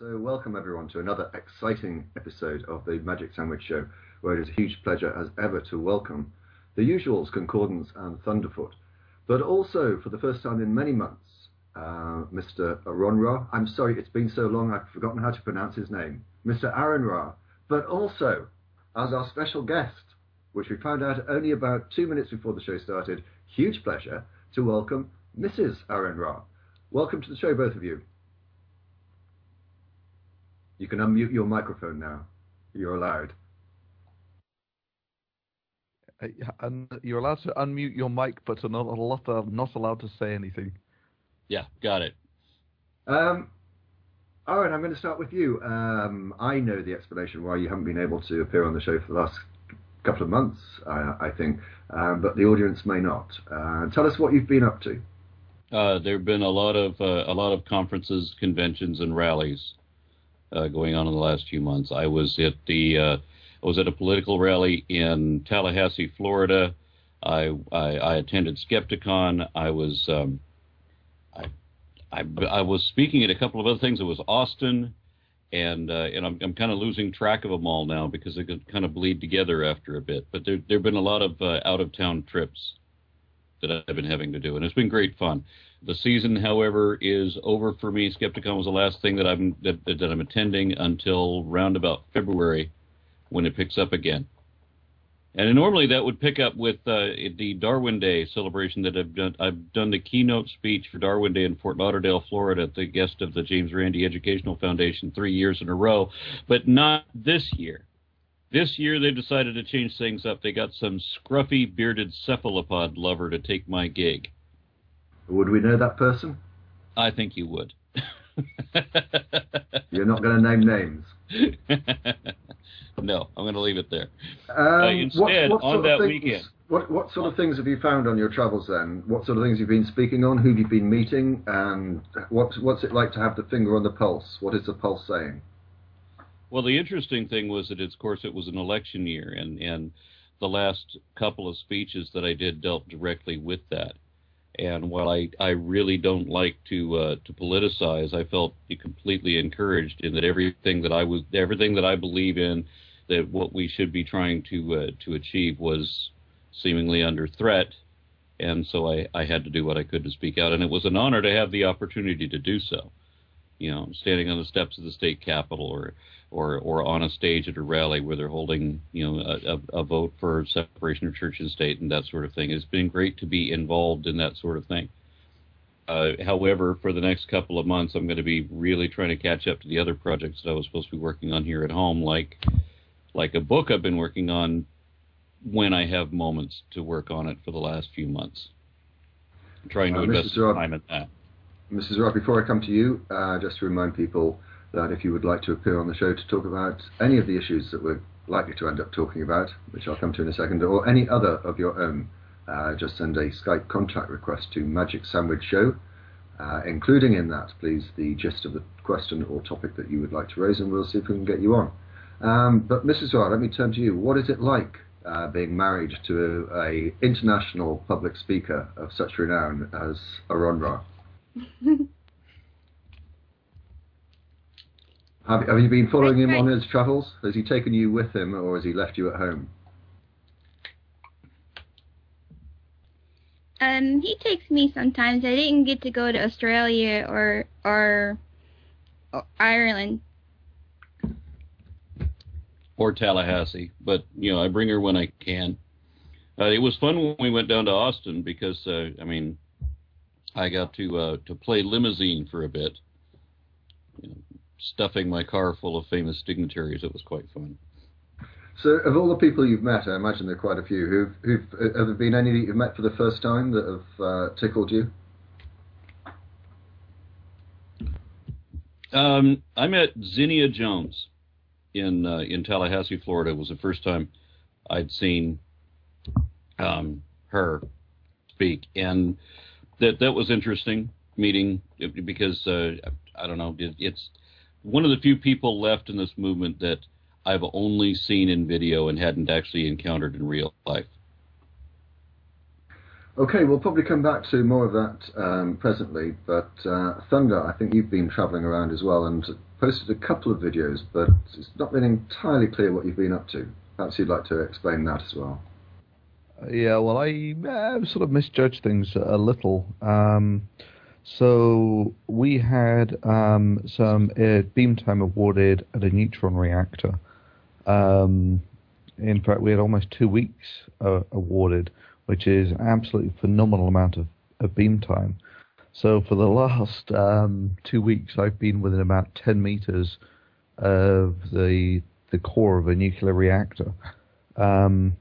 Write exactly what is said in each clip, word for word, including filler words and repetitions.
So welcome everyone to another exciting episode of the Magic Sandwich Show, where it is a huge pleasure as ever to welcome the usuals Concordance and Thunderfoot, but also for the first time in many months, uh, Mister Aron Ra. I'm sorry, it's been so long I've forgotten how to pronounce his name, Mister Aron Ra, but also as our special guest, which we found out only about two minutes before the show started, huge pleasure to welcome Missus Aron Ra. Welcome to the show, both of you. You can unmute your microphone now. You're allowed. Uh, you're allowed to unmute your mic, but are not, are not allowed to say anything. Yeah, got it. Um, Aron, I'm going to start with you. Um, I know the explanation why you haven't been able to appear on the show for the last couple of months, I, I think, um, but the audience may not. Uh, tell us what you've been up to. Uh, there have been a lot of uh, a lot of conferences, conventions, and rallies Uh, going on in the last few months. I was at the uh, I was at a political rally in Tallahassee, Florida. I I, I attended Skepticon. I was um, I, I I was speaking at a couple of other things. It was Austin, and uh, and I'm I'm kind of losing track of them all now because they could kind of bleed together after a bit. But there there've been a lot of uh, out of town trips that I've been having to do, and it's been great fun. The season, however, is over for me. Skepticon was the last thing that I'm that, that I'm attending until round about February, when it picks up again. And normally that would pick up with uh, the Darwin Day celebration that I've done. I've done the keynote speech for Darwin Day in Fort Lauderdale, Florida, at the guest of the James Randi Educational Foundation three years in a row, but not this year. This year they decided to change things up. They got some scruffy bearded cephalopod lover to take my gig. Would we know that person? I think you would. You're not going to name names. No, I'm going to leave it there. Um, uh, instead, what, what on that things, weekend. What, what sort of things have you found on your travels then? What sort of things have you been speaking on? Who have you been meeting? And what, what's it like to have the finger on the pulse? What is the pulse saying? Well, the interesting thing was that, it's, of course, it was an election year, and, and the last couple of speeches that I did dealt directly with that. And while I, I really don't like to uh, to politicize, I felt completely encouraged in that everything that I was everything that I believe in, that what we should be trying to uh, to achieve was seemingly under threat, and so I, I had to do what I could to speak out, and it was an honor to have the opportunity to do so. You know, standing on the steps of the state capitol, or or or on a stage at a rally where they're holding, you know, a, a vote for separation of church and state and that sort of thing. It's been great to be involved in that sort of thing. Uh, however, for the next couple of months, I'm going to be really trying to catch up to the other projects that I was supposed to be working on here at home, like like a book I've been working on when I have moments to work on it for the last few months. I'm trying to uh, invest time at that. Missus Ra, before I come to you, uh, just to remind people that if you would like to appear on the show to talk about any of the issues that we're likely to end up talking about, which I'll come to in a second, or any other of your own, uh, just send a Skype contact request to Magic Sandwich Show, uh, including in that, please, the gist of the question or topic that you would like to raise, and we'll see if we can get you on. Um, but Missus Ra, let me turn to you. What is it like uh, being married to an international public speaker of such renown as Aron Ra? Have, have you been following him on his travels? Has he taken you with him, or has he left you at home? Um, he takes me sometimes. I didn't get to go to Australia or or, or Ireland or Tallahassee, but you know, I bring her when I can. Uh, it was fun when we went down to Austin because uh, I mean, I got to uh, to play limousine for a bit. You know, stuffing my car full of famous dignitaries. It was quite fun. So, of all the people you've met, I imagine there are quite a few. Who've, who've, have there been any that you've met for the first time that have uh, tickled you? Um, I met Zinnia Jones in uh, in Tallahassee, Florida. It was the first time I'd seen um, her speak, and that that was interesting meeting, because uh, I don't know, it, it's one of the few people left in this movement that I've only seen in video and hadn't actually encountered in real life. Okay, we'll probably come back to more of that um, presently, but uh, Thunder, I think you've been traveling around as well, and posted a couple of videos, but it's not been entirely clear what you've been up to. Perhaps you'd like to explain that as well. Uh, yeah, well, I uh, sort of misjudged things a little. Um, so we had um, some uh, beam time awarded at a neutron reactor. Um, in fact, we had almost two weeks uh, awarded, which is an absolutely phenomenal amount of, of beam time. So for the last um, two weeks, I've been within about ten meters of the the core of a nuclear reactor. Um,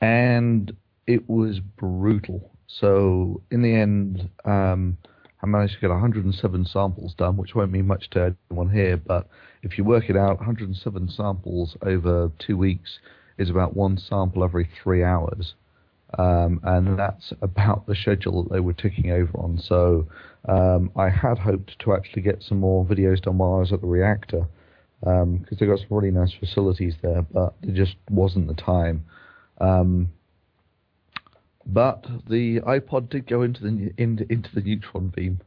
and it was brutal. So in the end, um, I managed to get one hundred seven samples done, which won't mean much to anyone here, but if you work it out, one hundred seven samples over two weeks is about one sample every three hours. Um, and that's about the schedule that they were ticking over on. So um, I had hoped to actually get some more videos done while I was at the reactor, because um, they've got some really nice facilities there, but it just wasn't the time. Um, but the iPod did go into the in, into the neutron beam.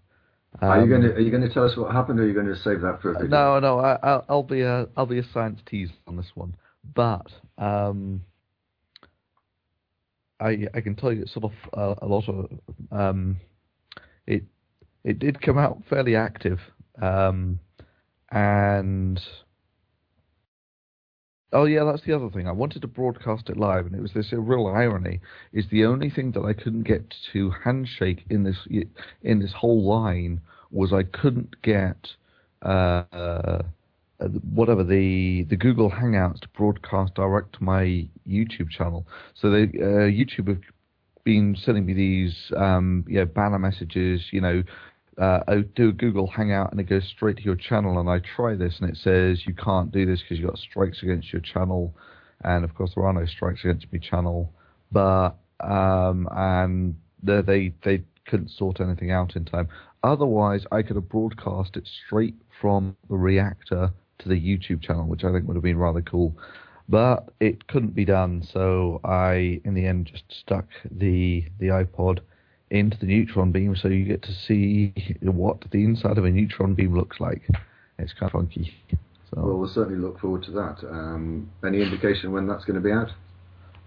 Um, are you going to Are you going to tell us what happened, or are you going to save that for a video? No, no, I, I'll, I'll be a I'll be a science tease on this one, but. Um, I, I can tell you it's sort of uh, a lot of um, it. It did come out fairly active, um, and oh yeah, that's the other thing. I wanted to broadcast it live, and it was this real irony. Is the only thing that I couldn't get to handshake in this in this whole line was I couldn't get uh, Uh, whatever the the Google Hangouts to broadcast direct to my YouTube channel. So they, uh, YouTube have been sending me these um, you know, banner messages. You know, uh, I do a Google Hangout and it goes straight to your channel. And I try this and it says you can't do this because you got strikes against your channel. And of course there are no strikes against my channel. But um, and they, they they couldn't sort anything out in time. Otherwise, I could have broadcast it straight from the reactor to the YouTube channel, which I think would have been rather cool, but it couldn't be done. So I, in the end, just stuck the the iPod into the neutron beam, so you get to see what the inside of a neutron beam looks like. It's kind of funky. So. Well, we'll certainly look forward to that. Um, any indication when that's going to be out?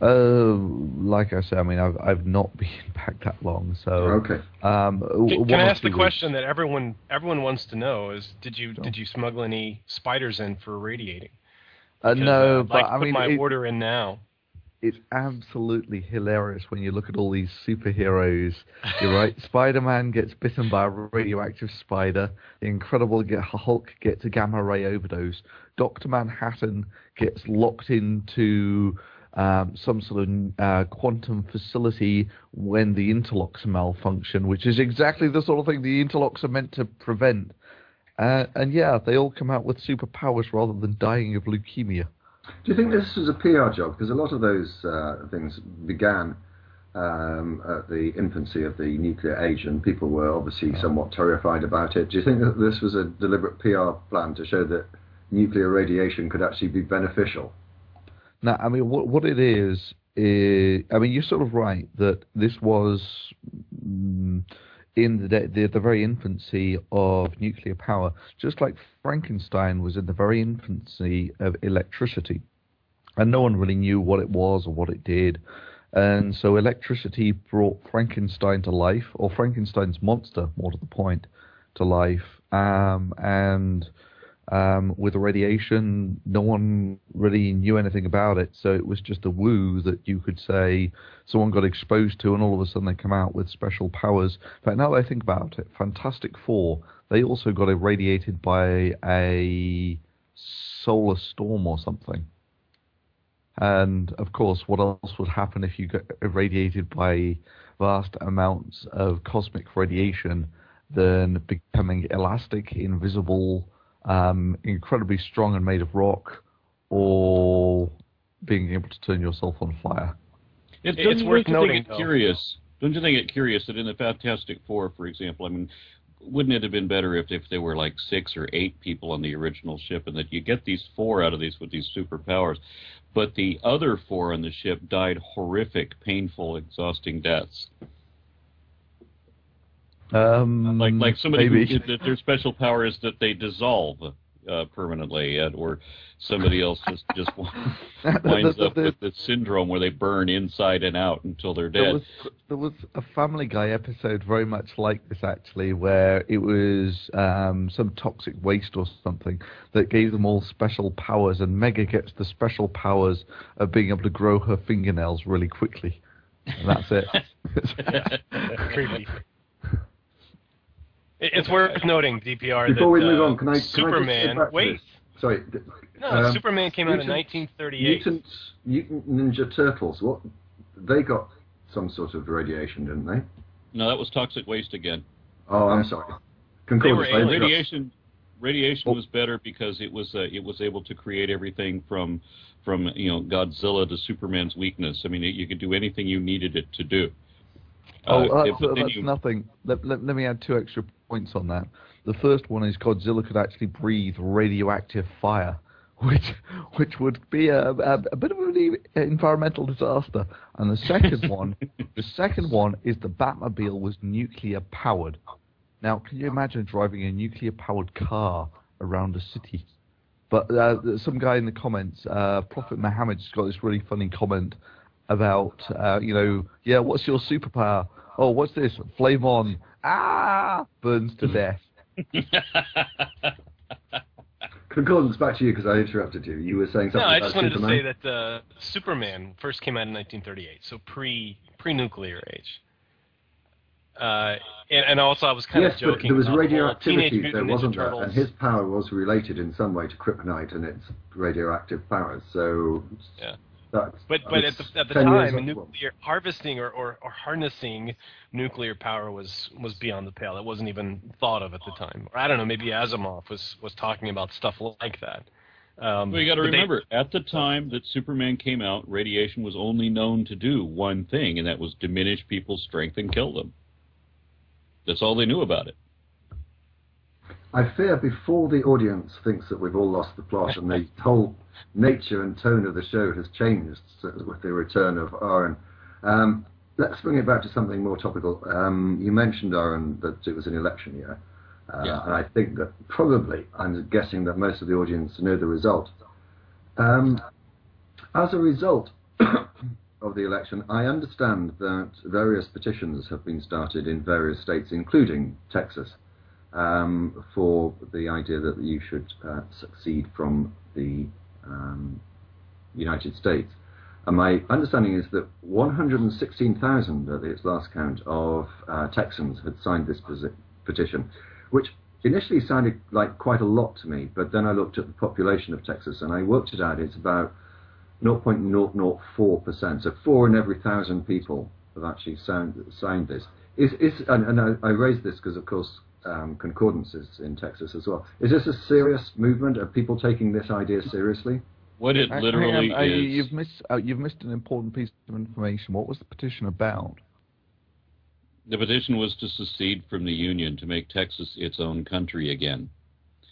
Uh, like I said, I mean, I've I've not been back that long, so. Okay. Um, can can I ask the question that everyone everyone wants to know? Is did you sure. did you smuggle any spiders in for radiating? Because, uh, no, uh, but like, I put mean, my it, order in now. It's absolutely hilarious when you look at all these superheroes. You're right. Spider-Man gets bitten by a radioactive spider. The Incredible Hulk gets a gamma ray overdose. Doctor Manhattan gets locked into. Um, some sort of uh, quantum facility when the interlocks malfunction, which is exactly the sort of thing the interlocks are meant to prevent. Uh, and yeah, they all come out with superpowers rather than dying of leukemia. Do you think this was a P R job? Because a lot of those uh, things began um, at the infancy of the nuclear age, and people were obviously somewhat terrified about it. Do you think that this was a deliberate P R plan to show that nuclear radiation could actually be beneficial? Now, I mean, what what it is, is, I mean, you're sort of right that this was mm, in the, the the very infancy of nuclear power, just like Frankenstein was in the very infancy of electricity, and no one really knew what it was or what it did, and so electricity brought Frankenstein to life, or Frankenstein's monster, more to the point, to life, um, and. Um, with radiation, no one really knew anything about it, so it was just a woo that you could say someone got exposed to, and all of a sudden they come out with special powers. But now that I think about it, Fantastic Four, they also got irradiated by a solar storm or something. And, of course, what else would happen if you got irradiated by vast amounts of cosmic radiation than becoming elastic, invisible, Um, incredibly strong and made of rock, or being able to turn yourself on fire. It, it's worth noting. It curious, don't you think it curious that in the Fantastic Four, for example, I mean, wouldn't it have been better if, if there were like six or eight people on the original ship, and that you get these four out of these with these superpowers, but the other four on the ship died horrific, painful, exhausting deaths. Um, like like somebody who, that their special power is that they dissolve uh, permanently, uh, or somebody else just just winds the, the, up the, with the syndrome where they burn inside and out until they're dead. There was, there was a Family Guy episode very much like this actually, where it was um, some toxic waste or something that gave them all special powers, and Mega gets the special powers of being able to grow her fingernails really quickly, and that's it. Creepy. It's worth noting, D P R, Before that we move uh, on, can I, Superman... Can I wait. Sorry. No, um, Superman came Mutant, out in nineteen thirty-eight. Mutant, Mutant Ninja Turtles, what? They got some sort of radiation, didn't they? No, that was toxic waste again. Oh, I'm sorry. Concordance. They were radiation radiation oh. was better because it was uh, it was able to create everything from, from you know, Godzilla to Superman's weakness. I mean, it, you could do anything you needed it to do. Oh, uh, that's, if, that's you, nothing. Let, let, let me add two extra points on that. The first one is Godzilla could actually breathe radioactive fire, which which would be a, a, a bit of an environmental disaster. And the second one, the second one is the Batmobile was nuclear powered. Now, can you imagine driving a nuclear powered car around a city? But uh, some guy in the comments, uh, Prophet Muhammad's got this really funny comment about, uh, you know, yeah, what's your superpower? Oh, what's this? Flame on. Ah! Burns to death. Concordance, back to you, because I interrupted you. You were saying something about Superman. No, I just wanted Superman. to say that uh, Superman first came out in nineteen thirty-eight, so pre, pre-nuclear age. Uh, and, and also I was kind yes, of joking. Yes, but there was radioactivity, there wasn't there, and his power was related in some way to kryptonite and its radioactive powers, so... Yeah. That's, but but at the, at the time, nuclear harvesting or, or, or harnessing nuclear power was, was beyond the pale. It wasn't even thought of at the time. Or I don't know, maybe Asimov was, was talking about stuff like that. Um, well, you got to remember, they, at the time that Superman came out, radiation was only known to do one thing, and that was diminish people's strength and kill them. That's all they knew about it. I fear before the audience thinks that we've all lost the plot and the whole nature and tone of the show has changed with the return of Aron. Um, let's bring it back to something more topical. Um, you mentioned, Aron, that it was an election year. Uh, yeah. And I think that probably, I'm guessing that most of the audience know the result. Um, as a result of the election, I understand that various petitions have been started in various states, including Texas. Um, for the idea that you should uh, succeed from the um, United States. And my understanding is that one hundred sixteen thousand at its last count of uh, Texans had signed this petition, which initially sounded like quite a lot to me, but then I looked at the population of Texas and I worked it out. It's about zero point zero zero four percent, so four in every thousand people have actually signed, signed this. Is, is, and, and I, I raise this because, of course, Um, concordances in Texas as well. Is this a serious movement? Are people taking this idea seriously? What it literally I, I, I, is... You've missed, uh, you've missed an important piece of information. What was the petition about? The petition was to secede from the Union, to make Texas its own country again.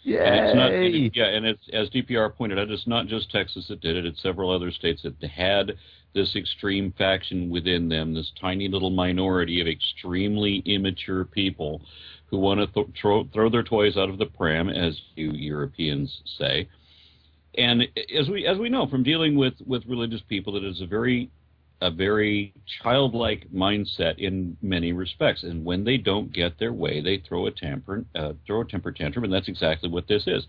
Yay! And it's not, and it, yeah, and it's, as D P R pointed out, it's not just Texas that did it. It's several other states that had this extreme faction within them, this tiny little minority of extremely immature people who want to th throw, throw their toys out of the pram, as you Europeans say. And as we as we know from dealing with, with religious people, it is a very a very childlike mindset in many respects. And when they don't get their way, they throw a temper uh, throw a temper tantrum, and that's exactly what this is.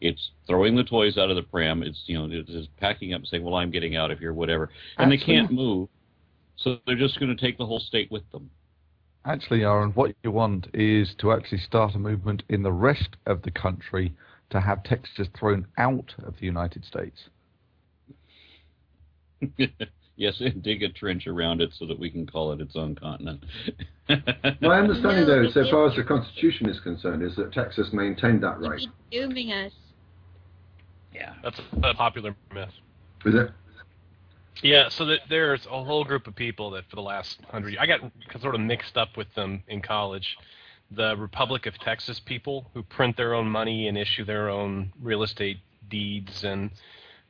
It's throwing the toys out of the pram. It's you know it's packing up and saying, "Well, I'm getting out of here," whatever, and Actually, they can't move, so they're just going to take the whole state with them. Actually, Aron, what you want is to actually start a movement in the rest of the country to have Texas thrown out of the United States. Yes, and dig a trench around it so that we can call it its own continent. My understanding, though, so far as the Constitution is concerned, is that Texas maintained that right. You're dooming us. Yeah, that's a popular myth. Is it? Yeah, so that there's a whole group of people that for the last hundred years, I got sort of mixed up with them in college, the Republic of Texas people who print their own money and issue their own real estate deeds and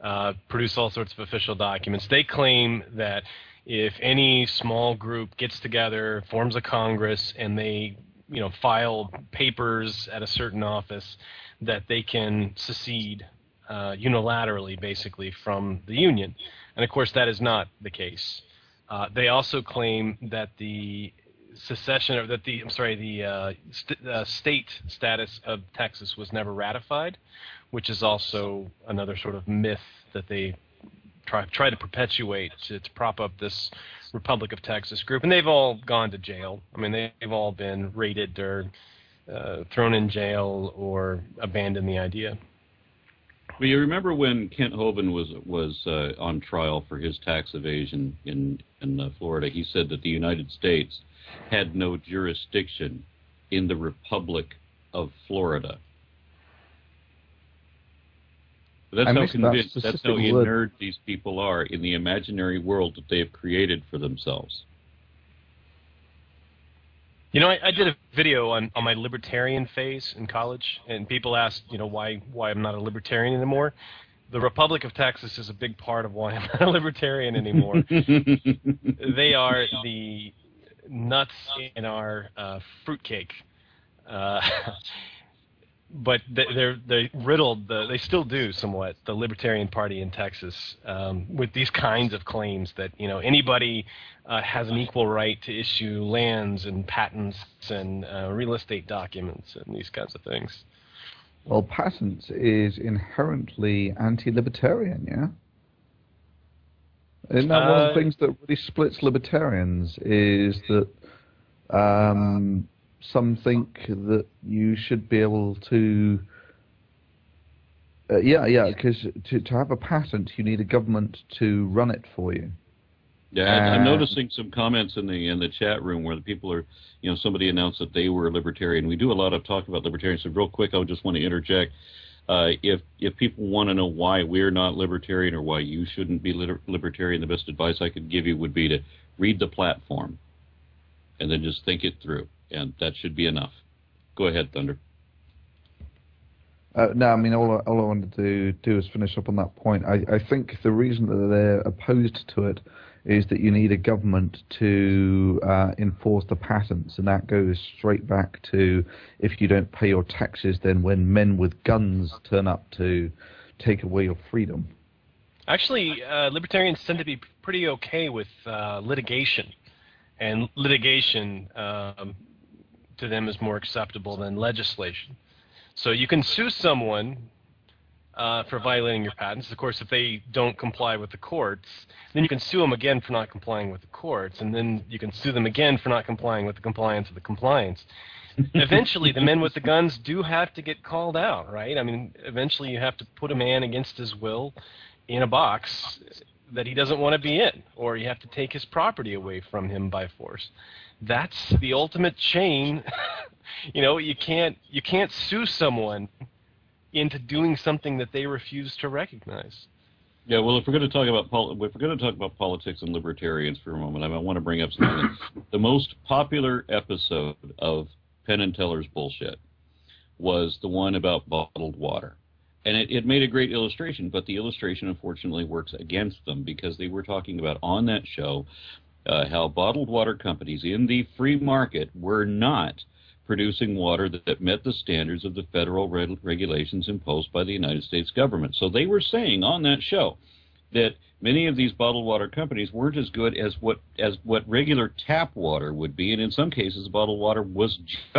uh, produce all sorts of official documents. They claim that if any small group gets together, forms a Congress, and they you know, file papers at a certain office that they can secede uh, unilaterally, basically, from the Union. And, of course, that is not the case. Uh, they also claim that the secession, or that the, I'm sorry, the uh, st- uh, state status of Texas was never ratified, which is also another sort of myth that they try, try to perpetuate to, to prop up this Republic of Texas group. And they've all gone to jail. I mean, they've all been raided or uh, thrown in jail or abandoned the idea. Well, you remember when Kent Hovind was was uh, on trial for his tax evasion in in uh, Florida? He said that the United States had no jurisdiction in the Republic of Florida. That's how convinced, that's how inert these people are in the imaginary world that they've created for themselves. You know, I, I did a video on, on my libertarian phase in college, and people asked, you know, why why I'm not a libertarian anymore. The Republic of Texas is a big part of why I'm not a libertarian anymore. They are the nuts in our uh, fruitcake, uh, but they, they're they riddled. The, they still do somewhat the Libertarian Party in Texas um, with these kinds of claims that, you know, anybody uh, has an equal right to issue lands and patents and uh, real estate documents and these kinds of things. Well, patents is inherently anti-libertarian, yeah. Isn't that uh, one of the things that really splits libertarians is that um, some think that you should be able to, uh, yeah, yeah, because to, to have a patent, you need a government to run it for you. Yeah, and I'm noticing some comments in the in the chat room where the people are, you know, somebody announced that they were libertarian. We do a lot of talk about libertarians, so real quick, I would just want to interject. Uh, if if people want to know why we're not libertarian or why you shouldn't be liter- libertarian, the best advice I could give you would be to read the platform and then just think it through, and that should be enough. Go ahead, Thunder. Uh, no, I mean, all I, all I wanted to do is finish up on that point. I, I think the reason that they're opposed to it is that you need a government to uh, enforce the patents, and that goes straight back to if you don't pay your taxes, then when men with guns turn up to take away your freedom. Actually, uh, libertarians tend to be pretty okay with uh, litigation, and litigation um, to them is more acceptable than legislation. So you can sue someone Uh, for violating your patents. Of course, if they don't comply with the courts, then you can sue them again for not complying with the courts, and then you can sue them again for not complying with the compliance of the compliance. Eventually, the men with the guns do have to get called out, right? I mean, eventually you have to put a man against his will in a box that he doesn't want to be in, or you have to take his property away from him by force. That's the ultimate chain. You know, you can't you can't sue someone into doing something that they refuse to recognize. Yeah, well, if we're going to talk about pol- if we're going to talk about politics and libertarians for a moment, I want to bring up something. The most popular episode of Penn and Teller's bullshit was the one about bottled water, and it, it made a great illustration. But the illustration, unfortunately, works against them because they were talking about on that show uh, how bottled water companies in the free market were not producing water that, that met the standards of the federal re- regulations imposed by the United States government. So they were saying on that show that many of these bottled water companies weren't as good as what as what regular tap water would be, and in some cases bottled water was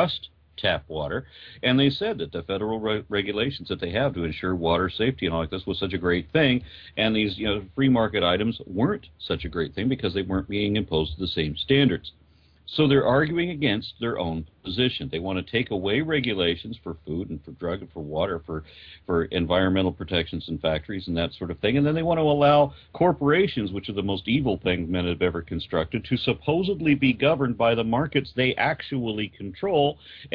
just tap water. And they said that the federal re- regulations that they have to ensure water safety and all like this was such a great thing, and these, you know, free market items weren't such a great thing because they weren't being imposed to the same standards. So they're arguing against their own position. They want to take away regulations for food and for drug and for water, for, for environmental protections in factories and that sort of thing. And then they want to allow corporations, which are the most evil thing men have ever constructed, to supposedly be governed by the markets they actually control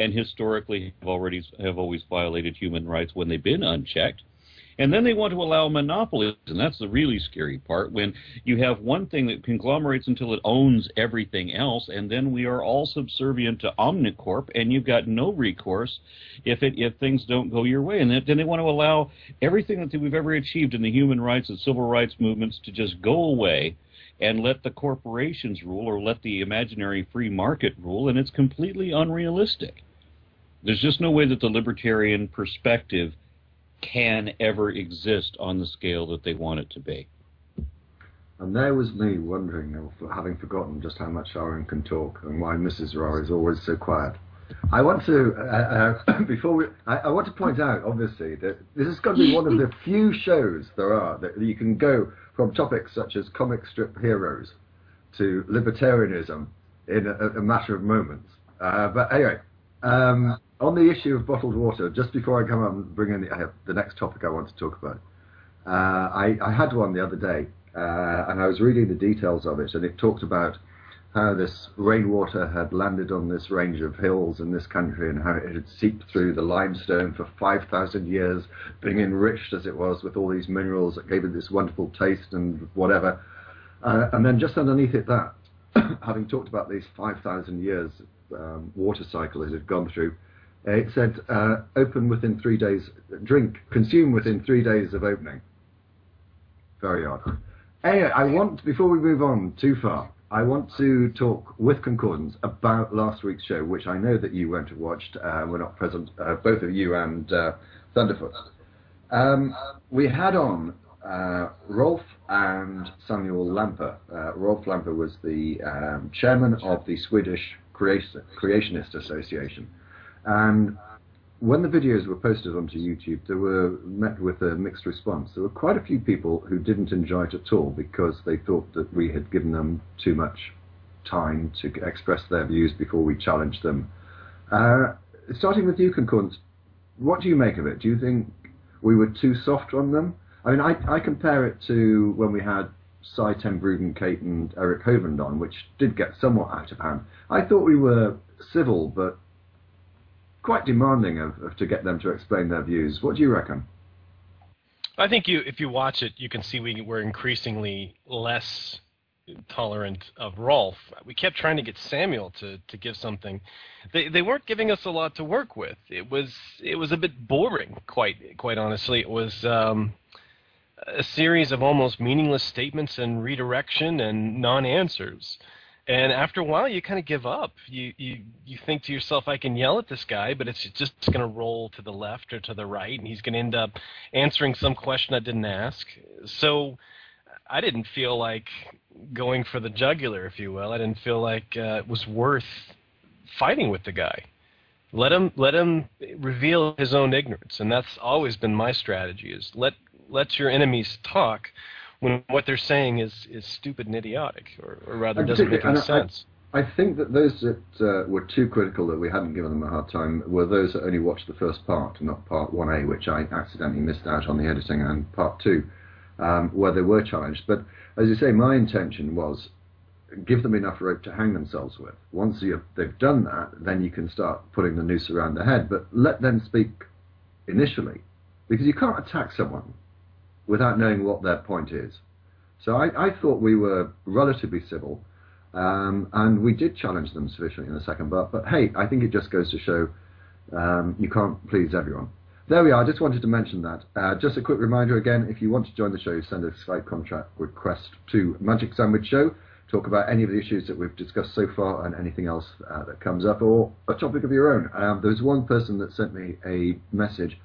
and historically have already have always violated human rights when they've been unchecked. And then they want to allow monopolies, and that's the really scary part, when you have one thing that conglomerates until it owns everything else, and then we are all subservient to Omnicorp, and you've got no recourse if it if things don't go your way. And then they want to allow everything that we've ever achieved in the human rights and civil rights movements to just go away and let the corporations rule or let the imaginary free market rule, and it's completely unrealistic. There's just no way that the libertarian perspective can ever exist on the scale that they want it to be. And there was me wondering, having forgotten just how much Aron can talk and why Missus Ra is always so quiet. I want to, uh, uh, before we, I, I want to point out, obviously, that this is going to be one of the few shows there are that you can go from topics such as comic strip heroes to libertarianism in a, a matter of moments. Uh, but anyway, um, on the issue of bottled water, just before I come on and bring in the, I have the next topic I want to talk about, uh, I, I had one the other day, uh, and I was reading the details of it, and it talked about how this rainwater had landed on this range of hills in this country and how it had seeped through the limestone for five thousand years, being enriched as it was with all these minerals that gave it this wonderful taste and whatever. Uh, and then just underneath it that, having talked about these five thousand years um, water cycle it had gone through, it said, uh, open within three days, drink, consume within three days of opening. Very odd. Anyway, I want, before we move on too far, I want to talk with Concordance about last week's show, which I know that you won't have watched, uh, were not present, uh, both of you and uh, Thunderfoot. Um, we had on uh, Rolf and Samuel Lamper. Uh, Rolf Lamper was the um, chairman of the Swedish Creation Creationist Association. And when the videos were posted onto YouTube, they were met with a mixed response. There were quite a few people who didn't enjoy it at all because they thought that we had given them too much time to express their views before we challenged them. Uh, starting with you, Concordance, what do you make of it? Do you think we were too soft on them? I mean, I, I compare it to when we had Cy Ten Bruden, Kate and Eric Hovind on, which did get somewhat out of hand. I thought we were civil, but quite demanding of, of to get them to explain their views. What do you reckon? I think you, if you watch it, you can see we were increasingly less tolerant of Rolf. We kept trying to get Samuel to, to give something. They they weren't giving us a lot to work with. It was it was a bit boring, quite quite honestly. It was um, a series of almost meaningless statements and redirection and non-answers. And after a while, you kind of give up. You, you you think to yourself, I can yell at this guy, but it's just going to roll to the left or to the right, and he's going to end up answering some question I didn't ask. So I didn't feel like going for the jugular, if you will. I didn't feel like uh, it was worth fighting with the guy. Let him let him reveal his own ignorance, and that's always been my strategy: is let let your enemies talk when what they're saying is, is stupid and idiotic, or, or rather doesn't make any sense. I, I think that those that uh, were too critical that we hadn't given them a hard time were those that only watched the first part, not part one A, which I accidentally missed out on the editing, and part two, um, where they were challenged. But as you say, my intention was give them enough rope to hang themselves with. Once you've, they've done that, then you can start putting the noose around their head, but let them speak initially, because you can't attack someone without knowing what their point is. So I, I thought we were relatively civil, um, and we did challenge them sufficiently in the second part, but hey, I think it just goes to show um, you can't please everyone. There we are, I just wanted to mention that. Uh, just a quick reminder again, if you want to join the show, send a Skype contract request to Magic Sandwich Show, talk about any of the issues that we've discussed so far and anything else uh, that comes up, or a topic of your own. Um, there was one person that sent me a message.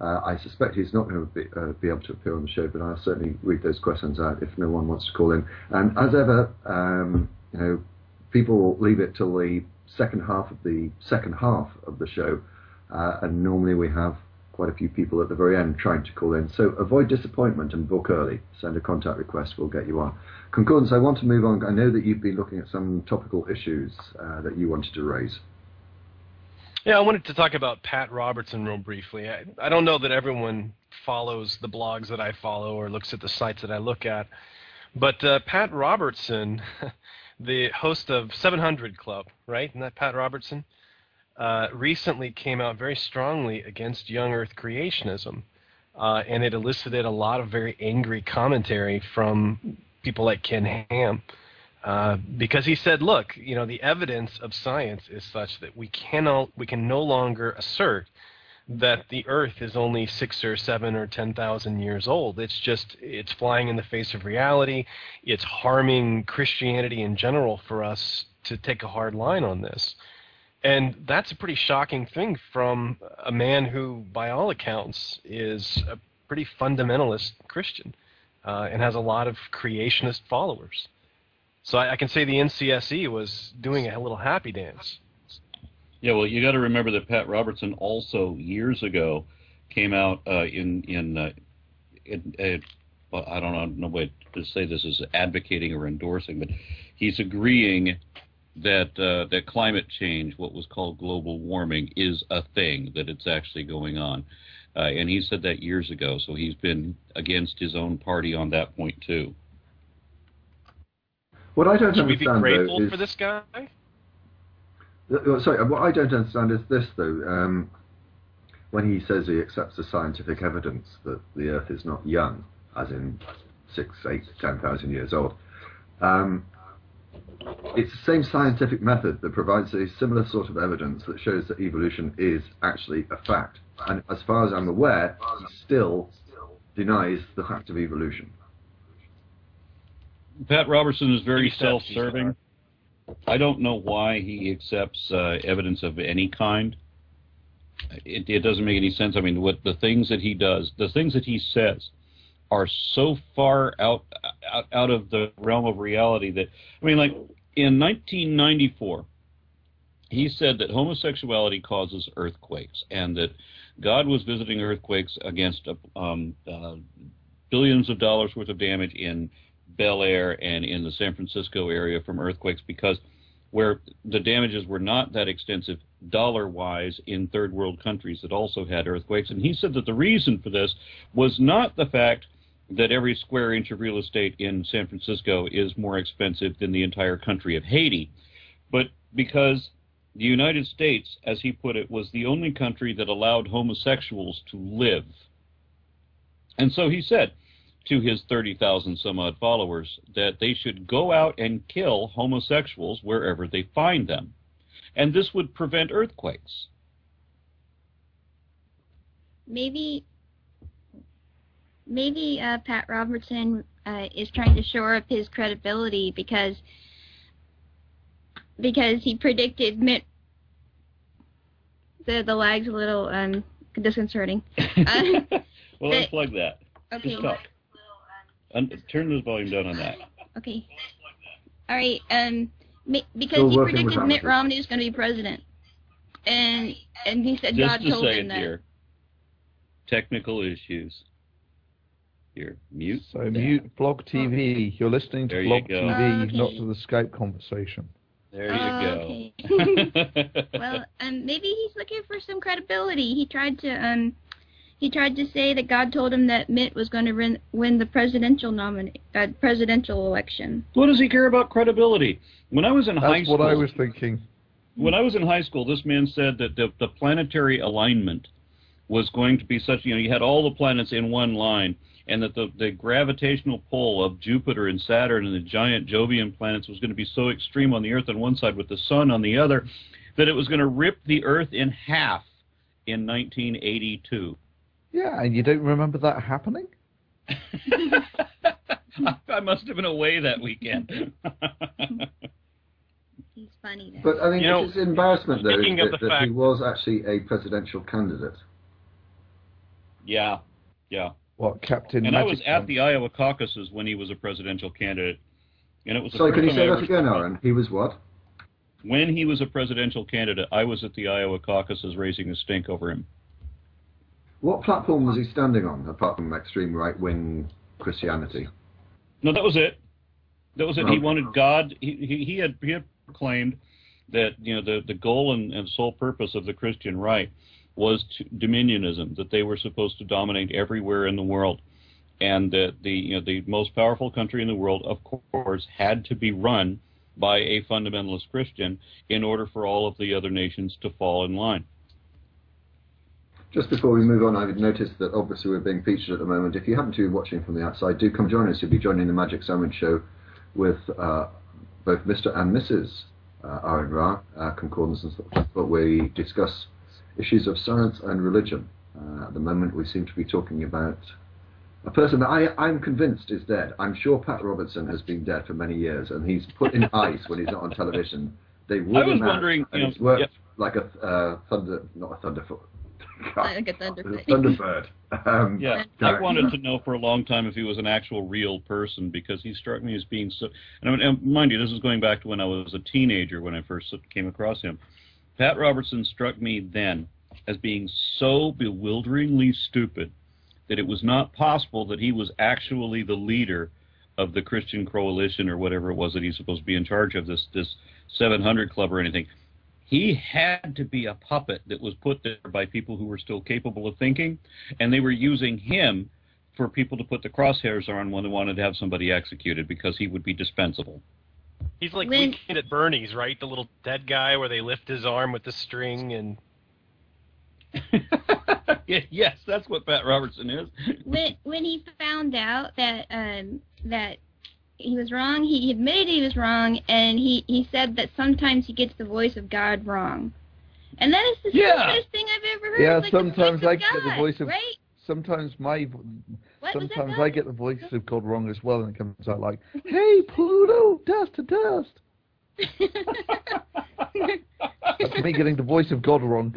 Uh, I suspect he's not going to be, uh, be able to appear on the show, but I'll certainly read those questions out if no one wants to call in. And as ever, um, you know, people leave it till the second half of the second half of the show, uh, and normally we have quite a few people at the very end trying to call in. So avoid disappointment and book early. Send a contact request, we'll get you on. Concordance, I want to move on. I know that you've been looking at some topical issues uh, that you wanted to raise. Yeah, I wanted to talk about Pat Robertson real briefly. I, I don't know that everyone follows the blogs that I follow or looks at the sites that I look at, but uh, Pat Robertson, the host of seven hundred Club, right? Isn't that Pat Robertson? Uh, recently came out very strongly against young Earth creationism, uh, and it elicited a lot of very angry commentary from people like Ken Ham. Uh, because he said, look, you know, the evidence of science is such that we cannot, we can no longer assert that the Earth is only six or seven or ten thousand years old. It's just, it's flying in the face of reality. It's harming Christianity in general for us to take a hard line on this. And that's a pretty shocking thing from a man who, by all accounts, is a pretty fundamentalist Christian uh, and has a lot of creationist followers. So I, I can say the N C S E was doing a little happy dance. Yeah, well, you got to remember that Pat Robertson also years ago came out uh, in in, uh, in uh, well, I don't know, no way to say this is advocating or endorsing, but he's agreeing that uh, that climate change, what was called global warming, is a thing, that it's actually going on, uh, and he said that years ago. So he's been against his own party on that point too. What I don't Should understand, we be grateful though, is... for this guy? Sorry, what I don't understand is this, though. Um, when he says he accepts the scientific evidence that the Earth is not young, as in six, eight, ten thousand years old, um, it's the same scientific method that provides a similar sort of evidence that shows that evolution is actually a fact. And as far as I'm aware, he still denies the fact of evolution. Pat Robertson is very self-serving. I don't know why he accepts uh, evidence of any kind. It, it doesn't make any sense. I mean, what the things that he does, the things that he says, are so far out out, out of the realm of reality that, I mean, like in nineteen ninety-four, he said that homosexuality causes earthquakes and that God was visiting earthquakes against um, uh, billions of dollars worth of damage in Bel Air and in the San Francisco area from earthquakes, because where the damages were not that extensive dollar-wise in third world countries that also had earthquakes. And he said that the reason for this was not the fact that every square inch of real estate in San Francisco is more expensive than the entire country of Haiti, but because the United States, as he put it, was the only country that allowed homosexuals to live. And so he said to his thirty thousand some odd followers that they should go out and kill homosexuals wherever they find them, and this would prevent earthquakes. Maybe, maybe uh, Pat Robertson uh, is trying to shore up his credibility because because he predicted Mitt. The the lag's a little um, disconcerting. Uh, well, unplug that. Okay. Just talk. Un- turn the volume down on that. Okay. All right. Um, ma- because Still he predicted Mitt Romney was going to be president, and and he said God told him that. Just to say it here. Technical issues. Here, mute. So down. Mute Blog T V. You're listening to there Blog you T V, oh, okay. Not to the Skype conversation. There you oh, go. Okay. Well, um, maybe he's looking for some credibility. He tried to um. He tried to say that God told him that Mitt was going to win the presidential nomina- uh, presidential election. What does he care about credibility? When I was in That's high school... That's what I was thinking. When I was in high school, this man said that the, the planetary alignment was going to be such... You know, you had all the planets in one line, and that the, the gravitational pull of Jupiter and Saturn and the giant Jovian planets was going to be so extreme on the Earth on one side with the sun on the other that it was going to rip the Earth in half in nineteen eighty-two. Yeah, and you don't remember that happening? I must have been away that weekend. He's funny. Though. But I mean, you know, it's embarrassment, though, that, that he was actually a presidential candidate. Yeah, yeah. What, Captain And Magic I was at the Iowa caucuses when he was a presidential candidate. And it was Sorry, can you say that again, Aron? He was what? When he was a presidential candidate, I was at the Iowa caucuses raising a stink over him. What platform was he standing on, apart from extreme right-wing Christianity? No, that was it. That was it. Oh. He wanted God. He, he, he, had, he had proclaimed that, you know, the, the goal and, and sole purpose of the Christian right was to, dominionism, that they were supposed to dominate everywhere in the world, and that the, you know, the most powerful country in the world, of course, had to be run by a fundamentalist Christian in order for all of the other nations to fall in line. Just before we move on, I've noticed that obviously we're being featured at the moment. If you happen to be watching from the outside, do come join us. You'll be joining the Magic Sandwich Show with uh, both Mister and Missus Uh, Aron Ra, uh, Concordance, and stuff. But we discuss issues of science and religion. Uh, at the moment, we seem to be talking about a person that I, I'm convinced is dead. I'm sure Pat Robertson has been dead for many years, and he's put in ice when he's not on television. They would I was wondering, and he's worked yep. like a uh, thunder, not a thunderfoot. Like a thunderbird. Thunderbird. Um, yeah, I wanted to know for a long time if he was an actual real person, because he struck me as being so. And, I mean, and mind you, this is going back to when I was a teenager when I first came across him. Pat Robertson struck me then as being so bewilderingly stupid that it was not possible that he was actually the leader of the Christian coalition or whatever it was that he's supposed to be in charge of, this this seven hundred Club or anything. He had to be a puppet that was put there by people who were still capable of thinking, and they were using him for people to put the crosshairs on when they wanted to have somebody executed, because he would be dispensable. He's like when, Weekend at Bernie's, right? The little dead guy where they lift his arm with the string and... Yes, that's what Pat Robertson is. When, when he found out that um, that... he was wrong, he admitted he was wrong, and he, he said that sometimes he gets the voice of God wrong. And that is the yeah. stupidest thing I've ever heard. Yeah, like sometimes I get the voice of... Right? Sometimes my... What, sometimes I get the voice of God wrong as well, and it comes out like, hey, Pluto, dust to dust. That's me getting the voice of God wrong.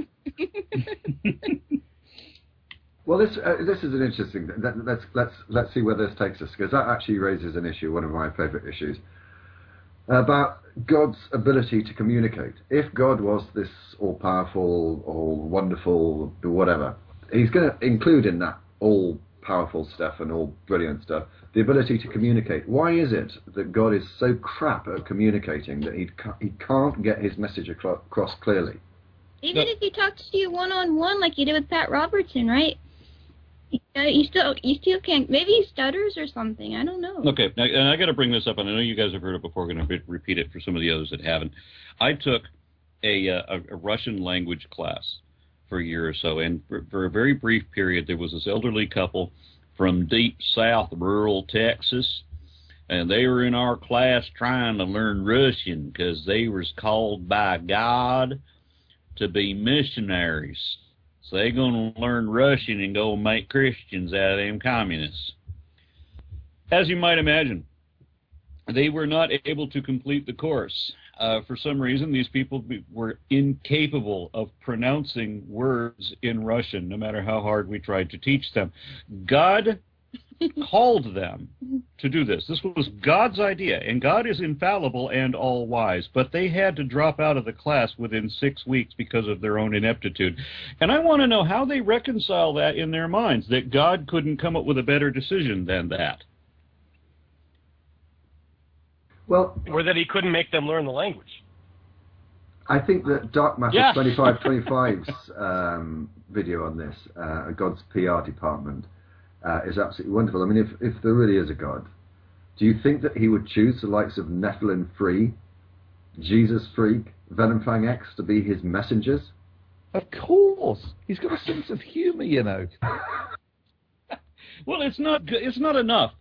Well, this uh, this is an interesting thing. Let, let's let's let's see where this takes us, because that actually raises an issue, one of my favourite issues, about God's ability to communicate. If God was this all-powerful, all-wonderful, whatever, he's going to include in that all-powerful stuff and all-brilliant stuff the ability to communicate. Why is it that God is so crap at communicating that he ca he can't get his message across clearly? Even no. if he talks to you one-on-one like he did with Pat Robertson, right? Uh, you still, you still can't. Maybe he stutters or something. I don't know. Okay, now, and I got to bring this up, and I know you guys have heard it before. I'm going to repeat it for some of the others that haven't. I took a, uh, a Russian language class for a year or so, and for, for a very brief period, there was this elderly couple from deep south, rural Texas, and they were in our class trying to learn Russian because they were called by God to be missionaries. So they're going to learn Russian and go make Christians out of them communists. As you might imagine, they were not able to complete the course. Uh, for some reason, these people were incapable of pronouncing words in Russian, no matter how hard we tried to teach them. God called them to do this. This was God's idea, and God is infallible and all-wise, but they had to drop out of the class within six weeks because of their own ineptitude. And I want to know how they reconcile that in their minds, that God couldn't come up with a better decision than that. Well, or that he couldn't make them learn the language. I think that Dark Matter yeah. twenty-five twenty-five's um, video on this, uh, God's P R department, Uh, is absolutely wonderful. I mean, if, if there really is a God, do you think that he would choose the likes of Nephilim Free, Jesus Freak, Venomfang X to be his messengers? Of course! He's got a sense of humour, you know. Well, it's not, it's not enough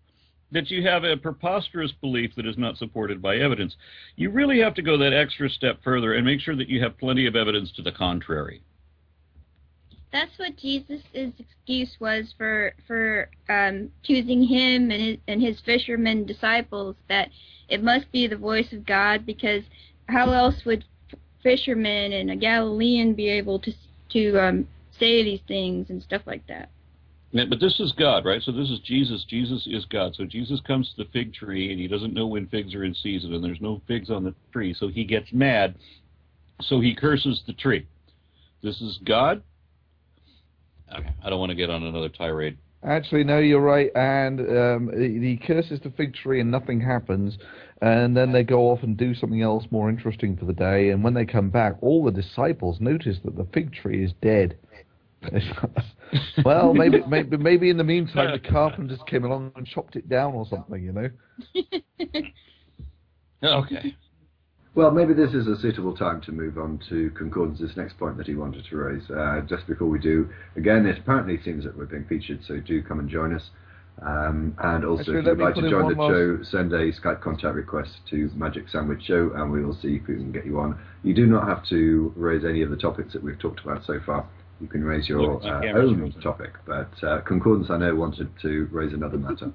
that you have a preposterous belief that is not supported by evidence. You really have to go that extra step further and make sure that you have plenty of evidence to the contrary. That's what Jesus' excuse was for for um, choosing him and his, and his fishermen disciples, that it must be the voice of God, because how else would fishermen and a Galilean be able to to um, say these things and stuff like that? Yeah, but this is God, right? So this is Jesus. Jesus is God. So Jesus comes to the fig tree, and he doesn't know when figs are in season, and there's no figs on the tree, so he gets mad. So he curses the tree. This is God. Okay, I don't want to get on another tirade. Actually, no, you're right. And um, he curses the fig tree and nothing happens. And then they go off and do something else more interesting for the day. And when they come back, all the disciples notice that the fig tree is dead. Well, maybe, maybe, maybe in the meantime, the carpenters came along and chopped it down or something, you know? Okay. Well, maybe this is a suitable time to move on to Concordance's next point that he wanted to raise. Uh, just before we do, again, it apparently seems that we're being featured, so do come and join us. Um, and also, if you'd like to join the show, send a Skype contact request to Magic Sandwich Show, and we will see if we can get you on. You do not have to raise any of the topics that we've talked about so far. You can raise your uh, own topic, but uh, Concordance, I know, wanted to raise another matter.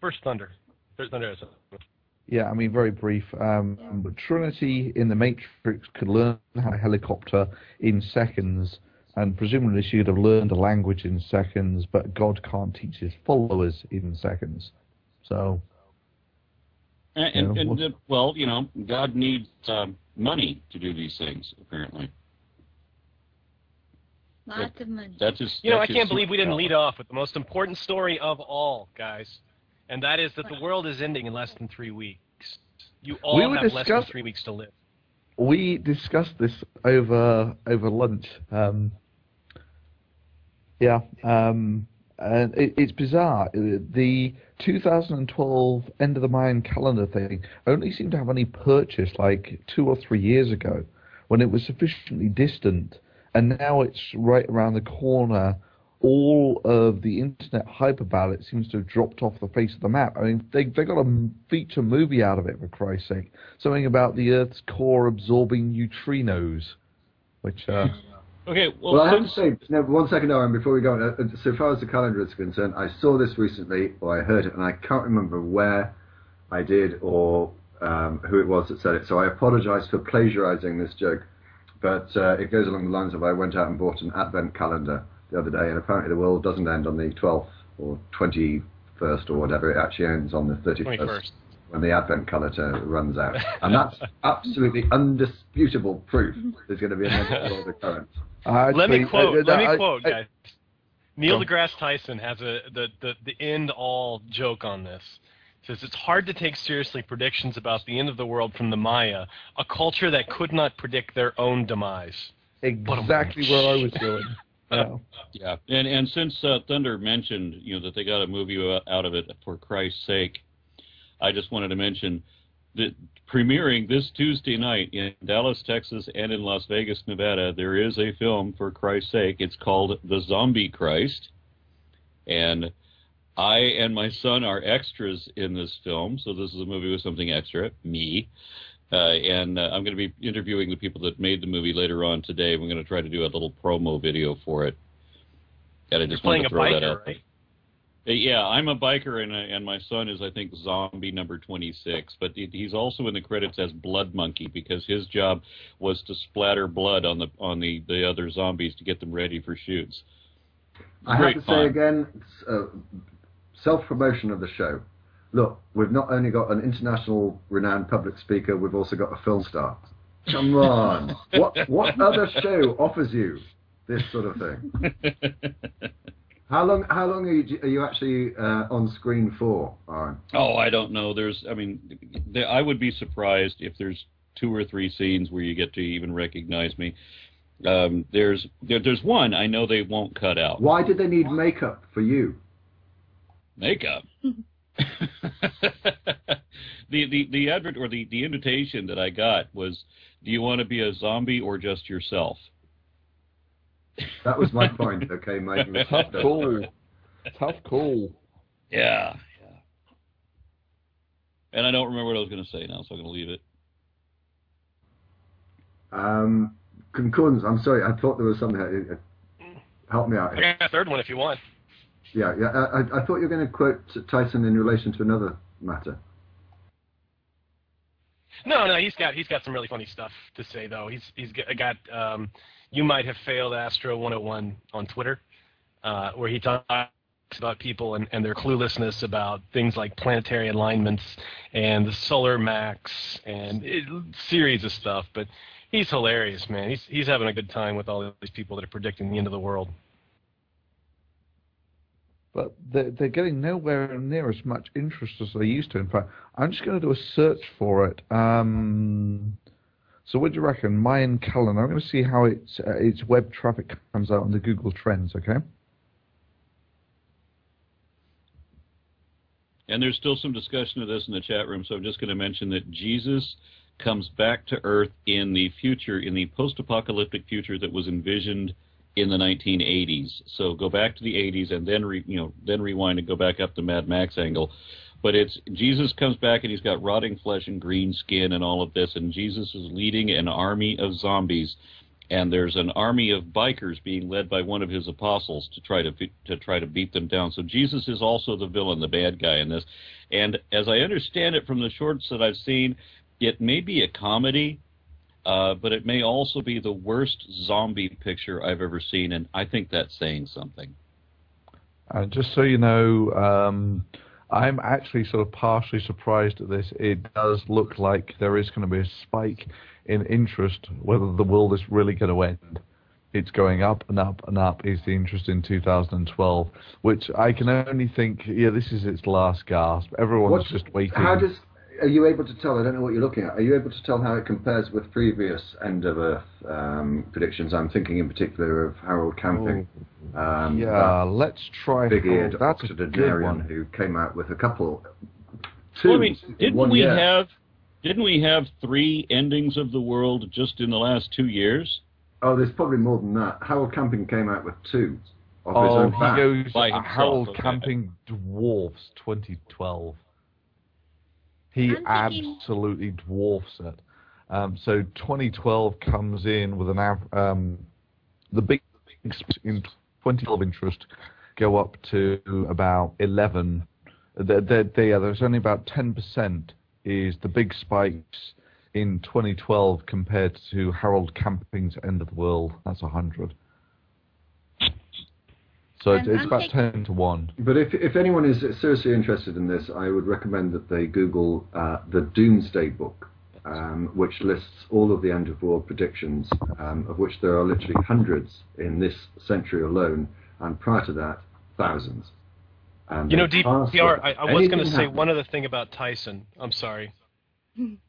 First Thunder. First Thunder. Yeah, I mean, very brief. Um, yeah. Trinity in the Matrix could learn how to helicopter in seconds, and presumably she would have learned a language in seconds, but God can't teach his followers in seconds. So, and, you know, and, and uh, well, you know, God needs uh, money to do these things, apparently. Lots of money. That's his, you know, I can't believe we didn't lead off with the most important story of all, guys, and that is that the world is ending in less than three weeks. You all we have discuss, less than three weeks to live. We discussed this over over lunch. Um, yeah, um, and it, it's bizarre. The two thousand twelve end of the Mayan calendar thing only seemed to have any purchase like two or three years ago, when it was sufficiently distant. And now it's right around the corner. All of the internet hype about it seems to have dropped off the face of the map. I mean, they they got a feature movie out of it, for Christ's sake. Something about the Earth's core absorbing neutrinos, which... Uh, okay, well... Well, I have to say, no, one second, Aron, before we go on. Uh, so far as the calendar is concerned, I saw this recently, or I heard it, and I can't remember where I did or um, who it was that said it. So I apologize for plagiarizing this joke. But uh, it goes along the lines of, I went out and bought an advent calendar the other day, and apparently the world doesn't end on the twelfth or twenty-first or whatever. It actually ends on the thirty-first, when the advent calendar runs out. And that's absolutely undisputable proof there's going to be another occurrence. Uh, let me quote, uh, let me I, quote, I, guys. I, Neil deGrasse Tyson has a, the, the, the end-all joke on this. Says it's hard to take seriously predictions about the end of the world from the Maya, a culture that could not predict their own demise. Exactly where I was going. Wow. Yeah, and and since uh, Thunder mentioned, you know, that they got a movie out of it, for Christ's sake, I just wanted to mention that premiering this Tuesday night in Dallas, Texas, and in Las Vegas, Nevada, there is a film, for Christ's sake. It's called The Zombie Christ, and I and my son are extras in this film, so this is a movie with something extra, me. Uh, and uh, I'm going to be interviewing the people that made the movie later on today. We're going to try to do a little promo video for it. And I just You're want to throw biker, that out. Right? Yeah, I'm a biker, and, and my son is, I think, zombie number twenty-six. But he's also in the credits as Blood Monkey, because his job was to splatter blood on the on the, the other zombies to get them ready for shoots. I Great have to fun. say again... Uh, Self-promotion of the show. Look, we've not only got an international renowned public speaker, we've also got a film star. Come on. What what other show offers you this sort of thing? How long How long are you, are you actually uh, on screen for, Aron? Oh, I don't know. There's, I mean, there, I would be surprised if there's two or three scenes where you get to even recognize me. Um, there's there, There's one I know they won't cut out. Why did they need makeup for you? Makeup. the the the advert or the the invitation that I got was, do you want to be a zombie or just yourself? That was my point. Okay, Mike. Tough call. Tough call. Yeah, yeah. And I don't remember what I was going to say now, so I'm going to leave it. Um, Concordance. I'm sorry. I thought there was something. Help me out. I got a third one if you want. Yeah, yeah. I, I thought you were going to quote Tyson in relation to another matter. No, no, he's got he's got some really funny stuff to say though. He's he's got um, You Might Have Failed Astro one oh one on Twitter, uh, where he talks about people and, and their cluelessness about things like planetary alignments and the solar max and it, series of stuff. But he's hilarious, man. He's he's having a good time with all these people that are predicting the end of the world. But they're, they're getting nowhere near as much interest as they used to. In fact, I'm just going to do a search for it. Um, so what do you reckon? Mayan calendar. I'm going to see how its, uh, its web traffic comes out on the Google Trends, okay? And there's still some discussion of this in the chat room, so I'm just going to mention that Jesus comes back to Earth in the future, in the post-apocalyptic future that was envisioned in the nineteen eighties. So go back to the eighties and then re, you know then rewind and go back up the Mad Max angle. But it's Jesus comes back and he's got rotting flesh and green skin and all of this, and Jesus is leading an army of zombies, and there's an army of bikers being led by one of his apostles to try to to try to beat them down. So Jesus is also the villain, the bad guy in this. And as I understand it from the shorts that I've seen, it may be a comedy, uh, but it may also be the worst zombie picture I've ever seen, and I think that's saying something. And just so you know, um, I'm actually sort of partially surprised at this. It does look like there is going to be a spike in interest, whether the world is really going to end. It's going up and up and up is the interest in two thousand twelve, which I can only think, yeah, this is its last gasp. Everyone's What's, just waiting. How does, are you able to tell, I don't know what you're looking at, are you able to tell how it compares with previous End of Earth um, predictions? I'm thinking in particular of Harold Camping. Oh, um, yeah, let's try Harold. That's a good one. Who came out with a couple, two, well, I mean, didn't one we year. have... Didn't we have three endings of the world just in the last two years? Oh, there's probably more than that. Harold Camping came out with two. Of oh, his own he goes, by himself, Harold okay. Camping dwarfs twenty twelve. He absolutely dwarfs it. Um, so twenty twelve comes in with an um, the big in twenty twelve interest go up to about eleven. They're, they're, they are, there's only about ten percent. Is the big spikes in twenty twelve compared to Harold Camping's End of the World. That's one hundred. So it's, it's about ten to one. But if if anyone is seriously interested in this, I would recommend that they Google uh, the Doomsday Book, um, which lists all of the End of World predictions, um, of which there are literally hundreds in this century alone, and prior to that, thousands. And you know, D P R, I, I was going to say one other thing about Tyson. I'm sorry.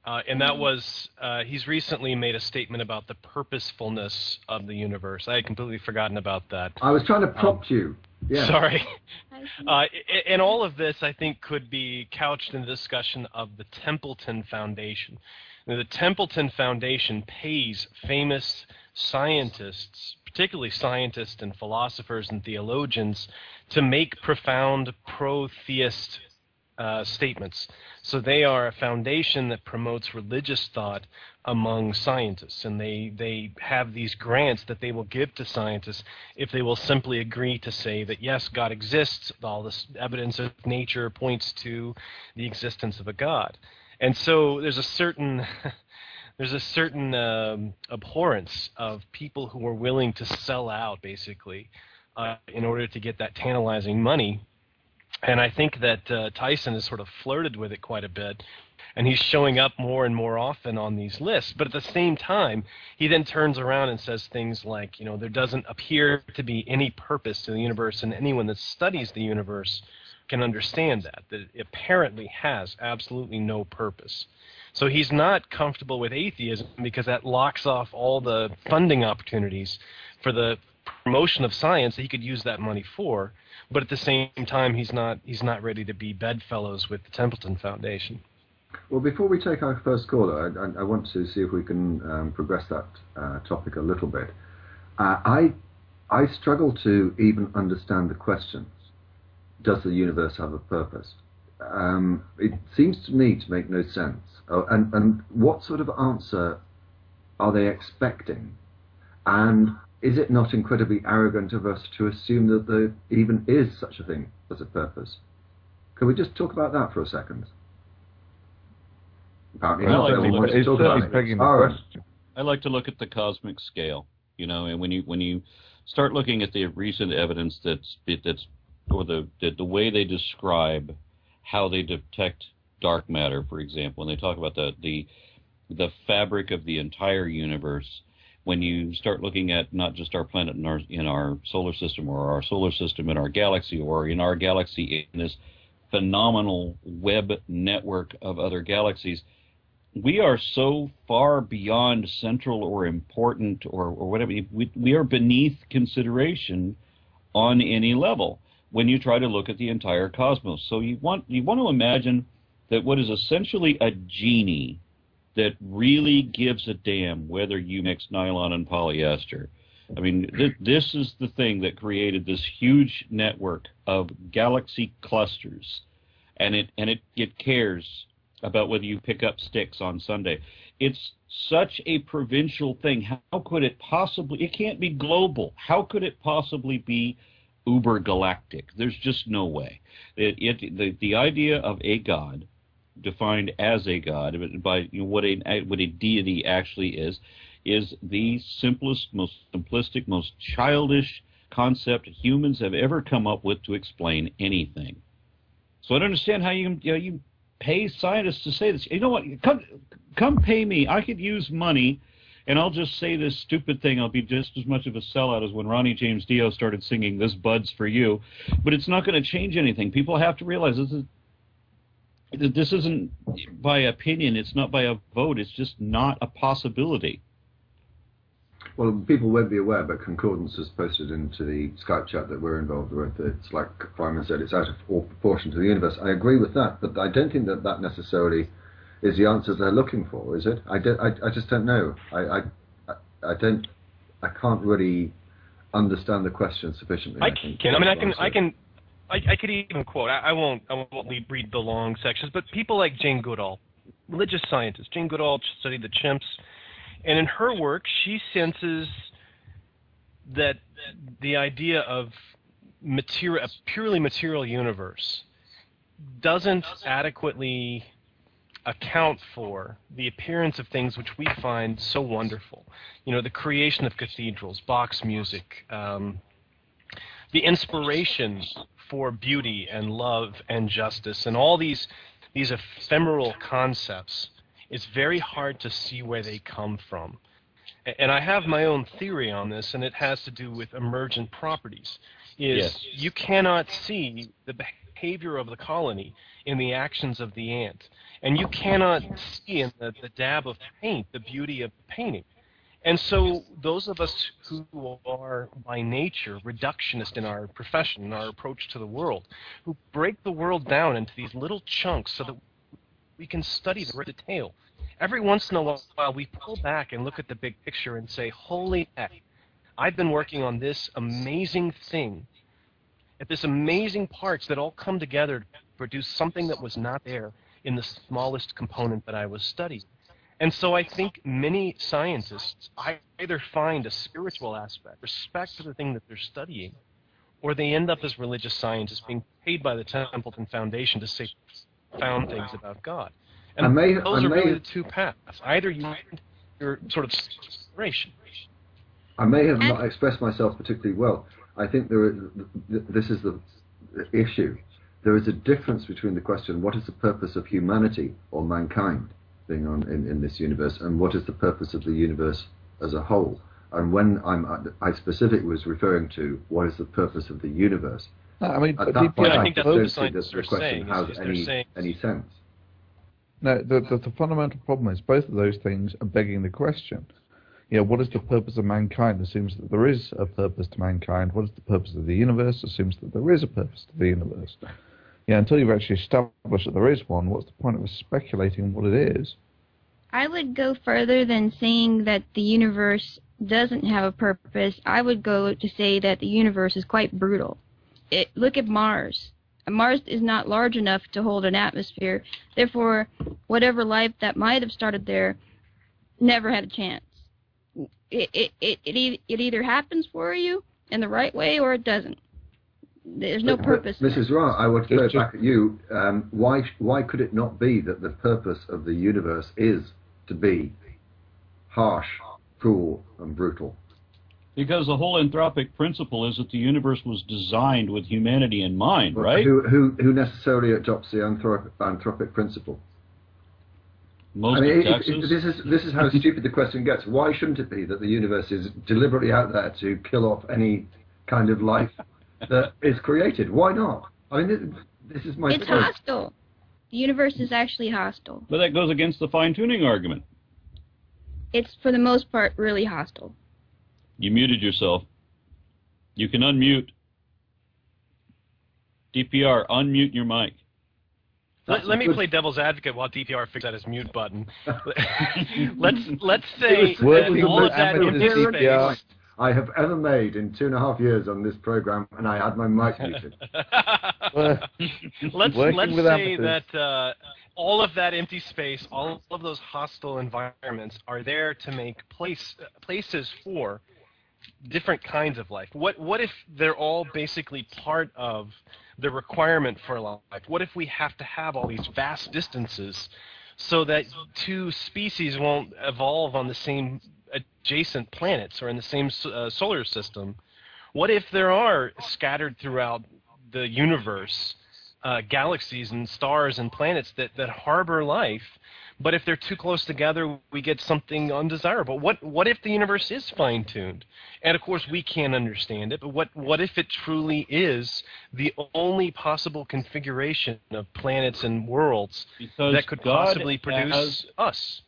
Uh, and that was, uh, he's recently made a statement about the purposefulness of the universe. I had completely forgotten about that. I was trying to prompt um, you. Yeah. Sorry. Uh, and all of this, I think, could be couched in the discussion of the Templeton Foundation. Now, the Templeton Foundation pays famous scientists, particularly scientists and philosophers and theologians, to make profound pro-theist uh, statements. So they are a foundation that promotes religious thought among scientists, and they, they have these grants that they will give to scientists if they will simply agree to say that, yes, God exists, all this evidence of nature points to the existence of a God. And so there's a certain... There's a certain um, abhorrence of people who are willing to sell out, basically, uh, in order to get that tantalizing money. And I think that uh, Tyson has sort of flirted with it quite a bit, and he's showing up more and more often on these lists. But at the same time, he then turns around and says things like, you know, there doesn't appear to be any purpose to the universe, and anyone that studies the universe can understand that, that it apparently has absolutely no purpose. So he's not comfortable with atheism because that locks off all the funding opportunities for the promotion of science that he could use that money for. But at the same time, he's not he's not ready to be bedfellows with the Templeton Foundation. Well, before we take our first caller, I, I, I want to see if we can um, progress that uh, topic a little bit. Uh, I I struggle to even understand the question: does the universe have a purpose? Um, it seems to me to make no sense. Oh, and, and what sort of answer are they expecting? And is it not incredibly arrogant of us to assume that there even is such a thing as a purpose? Can we just talk about that for a second? Apparently not. I like to look at the cosmic scale, you know, and when you when you start looking at the recent evidence that's that's or the the, the way they describe how they detect dark matter, for example, when they talk about the, the the fabric of the entire universe, when you start looking at not just our planet in our, in our solar system or our solar system in our galaxy or in our galaxy in this phenomenal web network of other galaxies, we are so far beyond central or important or, or whatever. We, we are beneath consideration on any level when you try to look at the entire cosmos. So you want you want to imagine that what is essentially a genie that really gives a damn whether you mix nylon and polyester, I mean, th- this is the thing that created this huge network of galaxy clusters, and it and it, it cares about whether you pick up sticks on Sunday. It's such a provincial thing. How could it possibly? It can't be global. How could it possibly be uber galactic? There's just no way. It, it the the idea of a god, defined as a god by you know, what a what a deity actually is, is the simplest, most simplistic, most childish concept humans have ever come up with to explain anything. So I don't understand how you you, know, you pay scientists to say this. You know what? Come come pay me. I could use money, and I'll just say this stupid thing. I'll be just as much of a sellout as when Ronnie James Dio started singing "This Bud's for You," but it's not going to change anything. People have to realize this is. This isn't by opinion. It's not by a vote. It's just not a possibility. Well, people won't be aware, but Concordance has posted into the Skype chat that we're involved with. It's like Feynman said, it's out of all proportion to the universe. I agree with that, but I don't think that that necessarily is the answer they're looking for, is it? I, don't, I, I just don't know. I, I, I don't. I can't really understand the question sufficiently. I, I can. I mean, I can. I can. I, I could even quote. I, I won't. I won't read the long sections. But people like Jane Goodall, religious scientist. Jane Goodall studied the chimps, and in her work, she senses that the idea of material, a purely material universe, doesn't adequately account for the appearance of things which we find so wonderful. You know, the creation of cathedrals, Bach's music, um, the inspiration for beauty and love and justice and all these these ephemeral concepts. It's very hard to see where they come from. And I have my own theory on this, and it has to do with emergent properties. Is yes. You cannot see the behavior of the colony in the actions of the ant. And you cannot see in the, the dab of paint the beauty of painting. And so those of us who are by nature reductionist in our profession, in our approach to the world, who break the world down into these little chunks so that we can study the detail. Every once in a while we pull back and look at the big picture and say, holy heck, I've been working on this amazing thing, at this amazing parts that all come together to produce something that was not there in the smallest component that I was studying. And so I think many scientists either find a spiritual aspect, respect for the thing that they're studying, or they end up as religious scientists being paid by the Templeton Foundation to say found things about God. And I may, those I are may, really the two paths. Either you find your sort of inspiration. I may have not expressed myself particularly well. I think there is, this is the issue. There is a difference between the question, what is the purpose of humanity or mankind being on in, in this universe, and what is the purpose of the universe as a whole? And when I'm, I specifically was referring to what is the purpose of the universe. No, I mean, at that point, I think that's what the scientists are saying. Has any any sense? No, the, the the fundamental problem is both of those things are begging the question. You know, what is the purpose of mankind? Assumes that there is a purpose to mankind. What is the purpose of the universe? Assumes that there is a purpose to the universe. Yeah, until you've actually established that there is one, what's the point of speculating what it is? I would go further than saying that the universe doesn't have a purpose. I would go to say that the universe is quite brutal. It, look at Mars. Mars is not large enough to hold an atmosphere. Therefore, whatever life that might have started there never had a chance. It, it, it, it, it either happens for you in the right way or it doesn't. There's no but, purpose. But, Missus Ra, I would throw back at you. Um, why why could it not be that the purpose of the universe is to be harsh, cruel, and brutal? Because the whole anthropic principle is that the universe was designed with humanity in mind, but right? Who, who who necessarily adopts the anthrop- anthropic principle? Most I mean, of it, it, this is this is how stupid the question gets. Why shouldn't it be that the universe is deliberately out there to kill off any kind of life that is created? Why not? I mean, this, this is my... It's point. Hostile. The universe is actually hostile. But that goes against the fine-tuning argument. It's, for the most part, really hostile. You muted yourself. You can unmute. D P R, unmute your mic. Let, let me play devil's advocate while D P R fixes out his mute button. let's let's say that all of that interface... I have ever made in two and a half years on this program, and I had my mic muted. let's let's say that uh, all of that empty space, all of those hostile environments are there to make place uh, places for different kinds of life. What what if they're all basically part of the requirement for life? What if we have to have all these vast distances so that two species won't evolve on the same adjacent planets or in the same uh, solar system? What if there are scattered throughout the universe uh, galaxies and stars and planets that, that harbor life, but if they're too close together, we get something undesirable? What what if the universe is fine-tuned? And, of course, we can't understand it, but what, what if it truly is the only possible configuration of planets and worlds because that could God possibly produce has, us?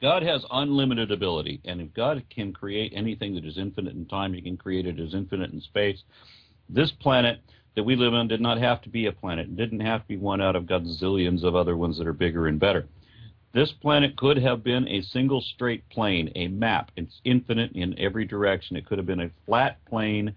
God has unlimited ability, and if God can create anything that is infinite in time, He can create it as infinite in space. This planet that we live on did not have to be a planet. It didn't have to be one out of godzillions of other ones that are bigger and better. This planet could have been a single straight plane, a map. It's infinite in every direction. It could have been a flat plane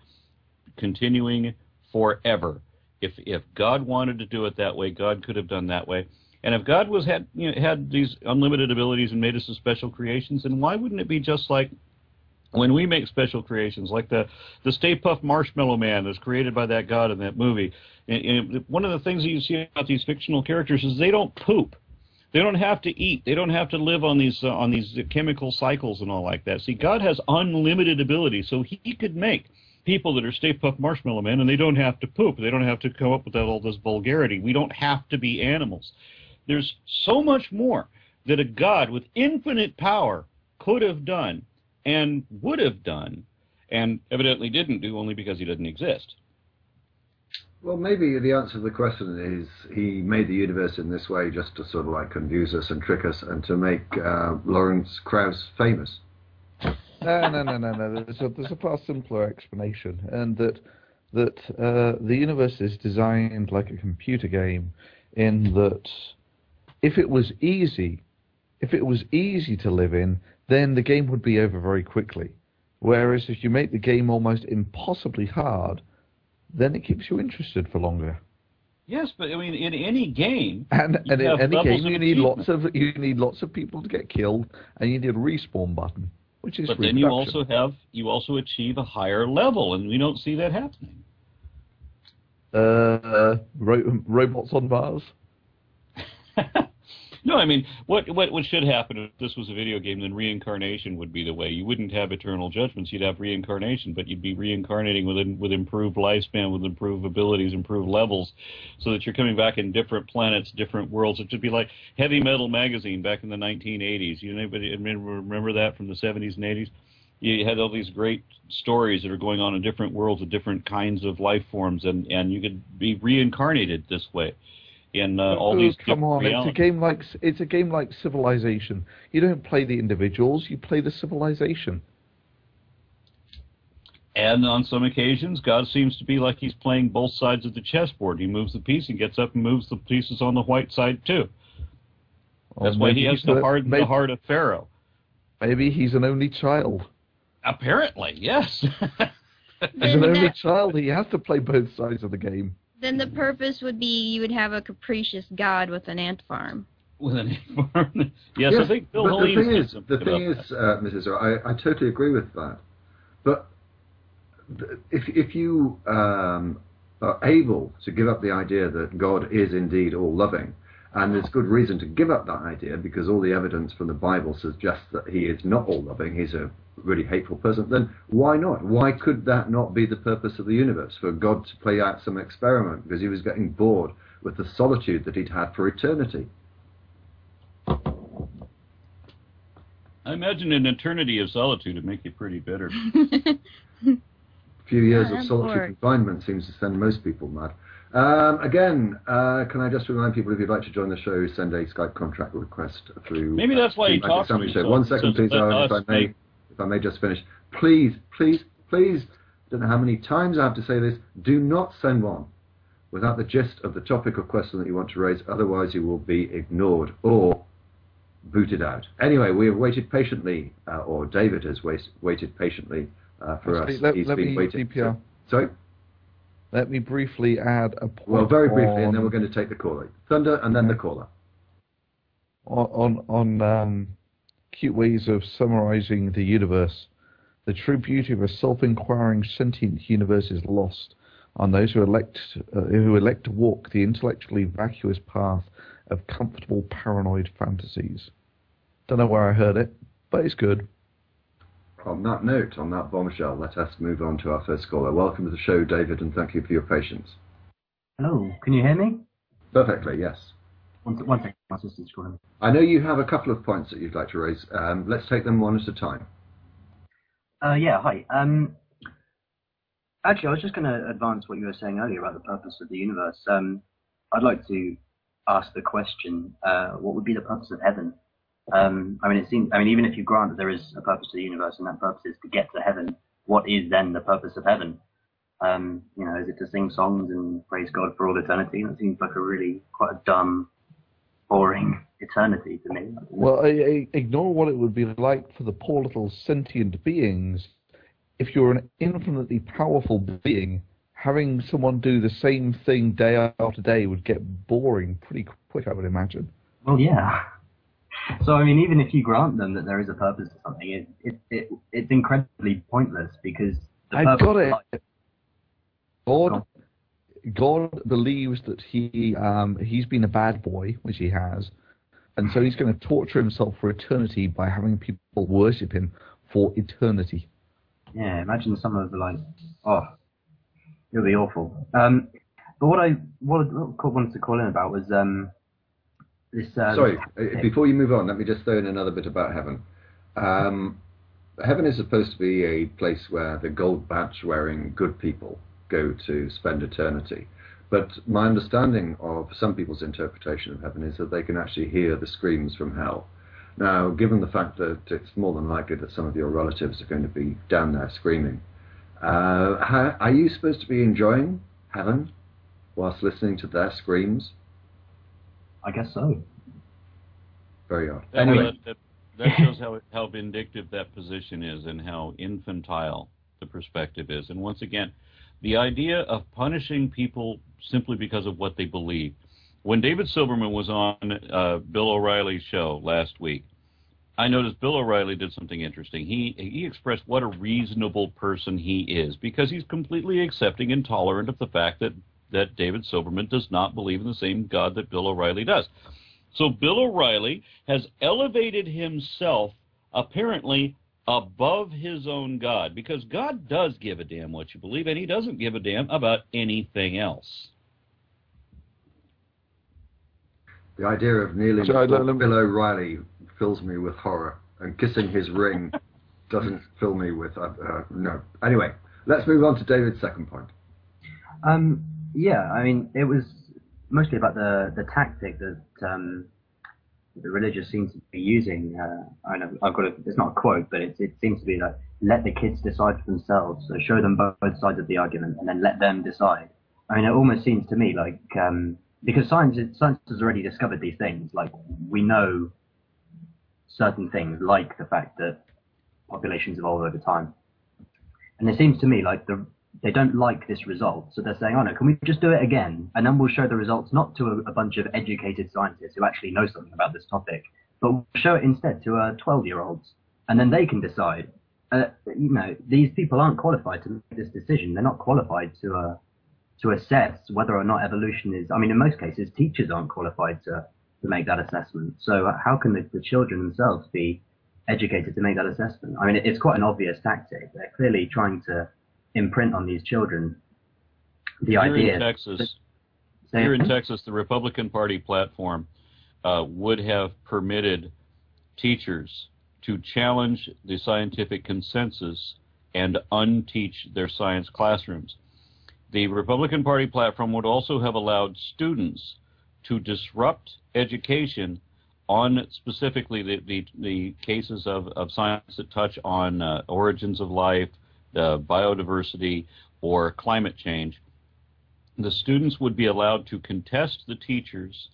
continuing forever. If if God wanted to do it that way, God could have done that way. And if God was had you know, had these unlimited abilities and made us as special creations, then why wouldn't it be just like when we make special creations, like the, the Stay Puft Marshmallow Man that's created by that God in that movie? And, and one of the things that you see about these fictional characters is they don't poop. They don't have to eat. They don't have to live on these uh, on these chemical cycles and all like that. See, God has unlimited ability, so he, he could make people that are Stay Puft Marshmallow Men, and they don't have to poop. They don't have to come up with that, all this vulgarity. We don't have to be animals. There's so much more that a God with infinite power could have done and would have done and evidently didn't do only because he doesn't exist. Well, maybe the answer to the question is he made the universe in this way just to sort of like confuse us and trick us and to make uh, Lawrence Krauss famous. No, no, no, no, no. There's a, there's a far simpler explanation, and that that uh, the universe is designed like a computer game, in that if it was easy, if it was easy to live in, then the game would be over very quickly. Whereas if you make the game almost impossibly hard, then it keeps you interested for longer. Yes, but I mean, in any game, and, and in any game, you need lots of you need lots of people to get killed, and you need a respawn button, which is. But then you also have you also achieve a higher level, and we don't see that happening. Uh, ro- robots on Mars. No, I mean, what, what what should happen if this was a video game, then reincarnation would be the way. You wouldn't have eternal judgments. You'd have reincarnation, but you'd be reincarnating with with improved lifespan, with improved abilities, improved levels, so that you're coming back in different planets, different worlds. It should be like Heavy Metal Magazine back in the nineteen eighties. You know, anybody remember that from the seventies and eighties? You had all these great stories that are going on in different worlds with different kinds of life forms, and, and you could be reincarnated this way. In, uh, all oh, these come on! Realities. It's a game like it's a game like Civilization. You don't play the individuals; you play the civilization. And on some occasions, God seems to be like he's playing both sides of the chessboard. He moves the piece and gets up and moves the pieces on the white side too. That's well, why he has the heart, the heart of Pharaoh. Maybe he's an only child. Apparently, yes. As an only child, he has to play both sides of the game. Then the purpose would be you would have a capricious god with an ant farm. With an ant farm? Yes, yes, I think Bill O'Reilly said something about that. The thing is, uh, Missus Ra, I, I totally agree with that. But if, if you um, are able to give up the idea that God is indeed all-loving, and there's good reason to give up that idea because all the evidence from the Bible suggests that he is not all-loving, he's a really hateful person, then why not? Why could that not be the purpose of the universe, for God to play out some experiment because he was getting bored with the solitude that he'd had for eternity? I imagine an eternity of solitude would make you pretty bitter. A few years yeah, of solitary bored. Confinement seems to send most people mad. Um, again, uh, can I just remind people, if you'd like to join the show, send a Skype contract request through... Maybe that's why uh, you talked to me. So One second, so please, Aron, if I may, if I may just finish. Please, please, please, I don't know how many times I have to say this, do not send one without the gist of the topic or question that you want to raise, otherwise you will be ignored or booted out. Anyway, we have waited patiently, uh, or David has wait, waited patiently uh, for Actually, us. Let, he's let been me, waiting. D P R. Sorry? Let me briefly add a point. Well, very briefly, on, and then we're going to take the caller. Thunder, and then okay. the caller. On, on, on um, cute ways of summarizing the universe. The true beauty of a self-inquiring, sentient universe is lost on those who elect uh, who elect to walk the intellectually vacuous path of comfortable, paranoid fantasies. Don't know where I heard it, but it's good. On that note, on that bombshell, let us move on to our first caller. Welcome to the show, David, and thank you for your patience. Hello, can you hear me? Perfectly, yes. One, one second, my assistant's calling. I know you have a couple of points that you'd like to raise. Um, let's take them one at a time. Uh, yeah, hi. Um, actually, I was just going to advance what you were saying earlier about the purpose of the universe. Um, I'd like to ask the question, uh, what would be the purpose of heaven? Um, I mean, it seems, I mean, even if you grant that there is a purpose to the universe and that purpose is to get to heaven, what is then the purpose of heaven? Um, you know, is it to sing songs and praise God for all eternity? That seems like a really quite a dumb, boring eternity to me. Well, I, I ignore what it would be like for the poor little sentient beings. If you're an infinitely powerful being, having someone do the same thing day after day would get boring pretty quick, I would imagine. Well, yeah. So, I mean, even if you grant them that there is a purpose to something, it, it, it it's incredibly pointless because... The I've got it. Life... God, God believes that he, um, he's been a bad boy, which he has, and so he's going to torture himself for eternity by having people worship him for eternity. Yeah, imagine some of the, like, oh, it'll be awful. Um, but what I what I wanted to call in about was... Um, This, uh, Sorry, this before you move on, let me just throw in another bit about heaven. Um, heaven is supposed to be a place where the gold badge-wearing good people go to spend eternity. But my understanding of some people's interpretation of heaven is that they can actually hear the screams from hell. Now, given the fact that it's more than likely that some of your relatives are going to be down there screaming, uh, how, are you supposed to be enjoying heaven whilst listening to their screams? I guess so. Very odd. That, anyway. uh, that, that shows how, how vindictive that position is and how infantile the perspective is. And once again, the idea of punishing people simply because of what they believe. When David Silverman was on uh, Bill O'Reilly's show last week, I noticed Bill O'Reilly did something interesting. He, he expressed what a reasonable person he is because he's completely accepting and tolerant of the fact that that David Silverman does not believe in the same God that Bill O'Reilly does. So Bill O'Reilly has elevated himself, apparently, above his own God, because God does give a damn what you believe, and he doesn't give a damn about anything else. The idea of kneeling so before Bill O'Reilly fills me with horror, and kissing his ring doesn't fill me with... Uh, uh, no. Anyway, let's move on to David's second point. Um... Yeah, I mean, it was mostly about the, the tactic that um, the religious seems to be using. Uh, I know I've got a, it's not a quote, but it, it seems to be like, let the kids decide for themselves. So show them both sides of the argument and then let them decide. I mean, it almost seems to me like, um, because science, science has already discovered these things. Like, we know certain things, like the fact that populations evolve over time. And it seems to me like the... They don't like this result, so they're saying, oh no, can we just do it again? And then we'll show the results not to a, a bunch of educated scientists who actually know something about this topic, but we'll show it instead to uh, twelve-year-olds, and then they can decide. Uh, you know, these people aren't qualified to make this decision. They're not qualified to uh, to assess whether or not evolution is... I mean, in most cases, teachers aren't qualified to, to make that assessment. So uh, how can the, the children themselves be educated to make that assessment? I mean, it's quite an obvious tactic. They're clearly trying to imprint on these children the here idea in Texas, that, here in Texas, the Republican Party platform uh, would have permitted teachers to challenge the scientific consensus and unteach their science classrooms. The Republican Party platform would also have allowed students to disrupt education on specifically the, the, the cases of, of science that touch on uh, origins of life, Uh, biodiversity, or climate change. The students would be allowed to contest the teachers,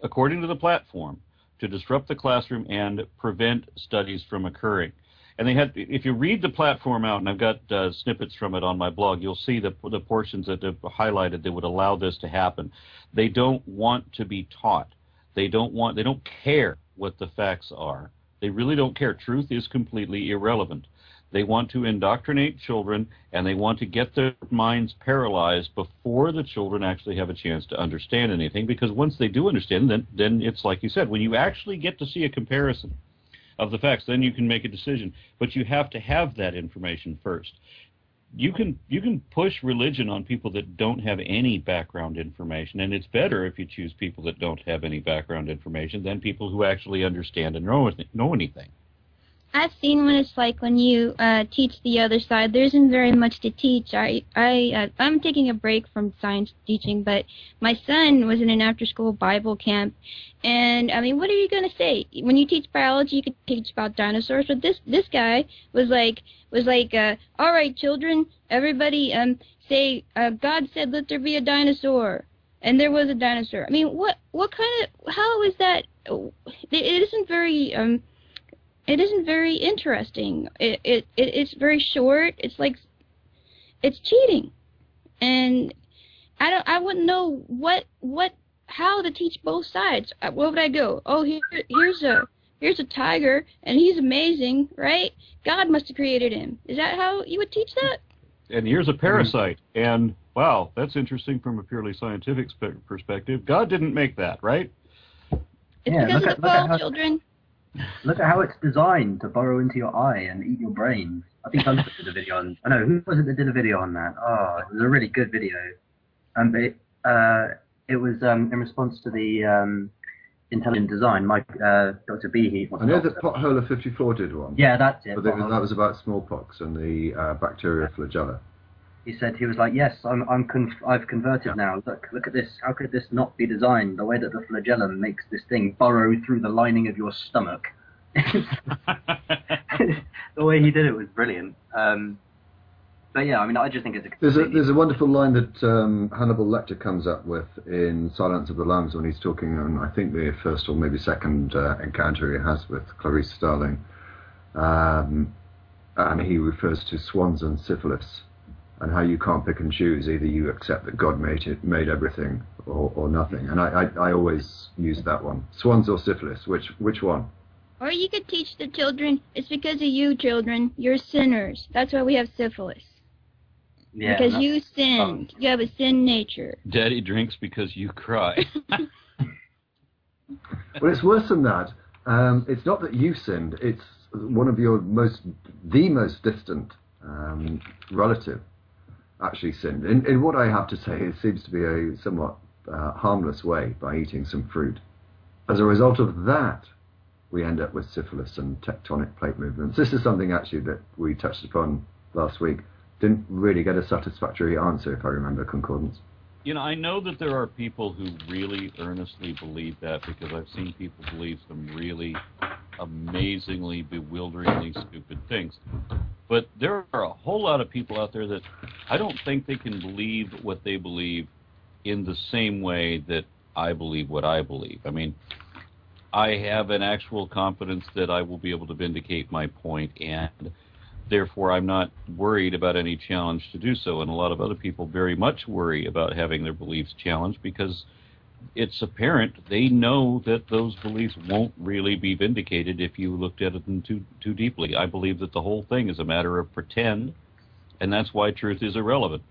according to the platform, to disrupt the classroom and prevent studies from occurring. And they had, if you read the platform out, and I've got uh, snippets from it on my blog, you'll see the, the portions that they've highlighted that would allow this to happen. They don't want to be taught. They don't want, they don't care what the facts are. They really don't care. Truth is completely irrelevant. They want to indoctrinate children, and they want to get their minds paralyzed before the children actually have a chance to understand anything, because once they do understand, then, then it's like you said, when you actually get to see a comparison of the facts, then you can make a decision. But you have to have that information first. You can, you can push religion on people that don't have any background information, and it's better if you choose people that don't have any background information than people who actually understand and know, know anything. I've seen what it's like when you uh, teach the other side. There isn't very much to teach. I, I, uh, I'm taking a break from science teaching, but my son was in an after-school Bible camp, and, I mean, what are you going to say? When you teach biology, you can teach about dinosaurs, but this, this guy was like, was like, uh, all right, children, everybody um, say, uh, God said, let there be a dinosaur, and there was a dinosaur. I mean, what, what kind of, how is that, it, it isn't very, um, It isn't very interesting. It, it it it's very short. It's like, it's cheating, and I don't. I wouldn't know what what how to teach both sides. Where would I go? Oh, here here's a here's a tiger, and he's amazing, right? God must have created him. Is that how you would teach that? And here's a parasite, and wow, that's interesting from a purely scientific perspective. God didn't make that, right? It's yeah, because of the fall, children. Look at how it's designed to burrow into your eye and eat your brain. I think I did a video on. I know who was it that did a video on that. Oh, it was a really good video. Um, but it, uh, it was um in response to the um intelligent design. Mike, uh, Doctor Behe. I know that Potholer fifty-four did one. Yeah, that's it. But that was about smallpox and the uh, bacteria flagella. He said he was like, yes, I'm I'm con I've converted now. Look, look at this. How could this not be designed? The way that the flagellum makes this thing burrow through the lining of your stomach. The way he did it was brilliant. Um, but yeah, I mean, I just think it's a there's a there's a wonderful line that um, Hannibal Lecter comes up with in Silence of the Lambs when he's talking on I think the first or maybe second uh, encounter he has with Clarice Starling, um, and he refers to swans and syphilis. And how you can't pick and choose. Either you accept that God made it, made everything, or, or nothing. And I, I, I always use that one: swans or syphilis. Which, which one? Or you could teach the children. It's because of you, children. You're sinners. That's why we have syphilis. Yeah. Because no. you sinned. Oh. You have a sin nature. Daddy drinks because you cry. Well, it's worse than that. Um, it's not that you sinned. It's one of your most, the most distant um, relative. Actually sinned. In, in what I have to say, it seems to be a somewhat uh, harmless way by eating some fruit. As a result of that, we end up with syphilis and tectonic plate movements. This is something actually that we touched upon last week. Didn't really get a satisfactory answer, if I remember Concordance. You know, I know that there are people who really earnestly believe that because I've seen people believe some really amazingly, bewilderingly stupid things. But there are a whole lot of people out there that I don't think they can believe what they believe in the same way that I believe what I believe. I mean, I have an actual confidence that I will be able to vindicate my point, and therefore I'm not worried about any challenge to do so. And a lot of other people very much worry about having their beliefs challenged because it's apparent they know that those beliefs won't really be vindicated if you looked at them too too deeply. I believe that the whole thing is a matter of pretend, and that's why truth is irrelevant.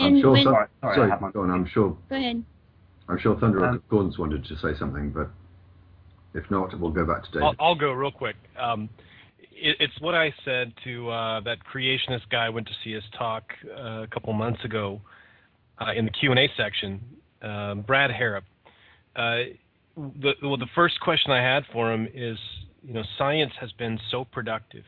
And I'm sure. When, sorry, sorry, sorry I have go on. I'm sure. Go ahead. I'm sure Thunder um, Gordon's wanted to say something, but. If not, we'll go back to David. I'll, I'll go real quick. Um, it, it's what I said to uh, that creationist guy I went to see his talk uh, a couple months ago uh, in the Q and A section, uh, Brad Harrop. Uh, the, well, the first question I had for him is, you know, science has been so productive.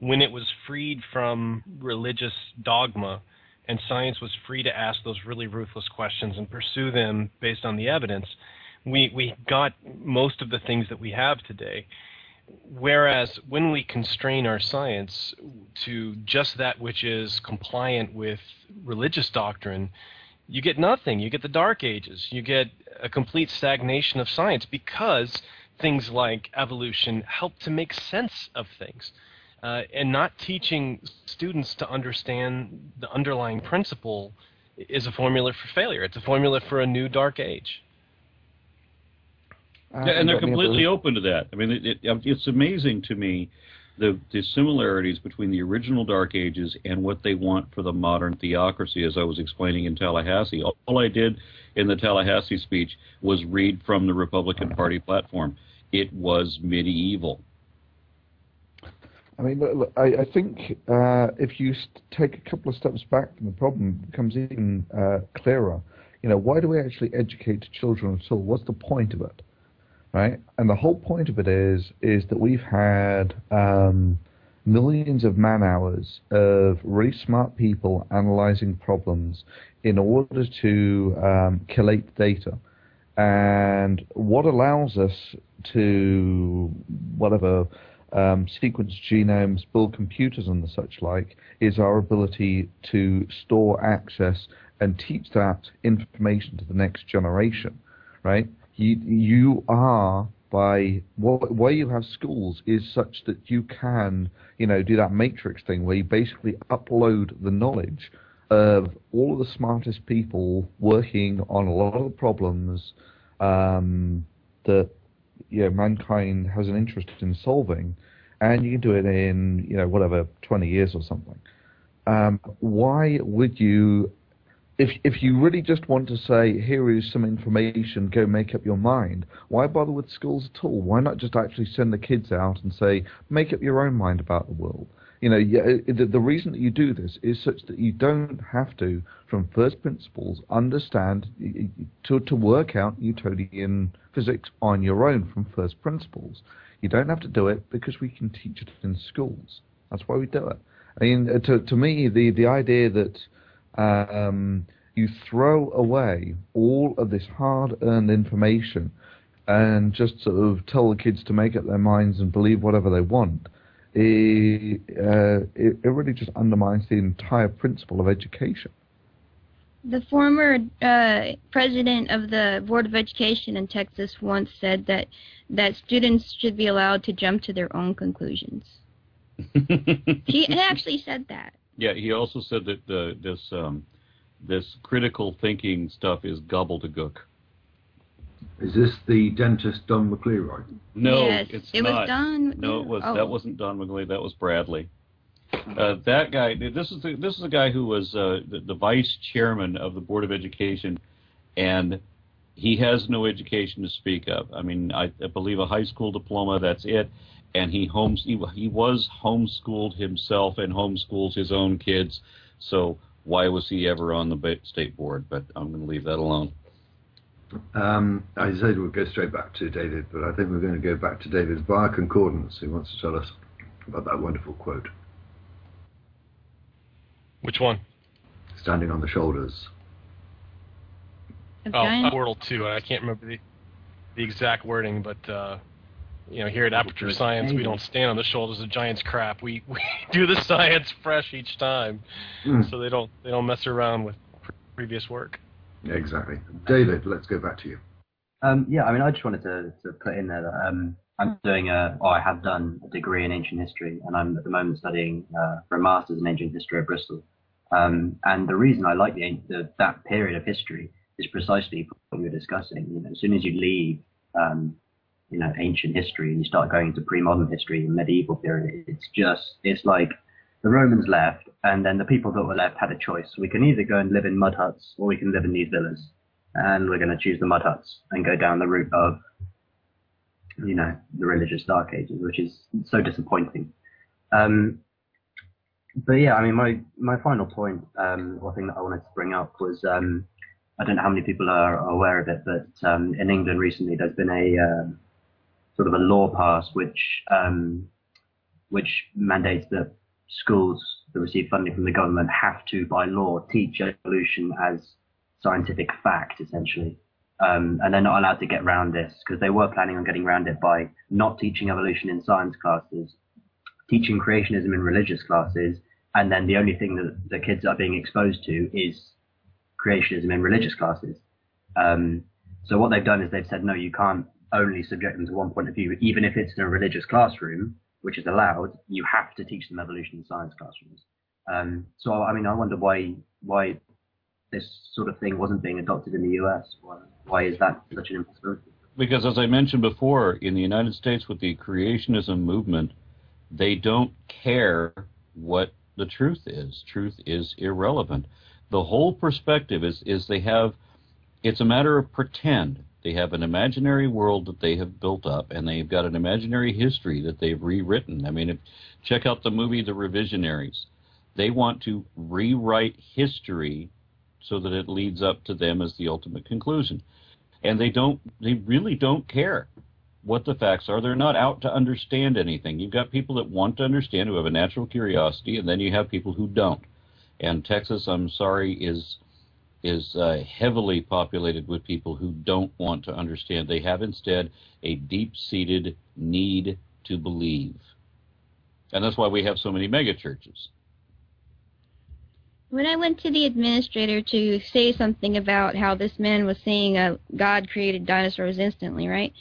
When it was freed from religious dogma and science was free to ask those really ruthless questions and pursue them based on the evidence, We, we got most of the things that we have today. Whereas when we constrain our science to just that which is compliant with religious doctrine, you get nothing. You get the Dark Ages. You get a complete stagnation of science because things like evolution help to make sense of things. Uh, and not teaching students to understand the underlying principle is a formula for failure. It's a formula for a new Dark Age. Yeah, and they're completely open to that. I mean, it, it, it's amazing to me the, the similarities between the original Dark Ages and what they want for the modern theocracy, as I was explaining in Tallahassee. All, all I did in the Tallahassee speech was read from the Republican Party platform. It was medieval. I mean, look, look, I, I think uh, if you st- take a couple of steps back from the problem, it becomes even uh, clearer. You know, why do we actually educate children at all? What's the point of it? Right, and the whole point of it is is that we've had um, millions of man hours of really smart people analyzing problems in order to um, collate data, and what allows us to whatever um, sequence genomes, build computers and the such like is our ability to store, access, and teach that information to the next generation, right? You, you are by what, where you have schools is such that you can, you know, do that Matrix thing where you basically upload the knowledge of all of the smartest people working on a lot of the problems um, that you know mankind has an interest in solving, and you can do it in you know whatever twenty years or something. Um, why would you? If if you really just want to say, here is some information, go make up your mind, why bother with schools at all? Why not just actually send the kids out and say, make up your own mind about the world? You know, you, the, the reason that you do this is such that you don't have to, from first principles, understand, to, to work out Newtonian physics on your own from first principles. You don't have to do it because we can teach it in schools. That's why we do it. I mean, to, to me, the, the idea that Um, you throw away all of this hard-earned information and just sort of tell the kids to make up their minds and believe whatever they want, it, uh, it, it really just undermines the entire principle of education. The former uh, president of the Board of Education in Texas once said that, that students should be allowed to jump to their own conclusions. He actually said that. Yeah, he also said that the, this um, this critical thinking stuff is gobbledygook. Is this the dentist Don McLeary? No, yes, it's it not. Was Don McLeary. No, it was. Oh. That wasn't Don McLeary. That was Bradley. Uh, that guy. This is the, this is the guy who was uh, the, the vice chairman of the Board of Education, and he has no education to speak of. I mean, I, I believe a high school diploma. That's it. And he homes he, he was homeschooled himself and homeschools his own kids, so why was he ever on the state board? But I'm going to leave that alone. Um, I said we'll go straight back to David, but I think we're going to go back to David via Concordance, who wants to tell us about that wonderful quote. Which one? Standing on the shoulders. Okay. Oh, Portal two. I can't remember the, the exact wording, but... Uh... You know, here at Aperture Science, we don't stand on the shoulders of giants' crap. We we do the science fresh each time, mm. so they don't they don't mess around with pre- previous work. Yeah, exactly, David. Let's go back to you. Um, yeah, I mean, I just wanted to, to put in there that um, I'm doing a, or I have done a degree in ancient history, and I'm at the moment studying uh, for a master's in ancient history at Bristol. Um, and the reason I like the, the that period of history is precisely what we were discussing. You know, as soon as you leave. Um, you know, ancient history, and you start going into pre-modern history and medieval period, it's just, it's like the Romans left, and then the people that were left had a choice. We can either go and live in mud huts, or we can live in these villas, and we're going to choose the mud huts and go down the route of, you know, the religious Dark Ages, which is so disappointing. Um, but yeah, I mean, my, my final point, um, or thing that I wanted to bring up was, um, I don't know how many people are aware of it, but um, in England recently there's been a, uh, sort of a law passed which um, which mandates that schools that receive funding from the government have to, by law, teach evolution as scientific fact, essentially. Um, and they're not allowed to get around this because they were planning on getting around it by not teaching evolution in science classes, teaching creationism in religious classes, and then the only thing that the kids are being exposed to is creationism in religious classes. Um, so what they've done is they've said, no, you can't only subject them to one point of view, even if it's in a religious classroom, which is allowed, you have to teach them evolution in science classrooms. Um, so, I mean, I wonder why why this sort of thing wasn't being adopted in the U S. Why, why is that such an impossibility? Because, as I mentioned before, in the United States with the creationism movement, they don't care what the truth is. Truth is irrelevant. The whole perspective is, is they have, it's a matter of pretend. They have an imaginary world that they have built up, and they've got an imaginary history that they've rewritten. I mean, if, check out the movie The Revisionaries. They want to rewrite history so that it leads up to them as the ultimate conclusion. And they don't, they really don't care what the facts are. They're not out to understand anything. You've got people that want to understand, who have a natural curiosity, and then you have people who don't. And Texas, I'm sorry, is is uh, heavily populated with people who don't want to understand. They have instead a deep-seated need to believe. And that's why we have so many megachurches. When I went to the administrator to say something about how this man was saying uh, God created dinosaurs instantly, right?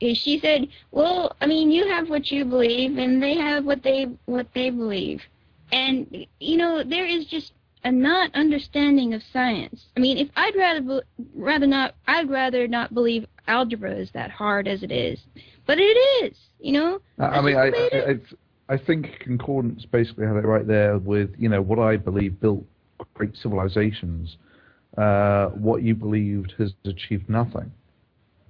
She said, well, I mean, you have what you believe, and they have what they what they believe. And, you know, there is just a not understanding of science. I mean, if I'd rather rather not, I'd rather not believe algebra is that hard as it is. But it is, you know? I mean, I, I, I think Concordance basically had it right there with, you know, what I believe built great civilizations. Uh, what you believed has achieved nothing.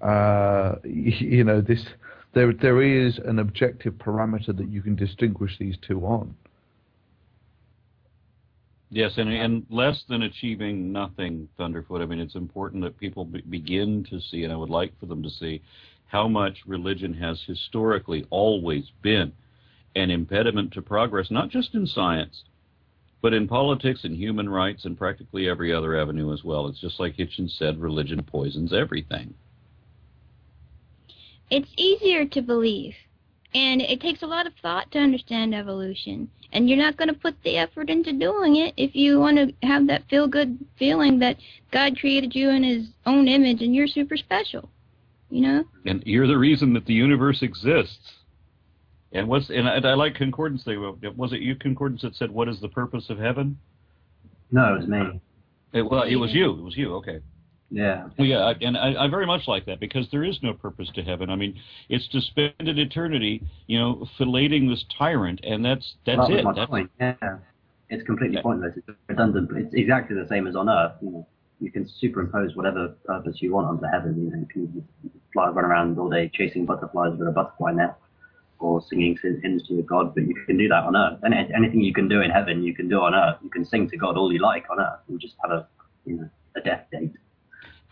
Uh, you know, this there there is an objective parameter that you can distinguish these two on. Yes, and and less than achieving nothing, Thunderfoot. I mean, it's important that people be begin to see, and I would like for them to see, how much religion has historically always been an impediment to progress, not just in science, but in politics and human rights and practically every other avenue as well. It's just like Hitchens said, religion poisons everything. It's easier to believe, and it takes a lot of thought to understand evolution, and you're not going to put the effort into doing it if you want to have that feel-good feeling that God created you in his own image and you're super special, you know? And you're the reason that the universe exists. And what's and I, and I like Concordance. They, was it you, Concordance, that said, what is the purpose of heaven? No, it was me. It, well, it was you. It was you, okay. Yeah. Well, yeah, and I, I very much like that, because there is no purpose to heaven. I mean, it's to spend an eternity, you know, filleting this tyrant, and that's that's well, that was it. My that's point. Yeah, it's completely yeah. pointless. It's redundant. It's exactly the same as on Earth. You know, you can superimpose whatever purpose you want onto heaven. You know, you can fly, run around all day chasing butterflies with a butterfly net, or singing hymns to your God. But you can do that on Earth. And anything you can do in heaven, you can do on Earth. You can sing to God all you like on Earth. You just have a, you know, a death date.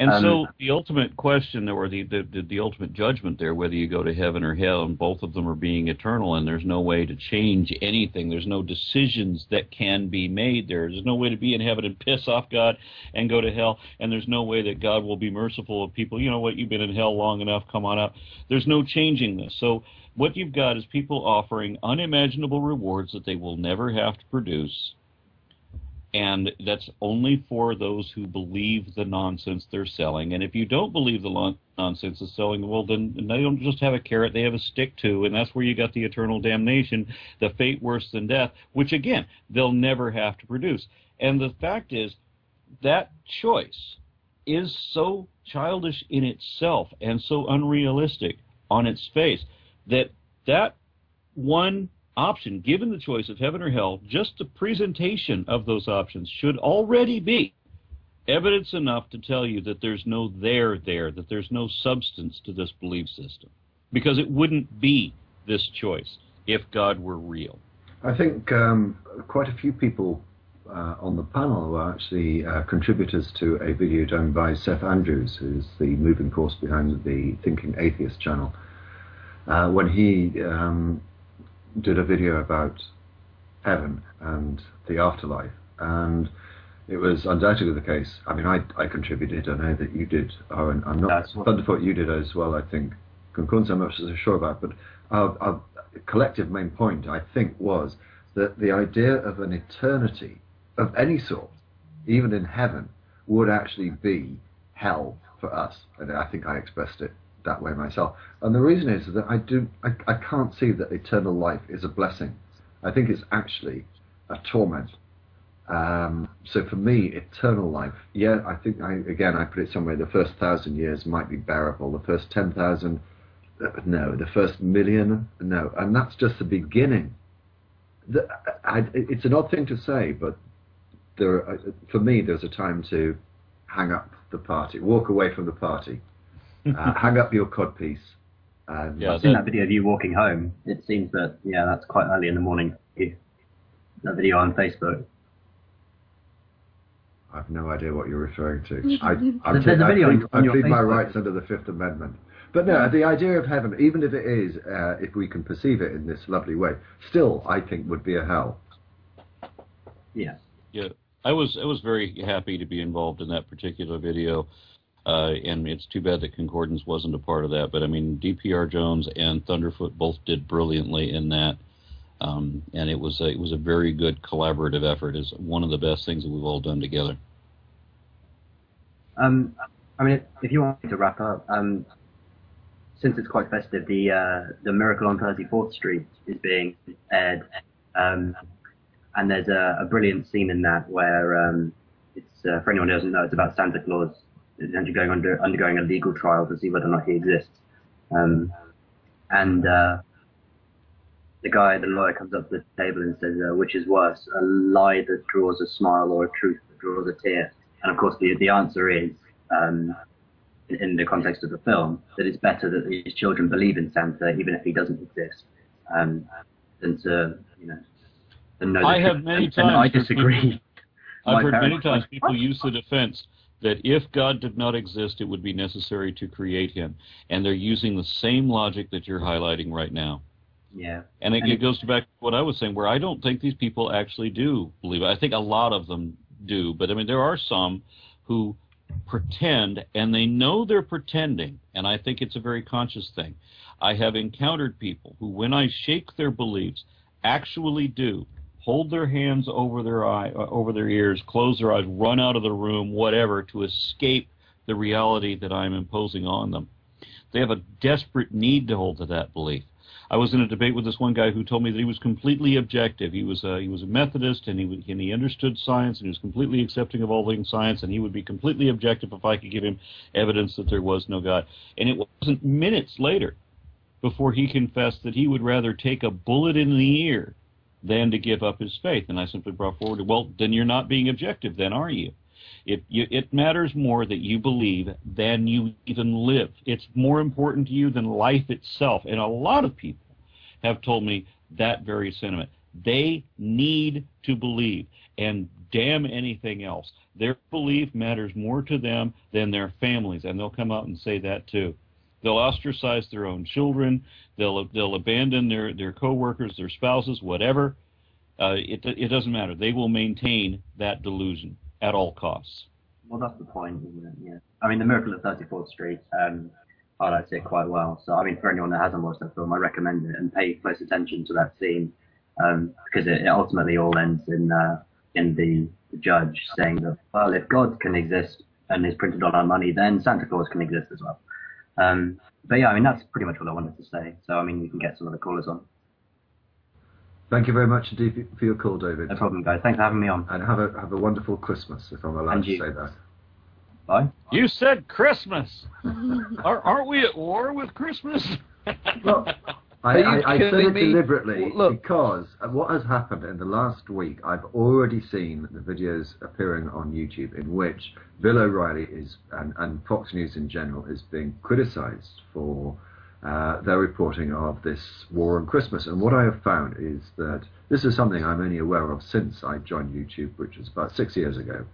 And um, so the ultimate question, or the, the, the ultimate judgment there, whether you go to heaven or hell, and both of them are being eternal, and there's no way to change anything. There's no decisions that can be made there. There's no way to be in heaven and piss off God and go to hell, and there's no way that God will be merciful of people. You know what, you've been in hell long enough, come on up. There's no changing this. So what you've got is people offering unimaginable rewards that they will never have to produce. And that's only for those who believe the nonsense they're selling. And if you don't believe the nonsense is selling, well, then they don't just have a carrot, they have a stick too. And that's where you got the eternal damnation, the fate worse than death, which, again, they'll never have to produce. And the fact is, that choice is so childish in itself and so unrealistic on its face that that one option, given the choice of heaven or hell, just the presentation of those options should already be evidence enough to tell you that there's no there there, that there's no substance to this belief system, because it wouldn't be this choice if God were real. I think um, quite a few people uh, on the panel were actually uh, contributors to a video done by Seth Andrews, who's the moving force behind the Thinking Atheist channel, uh, when he um, did a video about heaven and the afterlife, and It was undoubtedly the case. I mean, I I contributed. I know that you did, Aron. I'm not That's Thunderfoot. You did as well, I think. Concordance, I'm not so sure about, but our, our collective main point, I think, was that the idea of an eternity of any sort, even in heaven, would actually be hell for us. And I think I expressed it that way myself. And the reason is that I do I, I can't see that eternal life is a blessing. I think it's actually a torment. Um, so for me, eternal life, yeah, I think, I again, I put it somewhere, the first thousand years might be bearable, the first ten thousand, uh, no, the first million, no. And that's just the beginning. The, I, it's an odd thing to say, but there, are, for me, there's a time to hang up the party, walk away from the party, uh, hang up your codpiece. Um, yeah, I've seen that video of you walking home. It seems that, yeah, that's quite early in the morning. That video on Facebook. I've no idea what you're referring to. I, I'm t- I, plead, I plead my rights under the Fifth Amendment. But no, the idea of heaven, even if it is, uh, if we can perceive it in this lovely way, still, I think, would be a hell. Yeah. Yeah. I was I was very happy to be involved in that particular video, uh, and it's too bad that Concordance wasn't a part of that. But, I mean, D P R Jones and Thunderfoot both did brilliantly in that. Um, and it was a, it was a very good collaborative effort. It's one of the best things that we've all done together. Um, I mean, if, if you want me to wrap up, um, since it's quite festive, the uh, the Miracle on thirty-fourth Street is being aired, um, and there's a, a brilliant scene in that where um, it's uh, for anyone who doesn't know, it's about Santa Claus undergoing under, undergoing a legal trial to see whether or not he exists, um, and. Uh, The guy, the lawyer, comes up to the table and says, uh, which is worse, a lie that draws a smile or a truth that draws a tear? And, of course, the the answer is, um, in, in the context of the film, that it's better that these children believe in Santa, even if he doesn't exist, um, than to, you know, to know I have many times... I disagree. I've heard many times people use the defense that if God did not exist, it would be necessary to create him. And they're using the same logic that you're highlighting right now. Yeah, and it, it goes back to what I was saying, where I don't think these people actually do believe it. I think a lot of them do, but I mean, there are some who pretend, and they know they're pretending, and I think it's a very conscious thing. I have encountered people who, when I shake their beliefs, actually do hold their hands over their eye, over their ears, close their eyes, run out of the room, whatever, to escape the reality that I'm imposing on them. They have a desperate need to hold to that belief. I was in a debate with this one guy who told me that he was completely objective. He was a, he was a Methodist, and he and he understood science, and he was completely accepting of all things science, and he would be completely objective if I could give him evidence that there was no God. And it wasn't minutes later before he confessed that he would rather take a bullet in the ear than to give up his faith. And I simply brought forward, well, then you're not being objective, then, are you? If you, it matters more that you believe than you even live. It's more important to you than life itself. And a lot of people have told me that very sentiment. They need to believe, and damn anything else. Their belief matters more to them than their families, and they'll come out and say that too. They'll ostracize their own children. They'll they'll abandon their, their coworkers, their spouses, whatever. Uh, it it doesn't matter. They will maintain that delusion at all costs. Well, that's the point, isn't it? Yeah. I mean, The Miracle of thirty-fourth Street um, highlights it quite well. So, I mean, for anyone that hasn't watched that film, I recommend it and pay close attention to that scene, um, because it, it ultimately all ends in uh, in the, the judge saying that, well, if God can exist and is printed on our money, then Santa Claus can exist as well. Um, but yeah, I mean, that's pretty much what I wanted to say. So, I mean, we can get some of the callers on. Thank you very much indeed for your call, David. No problem, guys. Thanks for having me on. And have a have a wonderful Christmas, if I'm allowed to say that. Bye. You said Christmas. Are, aren't we at war with Christmas? Look, I, I, I said it me? deliberately Look. because what has happened in the last week, I've already seen the videos appearing on YouTube in which Bill O'Reilly is and, and Fox News in general is being criticised for Uh, their reporting of this war on Christmas. And what I have found is that this is something I'm only aware of since I joined YouTube, which was about six years ago.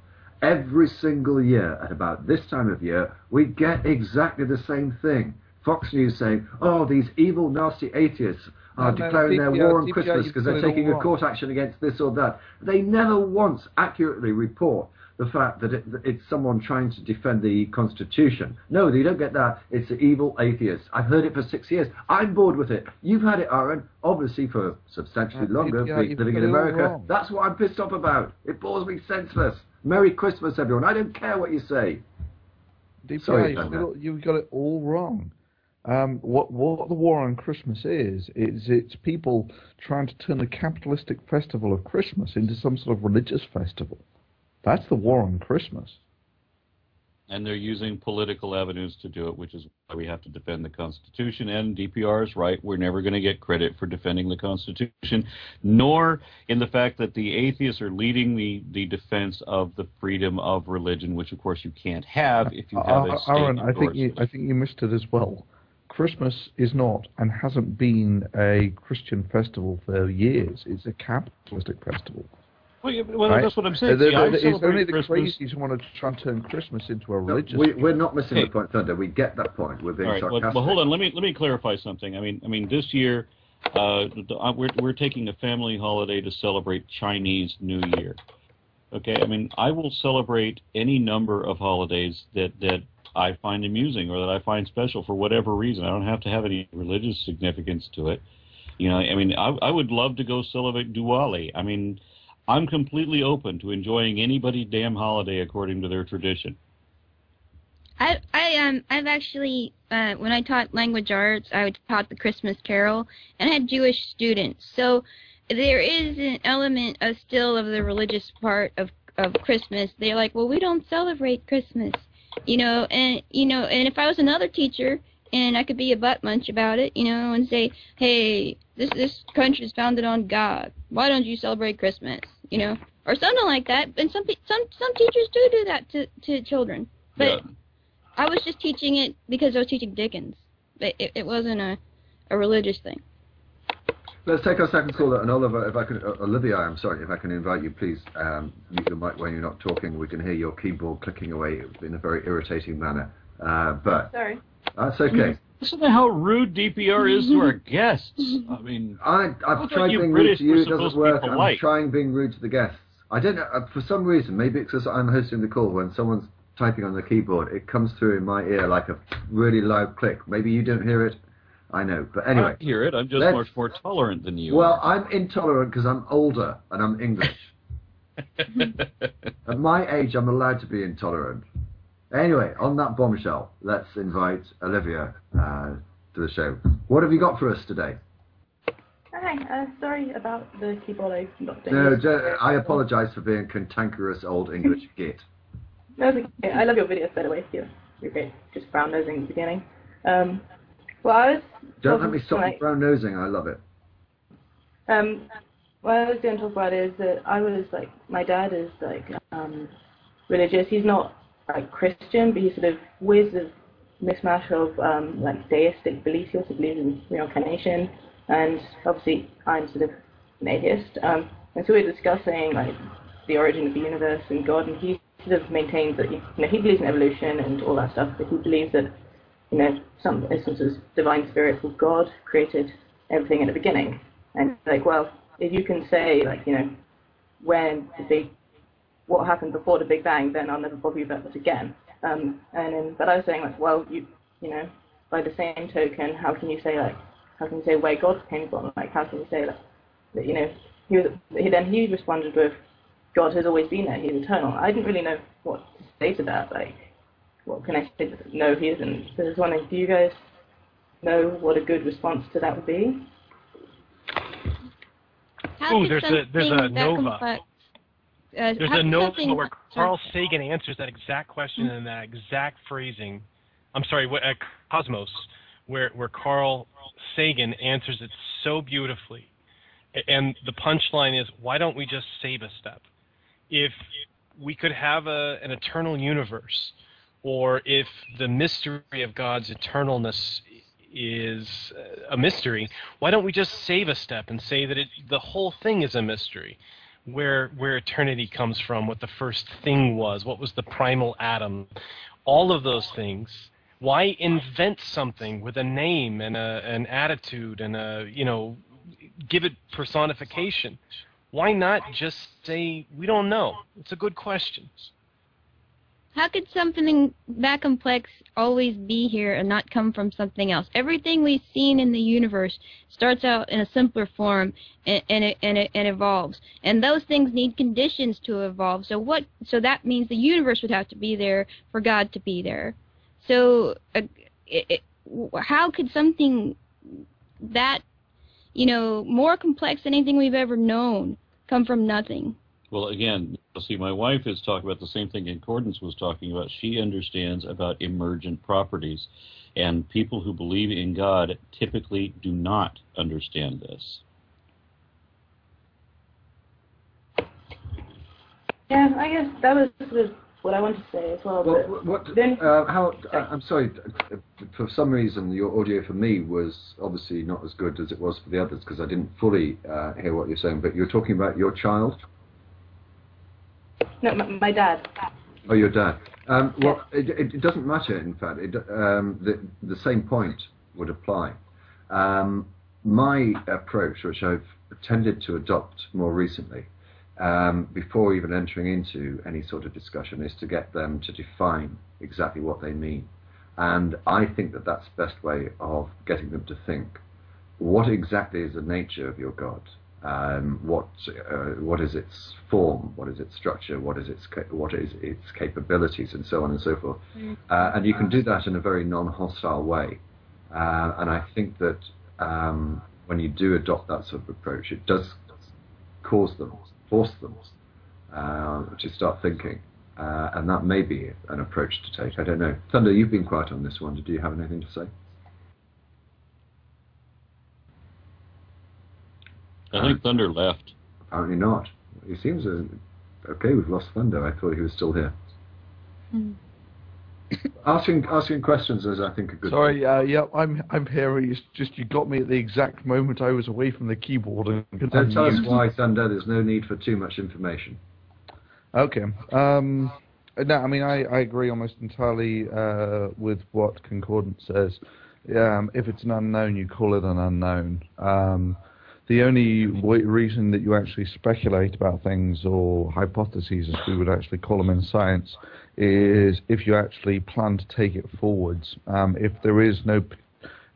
Every single year at about this time of year, we get exactly the same thing. Fox News saying, oh, these evil, nasty atheists are declaring their war on Christmas because they're taking a court action against this or that. They never once accurately report the fact that it, it's someone trying to defend the Constitution. No, you don't get that. It's the evil atheists. I've heard it for six years. I'm bored with it. You've had it, Aron, obviously for substantially uh, longer, yeah, living in America. That's what I'm pissed off about. It bores me senseless. Merry Christmas, everyone. I don't care what you say. D P I, Sorry, you've, got, you've got it all wrong. Um, what, what the war on Christmas is, is it's people trying to turn the capitalistic festival of Christmas into some sort of religious festival. That's the war on Christmas. And they're using political avenues to do it, which is why we have to defend the Constitution. And D P R is right. We're never going to get credit for defending the Constitution, nor in the fact that the atheists are leading the, the defense of the freedom of religion, which, of course, you can't have if you have a state. Aron, I think you, I think you missed it as well. Christmas is not and hasn't been a Christian festival for years. It's a capitalistic festival. Well, yeah, well right. That's what I'm saying. The, the, yeah, the, it's only the Christmas. Crazies who want to try and turn Christmas into a religious. No, we, we're not missing hey. the point, Thunder. We get that point. We're being All right, sarcastic. Well, well, hold on. Let me let me clarify something. I mean, I mean, this year uh, we're we're taking a family holiday to celebrate Chinese New Year. Okay. I mean, I will celebrate any number of holidays that that I find amusing or that I find special for whatever reason. I don't have to have any religious significance to it. You know, I mean, I I would love to go celebrate Diwali. I mean. I'm completely open to enjoying anybody's damn holiday according to their tradition. I, I, um, I've actually, uh, when I taught language arts, I taught the Christmas Carol, and I had Jewish students. So there is an element of still of the religious part of of Christmas. They're like, well, we don't celebrate Christmas, you know, and you know, and if I was another teacher. And I could be a butt munch about it, you know, and say, hey, this this country is founded on God. Why don't you celebrate Christmas, you know, or something like that. And some some some teachers do do that to, to children. But yeah. I was just teaching it because I was teaching Dickens. But it, it wasn't a, a religious thing. Let's take our second caller, and Oliver, if I can, uh, Olivia, I'm sorry, if I can invite you, please, um, mute your mic when you're not talking. We can hear your keyboard clicking away in a very irritating manner. Uh, but sorry. That's okay. Listen to how rude D P R is to our guests. I mean, I, I've tried being rude to you, it doesn't work. I'm trying being rude to the guests. I don't know, uh, for some reason, maybe it's because I'm hosting the call, when someone's typing on the keyboard, it comes through in my ear like a really loud click. Maybe you don't hear it. I know, but anyway. I hear it. I'm just much more tolerant than you. Well, are. I'm intolerant because I'm older and I'm English. At my age, I'm allowed to be intolerant. Anyway, on that bombshell, let's invite Olivia uh, to the show. What have you got for us today? Hi, uh, sorry about the keyboard. I got no, ju- I apologise for being cantankerous old English git. That's okay. I love your videos, by the way. You're, you're great. Just brown nosing at the beginning. Um, well, I was Don't let me stop with brown nosing. I love it. Um, what I was going to talk about is that I was like, my dad is like um, religious. He's not. Like Christian, but he sort of wears a mismatch of um, like deistic beliefs. He also believes in reincarnation, and obviously I'm sort of an atheist. Um, and so we're discussing like the origin of the universe and God, and he sort of maintains that you know he believes in evolution and all that stuff, but he believes that you know some some sort of divine spirit called God created everything at the beginning. And like, well, if you can say like you know when the big what happened before the Big Bang, then I'll never bother you about this again. Um, and then, but I was saying, like, well, you, you know, by the same token, how can you say, like, how can you say where God came from? Like, how can you say, like, that, you know, he was, he, then he responded with, God has always been there, he's eternal. I didn't really know what to say to that, like, what can I say? No, he isn't. So I was wondering, do you guys know what a good response to that would be? Oh, there's a, there's a nova. Uh, There's a note where Carl Sagan answers that exact question mm-hmm. in that exact phrasing. I'm sorry, what, uh, Cosmos, where, where Carl Sagan answers it so beautifully. And the punchline is, why don't we just save a step? If we could have a, an eternal universe, or if the mystery of God's eternalness is a mystery, why don't we just save a step and say that it, the whole thing is a mystery? Where where eternity comes from, what the first thing was, what was the primal atom, all of those things. Why invent something with a name and a, an attitude and a you know give it personification? Why not just say we don't know? It's a good question. How could something that complex always be here and not come from something else? Everything we've seen in the universe starts out in a simpler form and and it, and, it, and evolves. And those things need conditions to evolve. So what? So that means the universe would have to be there for God to be there. So uh, it, it, how could something that, you know, more complex than anything we've ever known come from nothing? Well, again, see, my wife is talking about the same thing Concordance was talking about. She understands about emergent properties, and people who believe in God typically do not understand this. Yeah, I guess that was what I wanted to say as well. well but what, then, uh, how, uh, I'm sorry, for some reason your audio for me was obviously not as good as it was for the others, because I didn't fully uh, hear what you're saying, but you're talking about your child? No, my, my dad. Oh, your dad. Um, well, it, it doesn't matter, in fact. It, um, the, the same point would apply. Um, my approach, which I've tended to adopt more recently, um, before even entering into any sort of discussion, is to get them to define exactly what they mean. And I think that that's the best way of getting them to think. What exactly is the nature of your God? Um, what uh, what is its form? What is its structure? What is its ca what is its capabilities, and so on and so forth. Mm. Uh, and you can do that in a very non-hostile way. Uh, and I think that um, when you do adopt that sort of approach, it does cause them, force them uh, to start thinking. Uh, and that may be an approach to take. I don't know. Thunder, you've been quiet on this one. Do you have anything to say? I think Thunder left. Apparently not. He seems uh, okay. We've lost Thunder. I thought he was still here. Mm. Asking asking questions is, I think, a good. Sorry. Uh, yeah, I'm I'm here. It's just you got me at the exact moment I was away from the keyboard. And don't tell us why, Thunder. There's no need for too much information. Okay. Um, no, I mean I, I agree almost entirely uh, with what Concordance says. Um, if it's an unknown, you call it an unknown. Um, The only reason that you actually speculate about things, or hypotheses as we would actually call them in science, is if you actually plan to take it forwards. Um, if there is no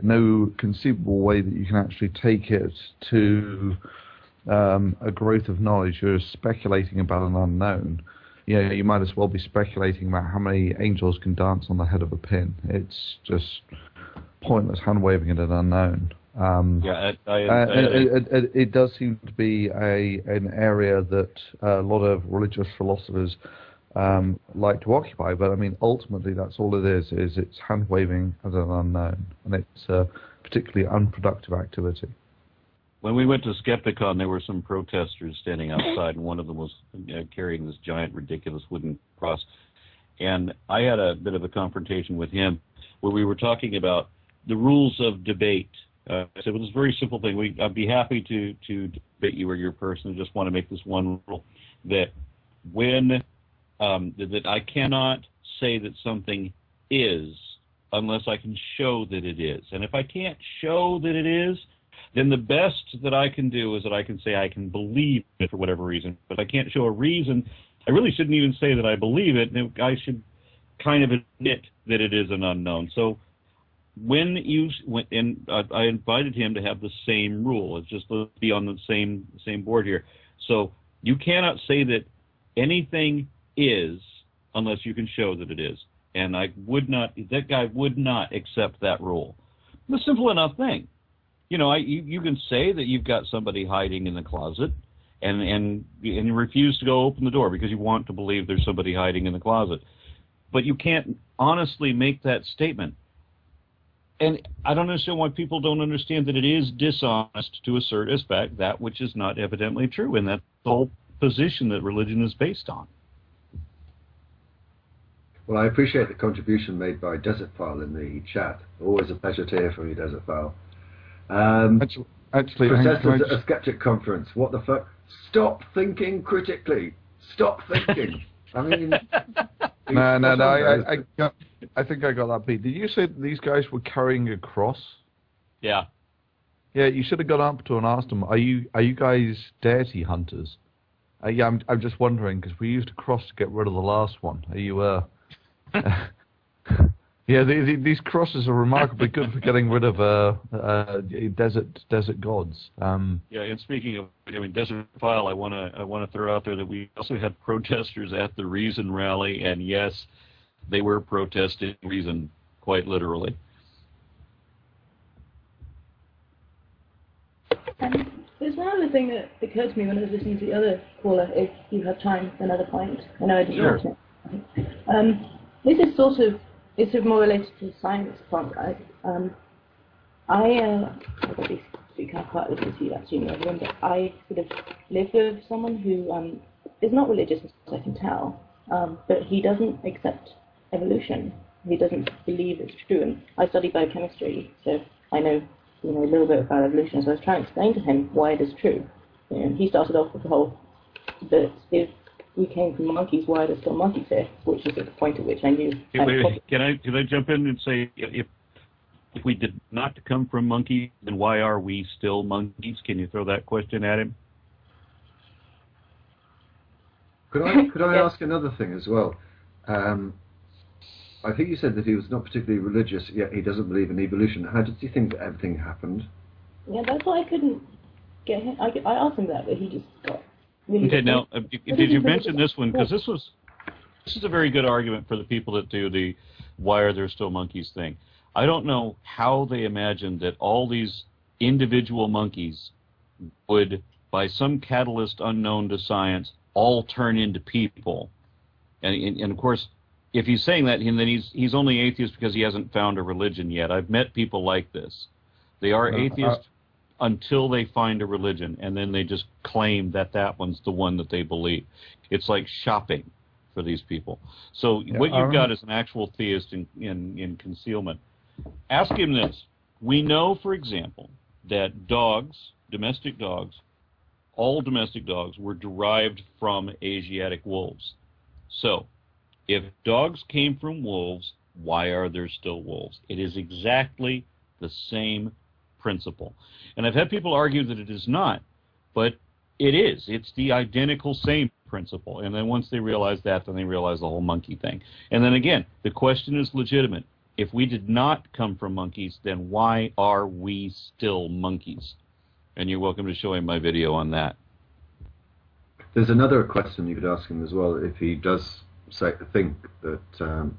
no conceivable way that you can actually take it to um, a growth of knowledge, you're speculating about an unknown. You know, you might as well be speculating about how many angels can dance on the head of a pin. It's just pointless hand-waving at an unknown. Um, yeah, I, I, I, I, it, it, it does seem to be a an area that a lot of religious philosophers um, like to occupy, but I mean, ultimately, that's all it is, is it's hand-waving as an unknown, and it's a particularly unproductive activity. When we went to Skepticon, there were some protesters standing outside, and one of them was uh, carrying this giant, ridiculous wooden cross, and I had a bit of a confrontation with him where we were talking about the rules of debate. Uh, I said, well, it's a very simple thing. We, I'd be happy to, to debate you or your person. I just want to make this one rule, that when um, that I cannot say that something is unless I can show that it is. And if I can't show that it is, then the best that I can do is that I can say I can believe it for whatever reason. But if I can't show a reason, I really shouldn't even say that I believe it. And I should kind of admit that it is an unknown. So when you went in, I, I invited him to have the same rule. It's just let's be on the same same board here. So you cannot say that anything is unless you can show that it is. And I would not. That guy would not accept that rule. The simple enough thing, you know. I you, you can say that you've got somebody hiding in the closet, and and and you refuse to go open the door because you want to believe there's somebody hiding in the closet, but you can't honestly make that statement. And I don't understand why people don't understand that it is dishonest to assert as fact that which is not evidently true, and that's the whole position that religion is based on. Well, I appreciate the contribution made by Desertfile in the chat. Always a pleasure to hear from you, Desertfile. Um, actually, actually protesters at a skeptic conference. What the fuck? Stop thinking critically. Stop thinking. I mean, no, no, no. I, I, I, I think I got that beat. Did you say that these guys were carrying a cross? Yeah. Yeah, you should have got up to and asked them, are you are you guys deity hunters? Uh, yeah, I'm, I'm just wondering, because we used a cross to get rid of the last one. Are you uh, Yeah, the, the, these crosses are remarkably good for getting rid of uh, uh, desert desert gods. Um, yeah, and speaking of, I mean, desert pile, I want to I want to throw out there that we also had protesters at the Reason rally, and yes, they were protesting Reason quite literally. Um, there's one other thing that occurred to me when I was listening to the other caller. If you have time, another point. I know I didn't watch it. Um, this is sort of. It's more related to the science part, right? Um, I, uh, I've got these speaking up quite a little to you, that's you, everyone, but I sort of live with someone who um, is not religious, as I can tell, um, but he doesn't accept evolution. He doesn't believe it's true, and I study biochemistry, so I know, you know, a little bit about evolution, so I was trying to explain to him why it is true. You know, he started off with the whole, that if we came from monkeys, why are there still monkeys here? Which is at the point at which I knew. Hey, wait, can I can I jump in and say if if we did not come from monkeys, then why are we still monkeys? Can you throw that question at him? Could I could I yeah. ask another thing as well? Um, I think you said that he was not particularly religious, yet he doesn't believe in evolution. How does he think that everything happened? Yeah, that's why I couldn't get him. I I asked him that, but he just got. Okay, now, uh, did you mention this one? Because this was this is a very good argument for the people that do the why are there still monkeys thing. I don't know how they imagined that all these individual monkeys would, by some catalyst unknown to science, all turn into people. And, and, and of course, if he's saying that, then he's, he's only atheist because he hasn't found a religion yet. I've met people like this. They are uh, atheists. Uh, until they find a religion, and then they just claim that that one's the one that they believe. It's like shopping for these people. So yeah, what you've got is an actual theist in, in, in concealment. Ask him this. We know, for example, that dogs, domestic dogs, all domestic dogs were derived from Asiatic wolves. So if dogs came from wolves, why are there still wolves? It is exactly the same principle. And I've had people argue that it is not, but it is. It's the identical same principle. And then once they realize that, then they realize the whole monkey thing. And then again, the question is legitimate. If we did not come from monkeys, then why are we still monkeys? And you're welcome to show him my video on that. There's another question you could ask him as well, if he does say, think that um,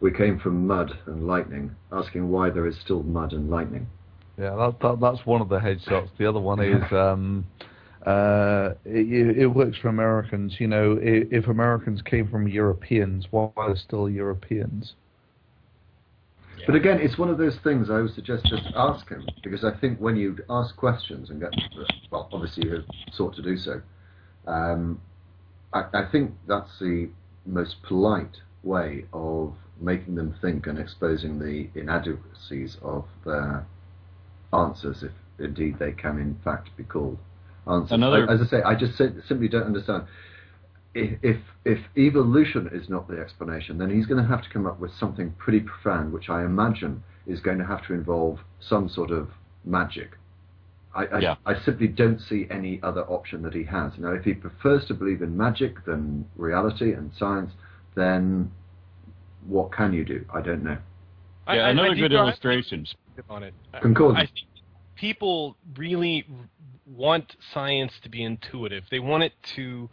we came from mud and lightning, asking why there is still mud and lightning. Yeah, that, that, that's one of the headshots. The other one is um, uh, it, it works for Americans. You know, if, if Americans came from Europeans, why are there still Europeans? Yeah. But again, it's one of those things I would suggest just ask him, because I think when you ask questions and get, well, obviously you sought to do so, um, I, I think that's the most polite way of making them think and exposing the inadequacies of their answers, if indeed they can in fact be called answers. Another, as I say, I just simply don't understand. If, if if evolution is not the explanation, then he's going to have to come up with something pretty profound, which I imagine is going to have to involve some sort of magic. I, I, yeah. I simply don't see any other option that he has. Now, if he prefers to believe in magic than reality and science, then what can you do? I don't know. Yeah, I, another I good illustration. On it. Concordance. I think people really want science to be intuitive. They want it to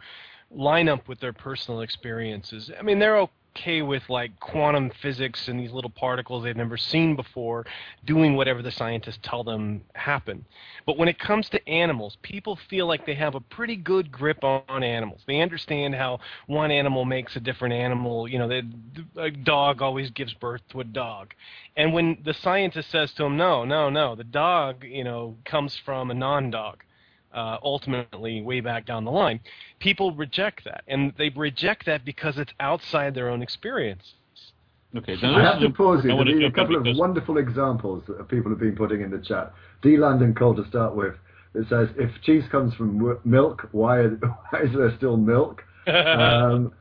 line up with their personal experiences. I mean, they're okay with like quantum physics and these little particles they've never seen before doing whatever the scientists tell them happen. But when it comes to animals, people feel like they have a pretty good grip on animals. They understand how one animal makes a different animal. You know, they, a dog always gives birth to a dog. And when the scientist says to him, no, no, no, the dog, you know, comes from a non-dog, Uh, ultimately way back down the line, people reject that. And they reject that because it's outside their own experience. Okay, so I have to pause here. There are a couple of wonderful examples that people have been putting in the chat. D. Landon Cole to start with. It says, if cheese comes from milk, why, why is there still milk? um,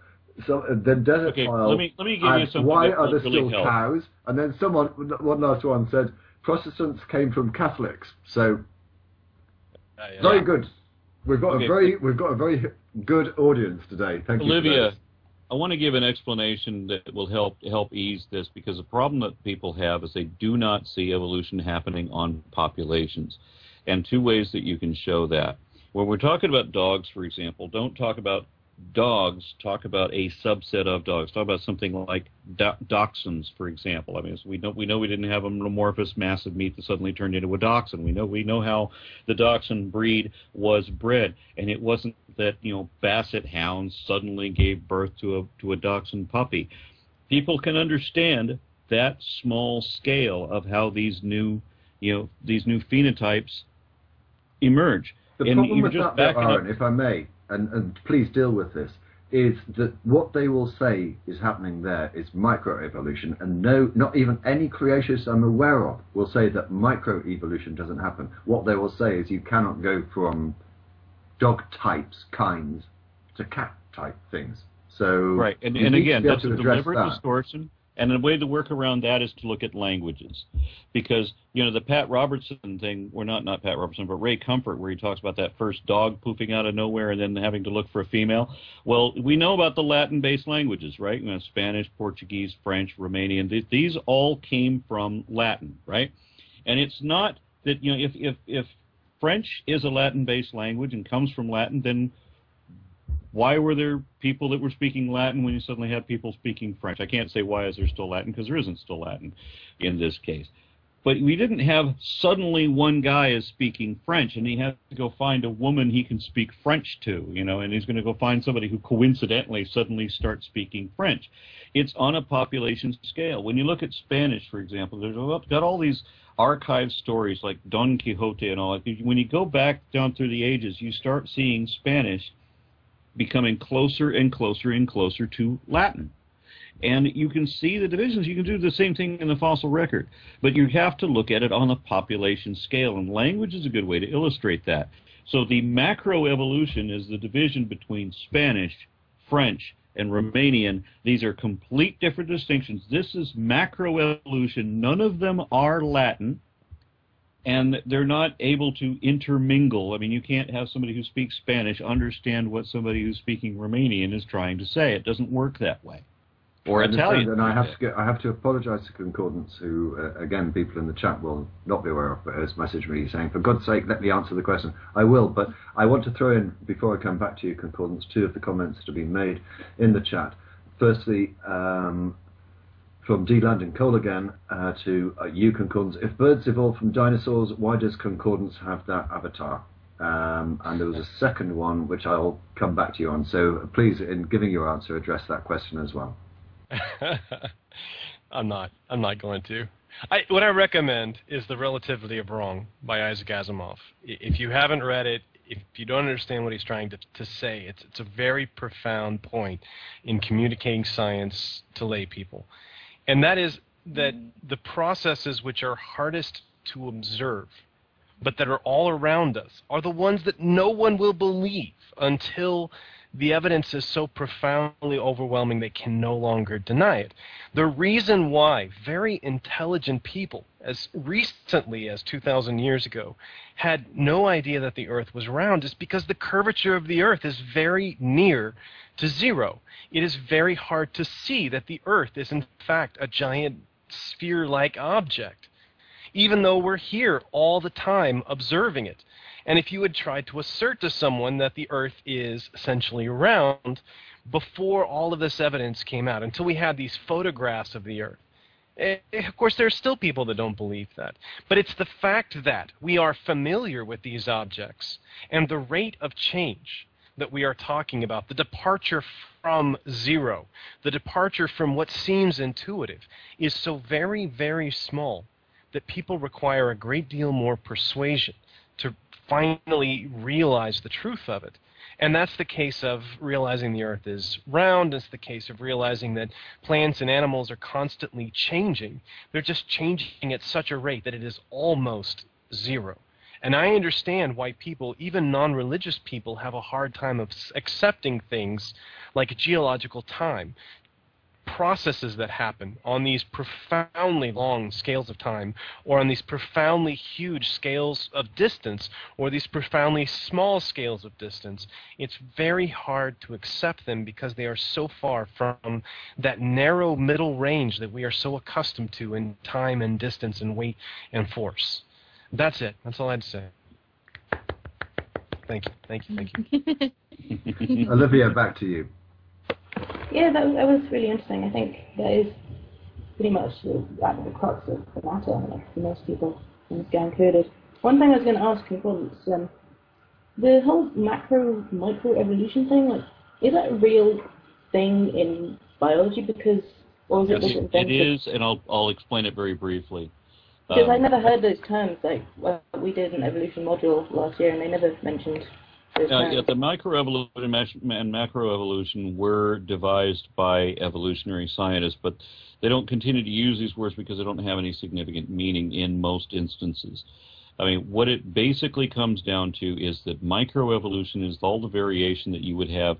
so the desert okay, pile. Let me, let me give you something. Why are there really still help. cows? And then someone, one last one, said, Protestants came from Catholics. So... Uh, yeah. Very good. We've got okay. a very we've got a very good audience today. Thank Olivia, you. Olivia, I want to give an explanation that will help help ease this, because the problem that people have is they do not see evolution happening on populations. And two ways that you can show that. When we're talking about dogs, for example, don't talk about dogs, talk about a subset of dogs. Talk about something like do dachshunds, for example. I mean, we know we know we didn't have a metamorphous mass of meat that suddenly turned into a dachshund. We know we know how the dachshund breed was bred, and it wasn't that, you know, basset hounds suddenly gave birth to a to a dachshund puppy. People can understand that small scale of how these new you know these new phenotypes emerge. The and problem with just that, Aron, if I may. And, and please deal with this, is that what they will say is happening there is microevolution, and no, not even any creationists I'm aware of will say that microevolution doesn't happen. What they will say is you cannot go from dog types, kinds, to cat type things. So right, and, and again, that's a deliberate that. distortion. And the way to work around that is to look at languages, because, you know, the Pat Robertson thing, or not, not Pat Robertson, but Ray Comfort, where he talks about that first dog pooping out of nowhere and then having to look for a female. Well, we know about the Latin-based languages, right? You know, Spanish, Portuguese, French, Romanian. Th these all came from Latin, right? And it's not that, you know, if, if, if French is a Latin-based language and comes from Latin, then why were there people that were speaking Latin when you suddenly had people speaking French? I can't say why is there still Latin, because there isn't still Latin in this case. But we didn't have suddenly one guy is speaking French and he has to go find a woman he can speak French to, you know, and he's going to go find somebody who coincidentally suddenly starts speaking French. It's on a population scale. When you look at Spanish, for example, there's got all these archive stories like Don Quixote and all that. When you go back down through the ages, you start seeing Spanish becoming closer and closer and closer to Latin. And you can see the divisions. You can do the same thing in the fossil record, but you have to look at it on a population scale, and language is a good way to illustrate that. So the macroevolution is the division between Spanish, French, and Romanian. These are complete different distinctions. This is macroevolution. None of them are Latin, and they're not able to intermingle. I mean, you can't have somebody who speaks Spanish understand what somebody who's speaking Romanian is trying to say. It doesn't work that way. Or I Italian. And I have to, get, I have to apologize to Concordance, who, uh, again, people in the chat will not be aware of, but has messaged me saying, for God's sake, let me answer the question. I will, but I want to throw in, before I come back to you, Concordance, two of the comments that have been made in the chat. Firstly, um... from D. Landon Cole again, uh, to uh, you, Concordance. If birds evolved from dinosaurs, why does Concordance have that avatar? Um, and there was a second one, which I'll come back to you on. So please, in giving your answer, address that question as well. I'm not. I'm not going to. I, what I recommend is The Relativity of Wrong by Isaac Asimov. If you haven't read it, if you don't understand what he's trying to, to say, it's, it's a very profound point in communicating science to lay people. And that is that the processes which are hardest to observe, but that are all around us, are the ones that no one will believe until the evidence is so profoundly overwhelming they can no longer deny it. The reason why very intelligent people, as recently as two thousand years ago, had no idea that the Earth was round is because the curvature of the Earth is very near to zero. It is very hard to see that the Earth is in fact a giant sphere-like object, even though we're here all the time observing it. And if you had tried to assert to someone that the Earth is essentially round before all of this evidence came out, until we had these photographs of the Earth, and of course, there are still people that don't believe that. But it's the fact that we are familiar with these objects and the rate of change that we are talking about, the departure from zero, the departure from what seems intuitive, is so very, very small that people require a great deal more persuasion to finally realize the truth of it. And that's the case of realizing the Earth is round. It's the case of realizing that plants and animals are constantly changing. They're just changing at such a rate that it is almost zero. And I understand why people, even non-religious people, have a hard time of accepting things like geological time. processes that happen on these profoundly long scales of time, or on these profoundly huge scales of distance, or these profoundly small scales of distance, it's very hard to accept them because they are so far from that narrow middle range that we are so accustomed to in time and distance and weight and force. That's it. That's all I'd say. Thank you. Thank you. Thank you. Olivia, back to you. Yeah, that was, that was really interesting. I think that is pretty much the, like, the crux of the matter, like, for most people, and it's included. One thing I was going to ask people is um, the whole macro-micro evolution thing, like, is that a real thing in biology? Because, or is yes, it invented? It is, and I'll, I'll explain it very briefly. Because um, I never heard those terms. Like, well, we did an evolution module last year, and they never mentioned. Uh, yeah, the microevolution and macroevolution were devised by evolutionary scientists, but they don't continue to use these words because they don't have any significant meaning in most instances. I mean, what it basically comes down to is that microevolution is all the variation that you would have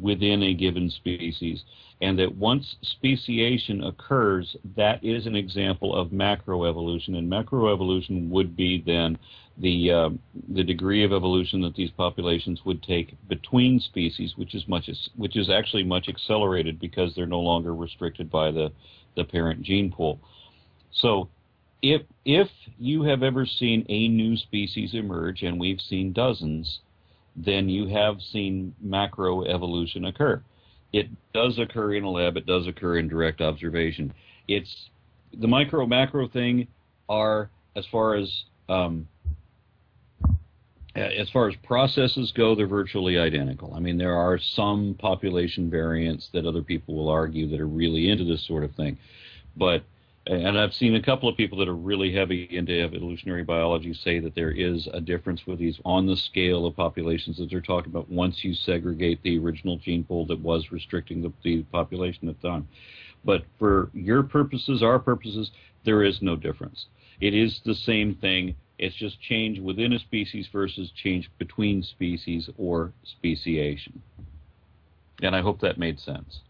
within a given species, and that once speciation occurs, that is an example of macroevolution, and macroevolution would be then the uh, the degree of evolution that these populations would take between species, which is much which is actually much accelerated because they're no longer restricted by the the parent gene pool. So, if if you have ever seen a new species emerge, and we've seen dozens, then you have seen macroevolution occur. It does occur in a lab. It does occur in direct observation. It's the micro macro thing are as far as um, As far as processes go, they're virtually identical. I mean, there are some population variants that other people will argue that are really into this sort of thing. But, and I've seen a couple of people that are really heavy into evolutionary biology say that there is a difference with these on the scale of populations that they're talking about once you segregate the original gene pool that was restricting the, the population at the time. But for your purposes, our purposes, there is no difference. It is the same thing. It's just change within a species versus change between species or speciation. And I hope that made sense.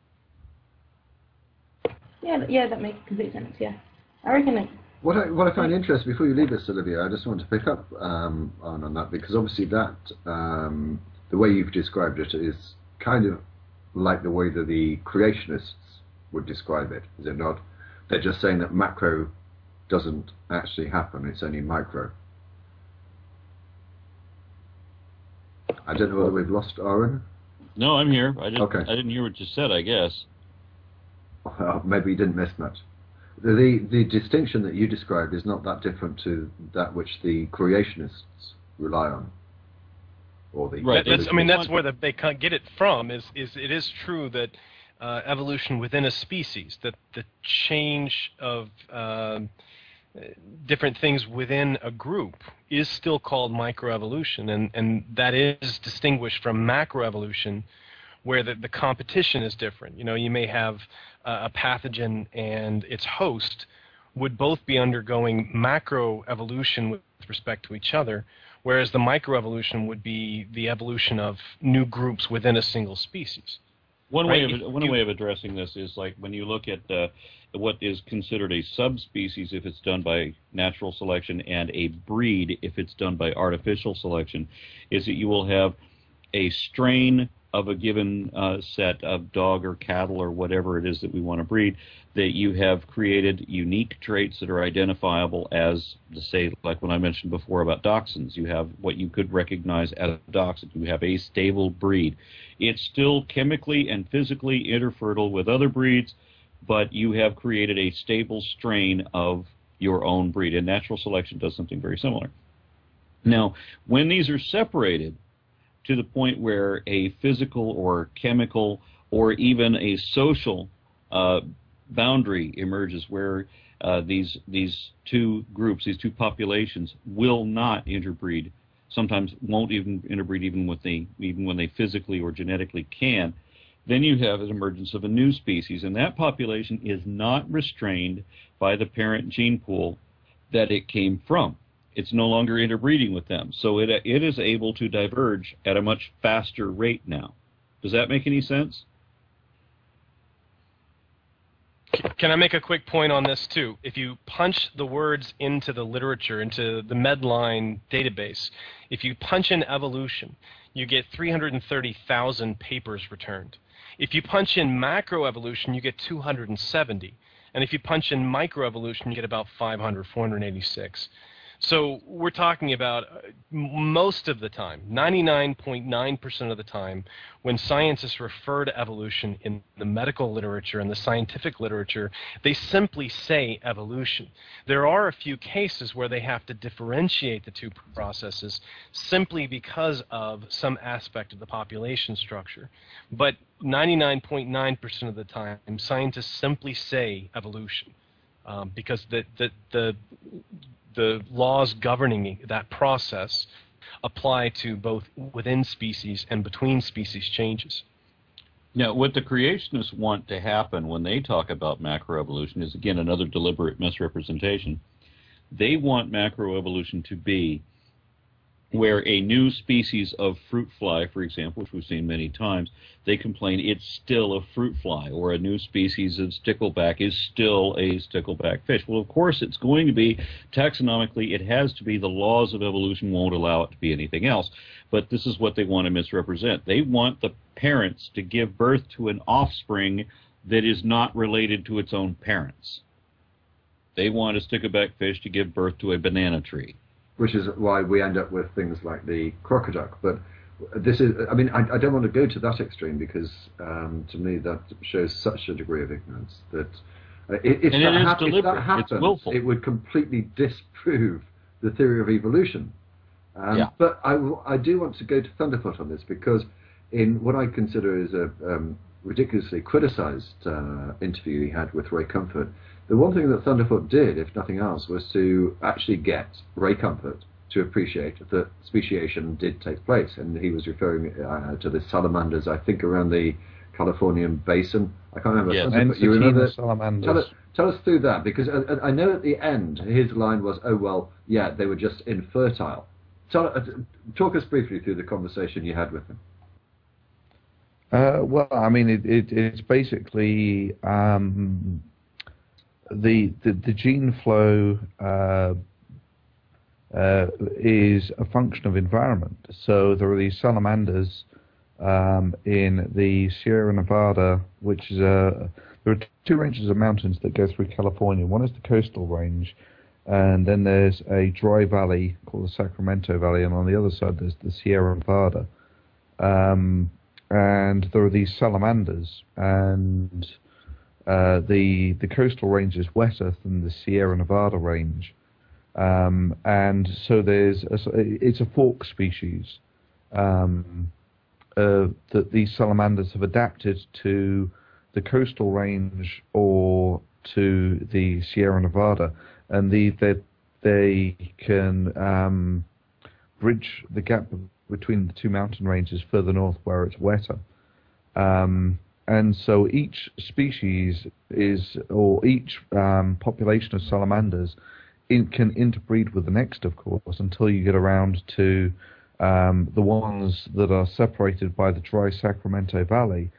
Yeah, yeah, that makes complete sense, yeah. I reckon it... What I, what I find interesting, before you leave this, Olivia, I just want to pick up um, on, on that, because obviously that, um, the way you've described it is kind of like the way that the creationists would describe it, is it not? They're just saying that macro doesn't actually happen, it's only micro. I don't know whether we've lost Aron. No, I'm here. I didn't, okay. I didn't hear what you said, I guess. Well, maybe you didn't miss much. The, the, the distinction that you described is not that different to that which the creationists rely on. Or the right. That's, I mean, that's where the, they can't get it from, is, is it is true that uh, evolution within a species, that the change of... Uh, different things within a group is still called microevolution, and, and that is distinguished from macroevolution, where the, the competition is different. You know, you may have uh, a pathogen and its host would both be undergoing macroevolution with respect to each other, whereas the microevolution would be the evolution of new groups within a single species. One way of one way of addressing this is like when you look at uh, what is considered a subspecies if it's done by natural selection, and a breed if it's done by artificial selection, is that you will have a strain of a given uh, set of dog or cattle or whatever it is that we want to breed, that you have created unique traits that are identifiable as, say, like when I mentioned before about dachshunds, you have what you could recognize as a dachshund. You have a stable breed. It's still chemically and physically interfertile with other breeds, but you have created a stable strain of your own breed, and natural selection does something very similar. Now, when these are separated, to the point where a physical or chemical or even a social uh, boundary emerges, where uh, these these two groups, these two populations, will not interbreed. Sometimes won't even interbreed, even with the even when they physically or genetically can. Then you have an emergence of a new species, and that population is not restrained by the parent gene pool that it came from. It's no longer interbreeding with them, so it it is able to diverge at a much faster rate now. Does that make any sense? Can I make a quick point on this, too? If you punch the words into the literature, into the Medline database, if you punch in evolution, you get three hundred thirty thousand papers returned. If you punch in macroevolution, you get two hundred seventy. And if you punch in microevolution, you get about five hundred, four hundred eighty-six. So we're talking about most of the time, ninety-nine point nine percent of the time, when scientists refer to evolution in the medical literature and the scientific literature, they simply say evolution. There are a few cases where they have to differentiate the two processes simply because of some aspect of the population structure. But ninety-nine point nine percent of the time, scientists simply say evolution um, because the the, the The laws governing that process apply to both within species and between species changes. Now, what the creationists want to happen when they talk about macroevolution is, again, another deliberate misrepresentation. They want macroevolution to be where a new species of fruit fly, for example, which we've seen many times, they complain it's still a fruit fly, or a new species of stickleback is still a stickleback fish. Well, of course, it's going to be, taxonomically, it has to be, the laws of evolution won't allow it to be anything else, but this is what they want to misrepresent. They want the parents to give birth to an offspring that is not related to its own parents. They want a stickleback fish to give birth to a banana tree. Which is why we end up with things like the crocoduck. But this is, I mean, I, I don't want to go to that extreme because, um, to me, that shows such a degree of ignorance that uh, if, if, that ha- if that happened, it would completely disprove the theory of evolution. Um, yeah. But I, I do want to go to Thunderfoot on this because in what I consider is a um, ridiculously criticised uh, interview he had with Ray Comfort, the one thing that Thunderfoot did, if nothing else, was to actually get Ray Comfort to appreciate that speciation did take place. And he was referring uh, to the salamanders, I think, around the Californian basin. I can't remember. Yes, and you remember salamanders. Tell us, tell us through that, because I, I know at the end his line was, oh, well, yeah, they were just infertile. Tell, talk us briefly through the conversation you had with him. Uh, well, I mean, it, it, it's basically... Um, The, the, the gene flow uh, uh, is a function of environment. So there are these salamanders um, in the Sierra Nevada, which is a... There are two ranges of mountains that go through California. One is the coastal range, and then there's a dry valley called the Sacramento Valley, and on the other side there's the Sierra Nevada. Um, and there are these salamanders, and... Uh, the the coastal range is wetter than the Sierra Nevada range, um, and so there's a, it's a fork species um, uh, that these salamanders have adapted to the coastal range or to the Sierra Nevada, and the, they they can um, bridge the gap between the two mountain ranges further north where it's wetter. Um, And so each species is, or each um, population of salamanders in, can interbreed with the next, of course, until you get around to um, the ones that are separated by the dry Sacramento Valley,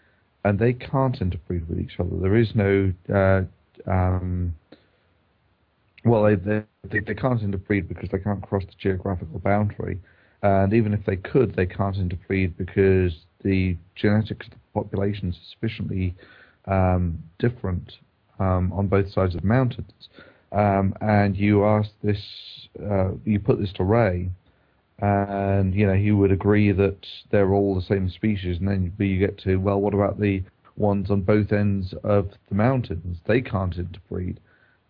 and they can't interbreed with each other. There is no, uh, um, well, they, they, they can't interbreed because they can't cross the geographical boundary, and even if they could, they can't interbreed because the genetics of the population is sufficiently um, different um, on both sides of the mountains. Um, and you ask this, uh, you put this to Ray, and you know he would agree that they're all the same species. And then you get to, well, what about the ones on both ends of the mountains? They can't interbreed.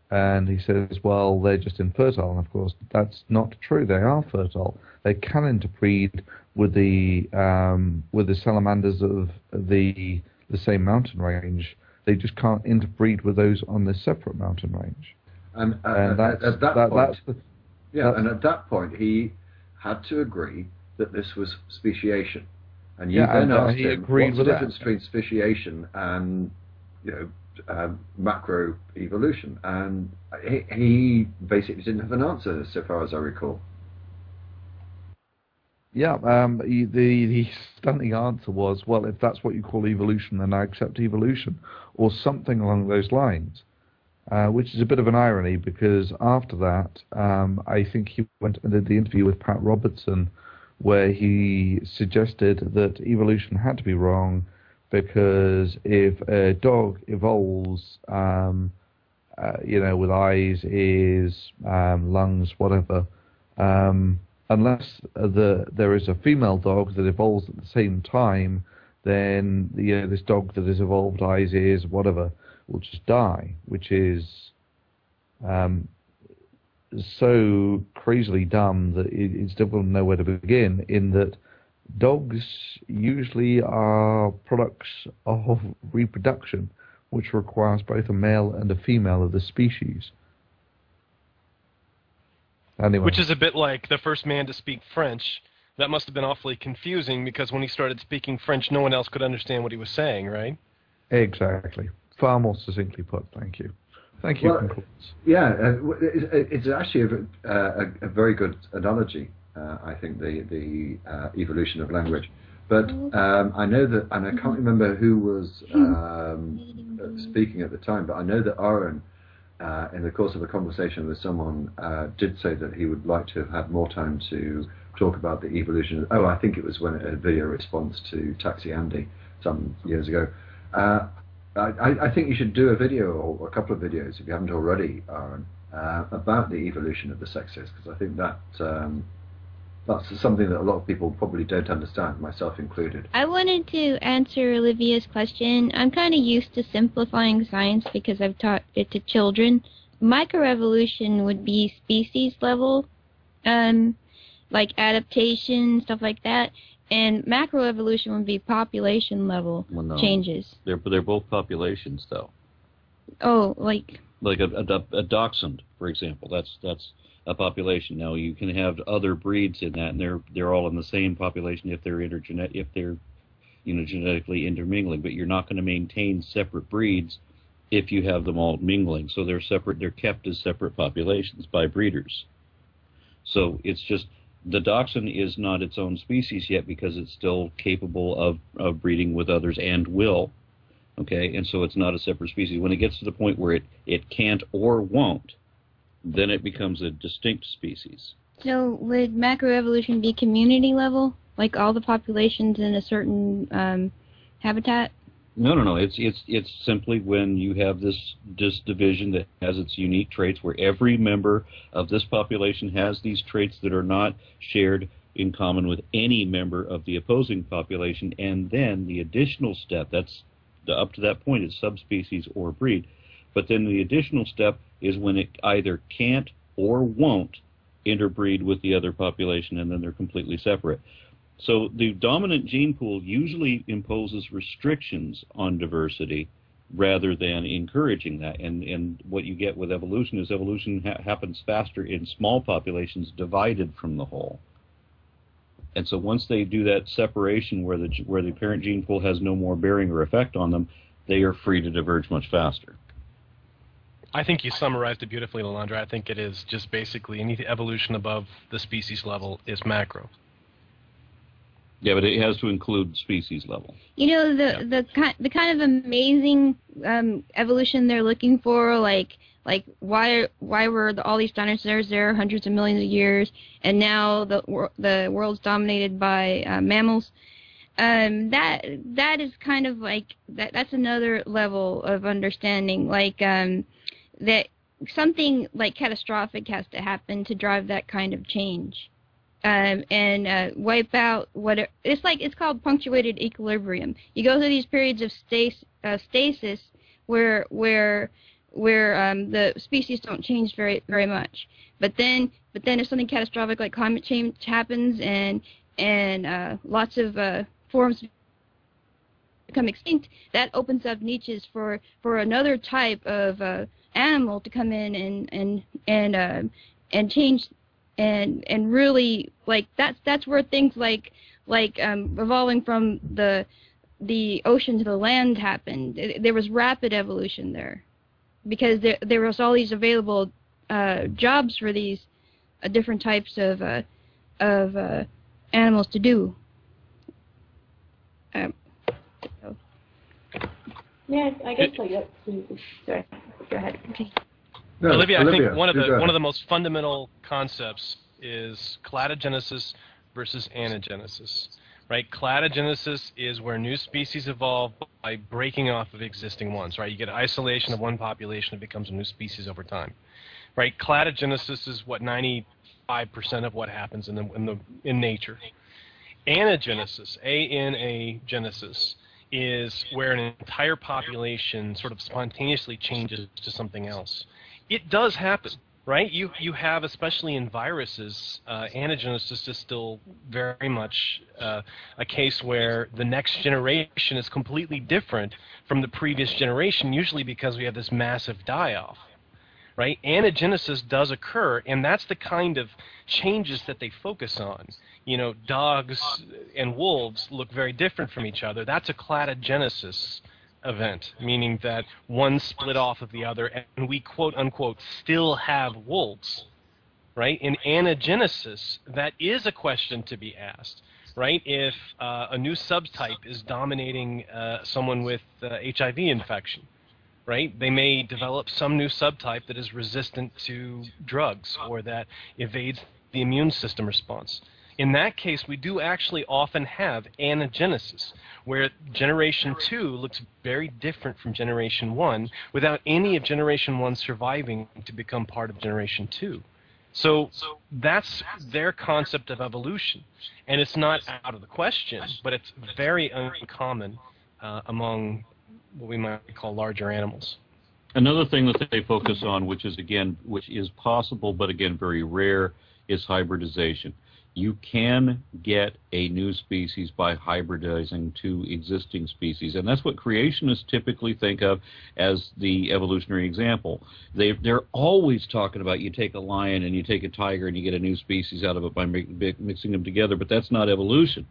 And he says, well, they're just infertile. And of course, that's not true. They are fertile. They can interbreed with the um, with the salamanders of the the same mountain range. They just can't interbreed with those on the separate mountain range. And, uh, and that's, at that, that point, that's the, yeah. That's, and at that point, he had to agree that this was speciation. And you yeah, then and, asked uh, him, what's the difference that? between speciation and you know. Um, macro evolution, and he, he basically didn't have an answer, so far as I recall. Yeah, um, the, the stunning answer was, well, if that's what you call evolution, then I accept evolution, or something along those lines, uh, which is a bit of an irony, because after that, um, I think he went and did the interview with Pat Robertson, where he suggested that evolution had to be wrong, because if a dog evolves, um, uh, you know, with eyes, ears, um, lungs, whatever, um, unless the, there is a female dog that evolves at the same time, then you know, this dog that has evolved eyes, ears, whatever, will just die, which is um, so crazily dumb that it, it's difficult to know where to begin, in that dogs usually are products of reproduction, which requires both a male and a female of the species. Anyway. Which is a bit like the first man to speak French. That must have been awfully confusing, because when he started speaking French, no one else could understand what he was saying, right? Exactly. Far more succinctly put, thank you. Thank you. Well, yeah, uh, it's actually a, a, a very good analogy, uh, I think, the, the uh, evolution of language. But um, I know that, and I can't remember who was um, speaking at the time, but I know that Aron, Uh, in the course of a conversation with someone, uh, did say that he would like to have had more time to talk about the evolution. Oh, I think it was when a video response to Taxi Andy some years ago. Uh, I, I think you should do a video, or a couple of videos, if you haven't already, Aron, uh, about the evolution of the sexes, because I think that um, that's something that a lot of people probably don't understand, myself included. I wanted to answer Olivia's question. I'm kind of used to simplifying science because I've taught it to children. Microevolution would be species level, um, like adaptation, stuff like that. And macroevolution would be population level well, no. changes. They're, they're both populations, though. Oh, like? Like a, a, a dachshund, for example. That's that's... a population. Now you can have other breeds in that, and they're they're all in the same population if they're intergenet if they're you know genetically intermingling. But you're not going to maintain separate breeds if you have them all mingling. So they're separate. They're kept as separate populations by breeders. So it's just the dachshund is not its own species yet because it's still capable of of breeding with others and will. Okay, and so it's not a separate species. When it gets to the point where it it can't or won't, then it becomes a distinct species. So would macroevolution be community level, like all the populations in a certain um, habitat? No, no, no. It's it's it's simply when you have this this division that has its unique traits, where every member of this population has these traits that are not shared in common with any member of the opposing population, and then the additional step, that's the, up to that point, is subspecies or breed. But then the additional step is when it either can't or won't interbreed with the other population, and then they're completely separate. So the dominant gene pool usually imposes restrictions on diversity rather than encouraging that. And, and what you get with evolution is evolution ha- happens faster in small populations divided from the whole. And so once they do that separation where the, where the parent gene pool has no more bearing or effect on them, they are free to diverge much faster. I think you summarized it beautifully, Lelandra. I think it is just basically any evolution above the species level is macro. Yeah, but it has to include species level. You know, the yeah. the, the kind of amazing um, evolution they're looking for, like like why why were the, all these dinosaurs there hundreds of millions of years, and now the the world's dominated by uh, mammals. Um, that that is kind of like that. That's another level of understanding. Like. Um, That something like catastrophic has to happen to drive that kind of change, um, and uh, wipe out what it, it's like. It's called punctuated equilibrium. You go through these periods of stas- uh, stasis, where where where um, the species don't change very very much. But then but then if something catastrophic like climate change happens, and and uh, lots of uh, forms become extinct, that opens up niches for for another type of uh, animal to come in and and and uh, and change and and really like that's that's where things like like um, evolving from the the ocean to the land happened. There was rapid evolution there because there there was all these available uh, jobs for these uh, different types of uh, of uh, animals to do. Um, so. Yes, I guess so. Sorry, go ahead. Okay. No, Olivia, Olivia, I think one of the one of the most fundamental concepts is cladogenesis versus anagenesis, right? Cladogenesis is where new species evolve by breaking off of existing ones, right? You get isolation of one population, it becomes a new species over time, right? Cladogenesis is what ninety-five percent of what happens in the, in the in nature. Anagenesis, A N A genesis, is where an entire population sort of spontaneously changes to something else. It does happen, right? You you have, especially in viruses, uh, anagenesis is still very much uh, a case where the next generation is completely different from the previous generation, usually because we have this massive die-off, right? Anagenesis does occur, and that's the kind of changes that they focus on. You know, dogs and wolves look very different from each other. That's a cladogenesis event, meaning that one split off of the other, and we quote-unquote still have wolves, right? In anagenesis, that is a question to be asked, right? If uh, a new subtype is dominating uh, someone with uh, H I V infection, right? They may develop some new subtype that is resistant to drugs or that evades the immune system response. In that case, we do actually often have anagenesis, where generation two looks very different from generation one, without any of generation one surviving to become part of generation two. So that's their concept of evolution, and it's not out of the question, but it's very uncommon uh, among what we might call larger animals. Another thing that they focus on, which is again, which is possible, but again very rare, is hybridization. You can get a new species by hybridizing two existing species, and that's what creationists typically think of as the evolutionary example. They, they're always talking about you take a lion and you take a tiger and you get a new species out of it by mi mi mixing them together, but that's not evolution.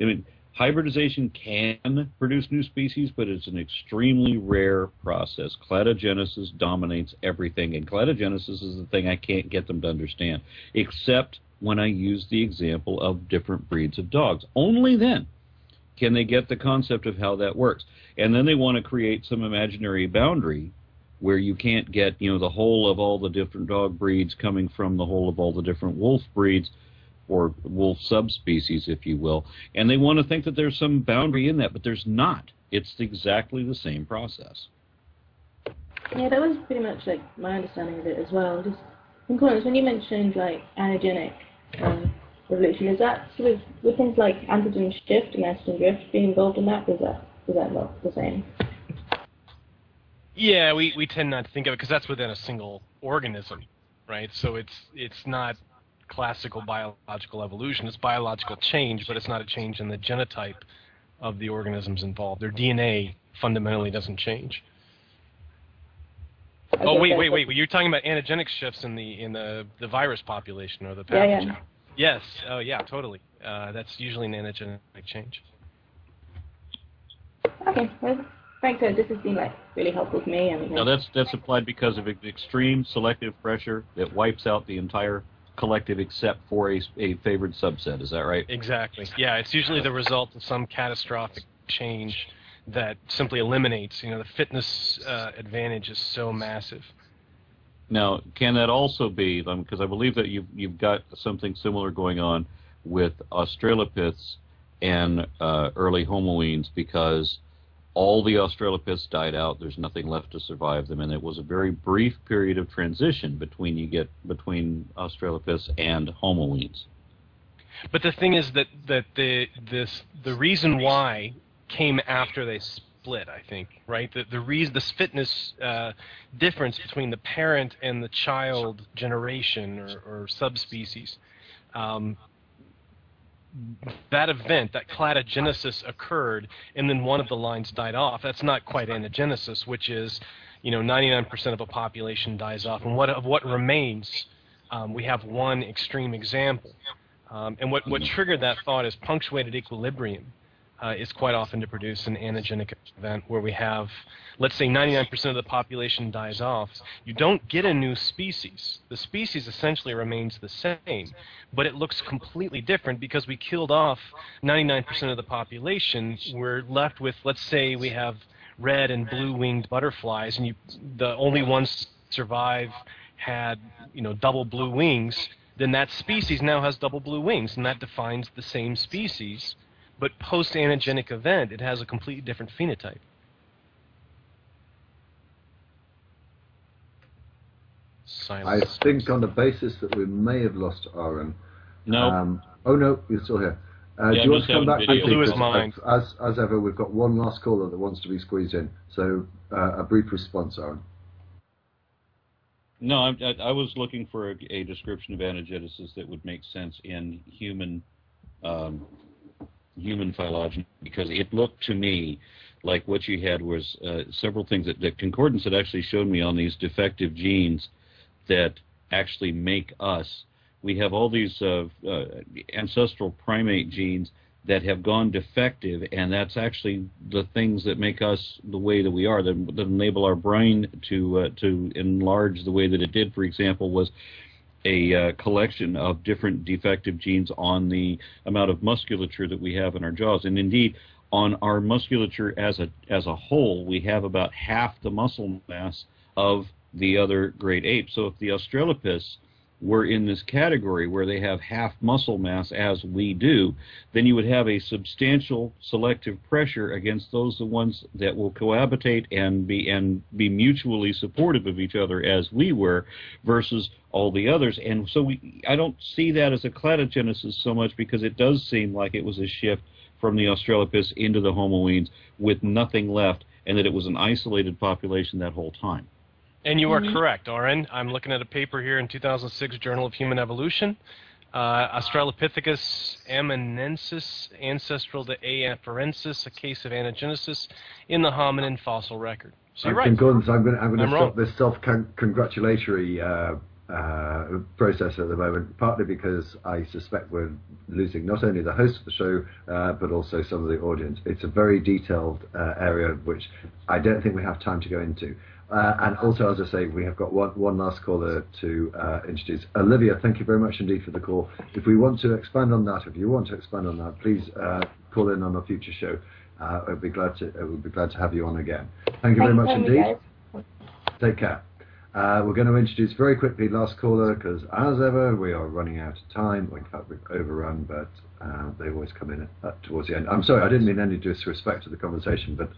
I mean, hybridization can produce new species, but it's an extremely rare process. Cladogenesis dominates everything, and cladogenesis is the thing I can't get them to understand, except when I use the example of different breeds of dogs. Only then can they get the concept of how that works. And then they want to create some imaginary boundary where you can't get, you know, the whole of all the different dog breeds coming from the whole of all the different wolf breeds or wolf subspecies, if you will. And they want to think that there's some boundary in that, but there's not. It's exactly the same process. Yeah, that was pretty much like my understanding of it as well. Just in Concordance, when you mentioned like anagenic Um, evolution, is that sort of, with things like antigen shift and estrogen drift being involved in that, is that, is that not the same? Yeah, we, we tend not to think of it because that's within a single organism, right? So it's it's not classical biological evolution, it's biological change, but it's not a change in the genotype of the organisms involved. Their D N A fundamentally doesn't change. Okay, oh wait, wait, wait! You're talking about anagenic shifts in the in the the virus population or the pathogen. Yeah, yeah. Yes. Oh yeah, totally. Uh, that's usually an anagenic change. Okay. Well, thanks. So this has been like really helpful to me. I mean, no, that's that's applied because of extreme selective pressure that wipes out the entire collective except for a a favored subset. Is that right? Exactly. Yeah. It's usually the result of some catastrophic change that simply eliminates, you know, the fitness uh, advantage is so massive. Now, can that also be, because I believe that you've, you've got something similar going on with Australopiths and uh, early Homoenes, because all the Australopiths died out, there's nothing left to survive them, and it was a very brief period of transition between you get between Australopiths and Homoenes. But the thing is that, that the, this, the reason why came after they split, I think, right? The, the reason, this fitness uh, difference between the parent and the child generation or, or subspecies, um, that event, that cladogenesis occurred, and then one of the lines died off. That's not quite anagenesis, which is, you know, ninety-nine percent of a population dies off, and what of what remains, um, we have one extreme example. Um, and what, what triggered that thought is punctuated equilibrium. uh, is quite often to produce an anagenic event where we have, let's say, ninety-nine percent of the population dies off. You don't get a new species. The species essentially remains the same, but it looks completely different because we killed off ninety-nine percent of the population. We're left with, let's say, we have red and blue-winged butterflies, and you, the only ones survive had, you know, double blue wings, then that species now has double blue wings, and that defines the same species. But post-anagenic event, it has a completely different phenotype. Silence. I think on the basis that we may have lost Aron. No. Um, oh, no, you're still here. Uh, yeah, do you want to come back? Video. As, as ever, we've got one last caller that wants to be squeezed in. So uh, a brief response, Aron. No, I, I was looking for a, a description of anagenesis that would make sense in human um, human phylogeny, because it looked to me like what you had was uh, several things that, that Concordance had actually shown me on these defective genes that actually make us. We have all these uh, uh, ancestral primate genes that have gone defective, and that's actually the things that make us the way that we are, that, that enable our brain to uh, to enlarge the way that it did. For example, was a uh, collection of different defective genes on the amount of musculature that we have in our jaws. And indeed, on our musculature as a, as a whole, we have about half the muscle mass of the other great apes. So if the Australopiths were in this category where they have half muscle mass as we do, then you would have a substantial selective pressure against those the ones that will cohabitate and be and be mutually supportive of each other as we were versus all the others. And so we, I don't see that as a cladogenesis so much, because it does seem like it was a shift from the Australopiths into the Homoenes with nothing left, and that it was an isolated population that whole time. And you are correct, Aron. I'm looking at a paper here in two thousand six Journal of Human Evolution. Uh, Australopithecus eminensis, ancestral to A. afarensis, a case of anagenesis in the hominin fossil record. So you're I'm right. Concordance, I'm going I'm to stop wrong. this self-congratulatory uh, uh, process at the moment, partly because I suspect we're losing not only the host of the show, uh, but also some of the audience. It's a very detailed uh, area, which I don't think we have time to go into. Uh, and also, as I say, we have got one, one last caller to uh, introduce. Olivia, thank you very much indeed for the call. If we want to expand on that, if you want to expand on that, please uh, call in on a future show. Uh, I'd be glad to, I would be glad to have you on again. Thank you very much indeed. Take care. Uh, we're going to introduce very quickly last caller, because as ever, we are running out of time. In fact, we've overrun, but uh, they always come in at, towards the end. I'm sorry, I didn't mean any disrespect to the conversation, but...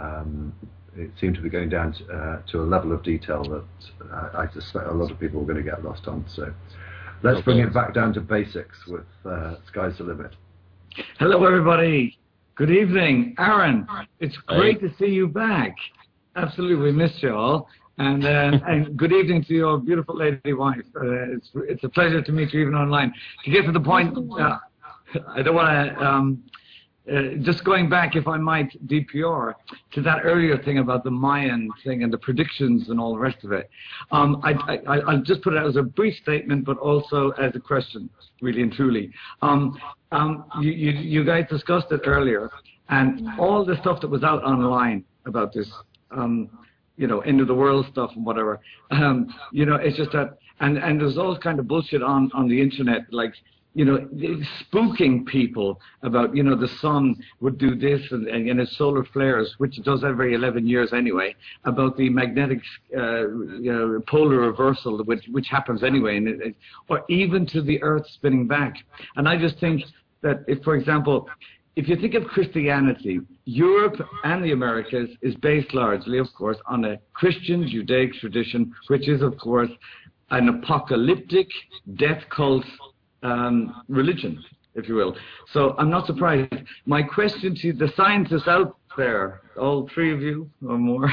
Um, it seemed to be going down to, uh, to a level of detail that uh, I suspect a lot of people are going to get lost on. So let's okay. bring it back down to basics with uh, Sky's the Limit. Hello, everybody. Good evening. Aron, it's great Hi. to see you back. Absolutely missed you all. And, uh, and good evening to your beautiful lady wife. Uh, it's, it's a pleasure to meet you even online. To get to the point, uh, I don't want to... Um, Uh, just going back, if I might, D P R, to that earlier thing about the Mayan thing and the predictions and all the rest of it. Um, I, I, I'll just put it out as a brief statement, but also as a question, really and truly. Um, um, you, you, you guys discussed it earlier, and all the stuff that was out online about this, um, you know, end of the world stuff and whatever, um, you know, it's just that, and, and there's all kind of bullshit on, on the internet, like, you know, spooking people about, you know, the sun would do this and, and, and its solar flares, which it does every eleven years anyway, about the magnetic uh, you know, polar reversal, which, which happens anyway, and it, or even to the Earth spinning back. And I just think that if, for example, if you think of Christianity, Europe and the Americas is based largely, of course, on a Christian Judaic tradition, which is, of course, an apocalyptic death cult Um, religion, if you will. So I'm not surprised. My question to the scientists out there, all three of you or more,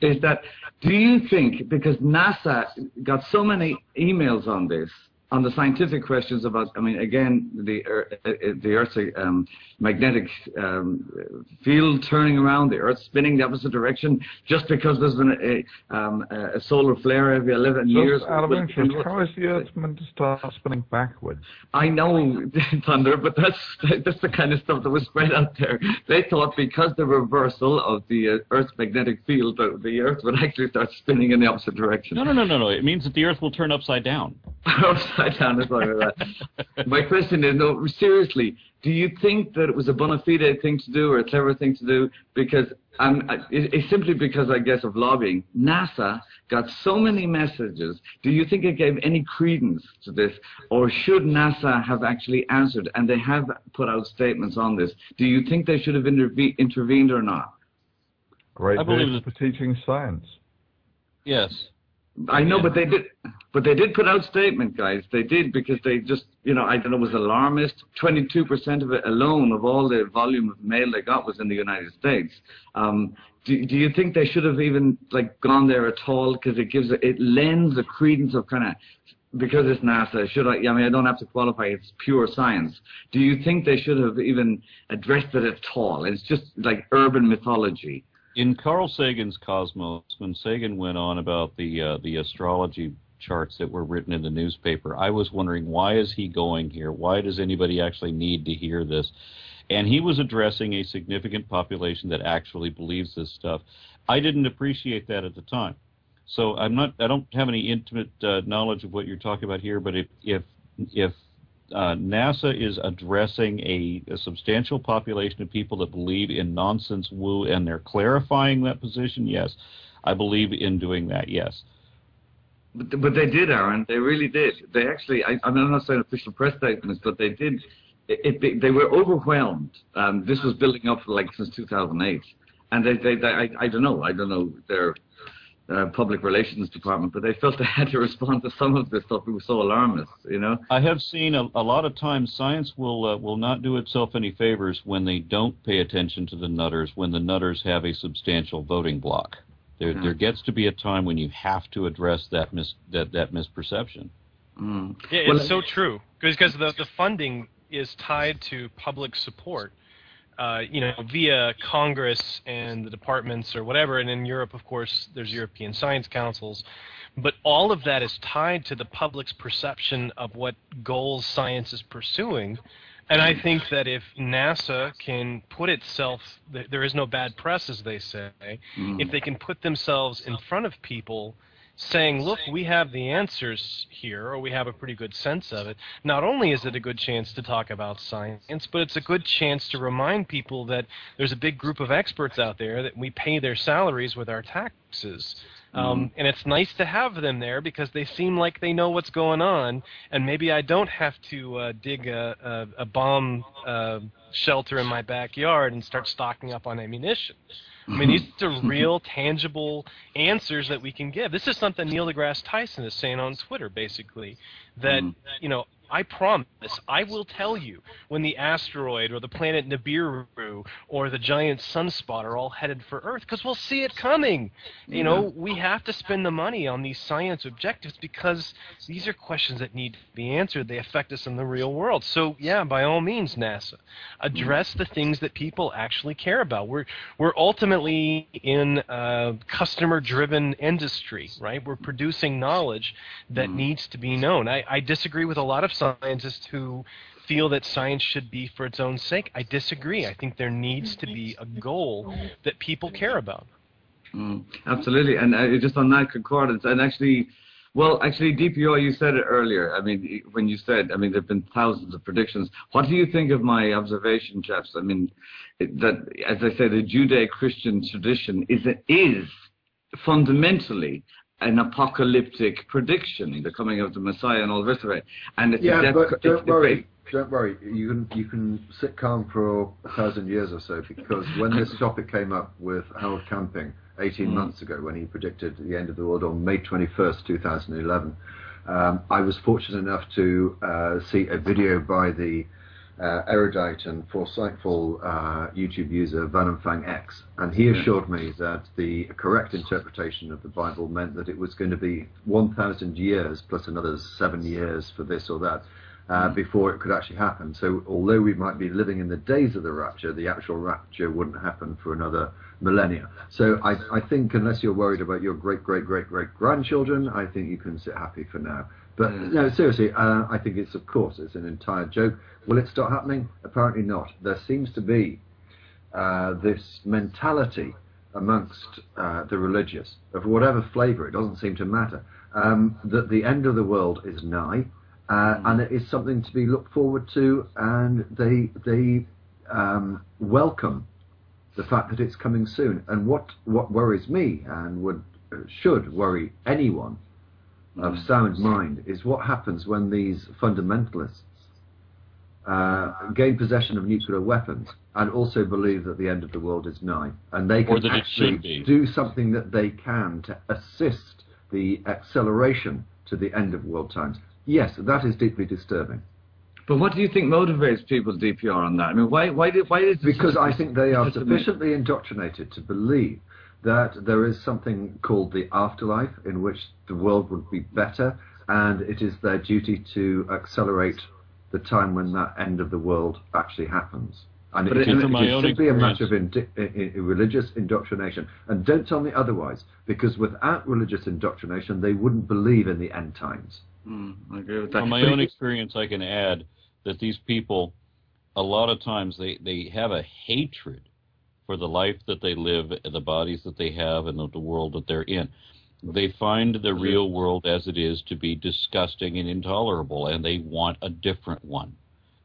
is that do you think, because NASA got so many emails on this, on the scientific questions about, I mean, again, the uh, the Earth's um, magnetic um, field turning around, the Earth spinning the opposite direction, just because there's been a, a, um, a solar flare every eleven just years. Out of interest, how is the Earth meant to start spinning backwards? I know, Thunder, but that's that's the kind of stuff that was spread out there. They thought because the reversal of the Earth's magnetic field, the, the Earth would actually start spinning in the opposite direction. No, no, no, no, no. It means that the Earth will turn upside down. My question is, no, seriously, do you think that it was a bona fide thing to do or a clever thing to do? Because I'm, I, it, it's simply because, I guess, of lobbying. NASA got so many messages. Do you think it gave any credence to this, or should NASA have actually answered? And they have put out statements on this. Do you think they should have interve intervened or not? Great news for teaching science. Yes. I know, yeah. but they did, but they did put out statement, guys. They did, because they just, you know, I don't know, was alarmist. Twenty-two percent of it alone, of all the volume of mail they got, was in the United States. Um, do, do you think they should have even like gone there at all? Because it gives, it lends a credence of kind of, because it's NASA. Should I? I mean, I don't have to qualify. It's pure science. Do you think they should have even addressed it at all? It's just like urban mythology. In Carl Sagan's Cosmos, when Sagan went on about the uh, the astrology charts that were written in the newspaper, I was wondering, why is he going here? Why does anybody actually need to hear this? And he was addressing a significant population that actually believes this stuff. I didn't appreciate that at the time, so I'm not. I don't have any intimate uh, knowledge of what you're talking about here. But if if if Uh, NASA is addressing a, a substantial population of people that believe in nonsense woo, and they're clarifying that position, yes. I believe in doing that, yes. But, but they did, Aron. They really did. They actually, I, I'm not saying official press statements, but they did. It, it, they were overwhelmed. Um, this was building up for, like, since two thousand eight. And they, they, they I, I don't know. I don't know their Uh, public relations department, but they felt they had to respond to some of this stuff. It was so alarmist, you know. I have seen a, a lot of times science will uh, will not do itself any favors when they don't pay attention to the nutters, when the nutters have a substantial voting block. There, yeah. there gets to be a time when you have to address that mis that, that misperception. Mm. Yeah, it's well, so true, because the, the funding is tied to public support. Uh, you know, via Congress and the departments or whatever, and in Europe, of course, there's European science councils, but all of that is tied to the public's perception of what goals science is pursuing, and I think that if NASA can put itself, there is no bad press, as they say, mm. if they can put themselves in front of people saying, look, we have the answers here, or we have a pretty good sense of it, not only is it a good chance to talk about science, but it's a good chance to remind people that there's a big group of experts out there that we pay their salaries with our taxes. Mm-hmm. um, and it's nice to have them there because they seem like they know what's going on, and maybe I don't have to uh, dig a, a, a bomb uh, shelter in my backyard and start stocking up on ammunition. I mean, these are real, tangible answers that we can give. This is something Neil deGrasse Tyson is saying on Twitter, basically, that, mm. you know, I promise, I will tell you when the asteroid or the planet Nibiru or the giant sunspot are all headed for Earth, because we'll see it coming. You know, we have to spend the money on these science objectives because these are questions that need to be answered. They affect us in the real world. So, yeah, by all means, NASA, address the things that people actually care about. We're, we're ultimately in a customer-driven industry, right? We're producing knowledge that needs to be known. I, I disagree with a lot of scientists who feel that science should be for its own sake. I disagree. I think there needs to be a goal that people care about. Mm, absolutely. And uh, just on that concordance, and actually, well, actually, D P O, you said it earlier. I mean, when you said, I mean, there have been thousands of predictions. What do you think of my observation, chaps? I mean, that, as I say, the Judeo-Christian tradition is, is fundamentally an apocalyptic prediction, the coming of the Messiah and all the rest of it. And it's yeah, but don't worry, don't worry. You can you can sit calm for a thousand years or so, because when this topic came up with Harold Camping eighteen mm. months ago, when he predicted the end of the world on May twenty-first, two thousand eleven, um, I was fortunate enough to uh, see a video by the uh, erudite and foresightful uh, YouTube user VanumFangX, and he assured me that the correct interpretation of the Bible meant that it was going to be one thousand years plus another seven years for this or that uh, before it could actually happen. So although we might be living in the days of the rapture, the actual rapture wouldn't happen for another millennia. So I, I think unless you're worried about your great-great-great-great-grandchildren, I think you can sit happy for now. But no, seriously, uh, I think it's, of course, it's an entire joke. Will it start happening? Apparently not. There seems to be uh, this mentality amongst uh, the religious, of whatever flavour, it doesn't seem to matter, um, that the end of the world is nigh, uh, and it is something to be looked forward to, and they, they um, welcome the fact that it's coming soon. And what, what worries me, and would should worry anyone of sound mind, is what happens when these fundamentalists uh, gain possession of nuclear weapons and also believe that the end of the world is nigh, and they can actually do something that they can to assist the acceleration to the end of world times. Yes, that is deeply disturbing. But what do you think motivates people, D P R, on that? I mean, why, why, did, why is it... Because I think they are sufficiently indoctrinated to believe that there is something called the afterlife, in which the world would be better, and it is their duty to accelerate the time when that end of the world actually happens. And but it, it, it, it should be a matter of indi in, in religious indoctrination. And don't tell me otherwise, because without religious indoctrination, they wouldn't believe in the end times. Mm, I agree with that. From my own experience, I can add that these people, a lot of times, they, they have a hatred for the life that they live, the bodies that they have, and the world that they're in. They find the real world as it is to be disgusting and intolerable, and they want a different one.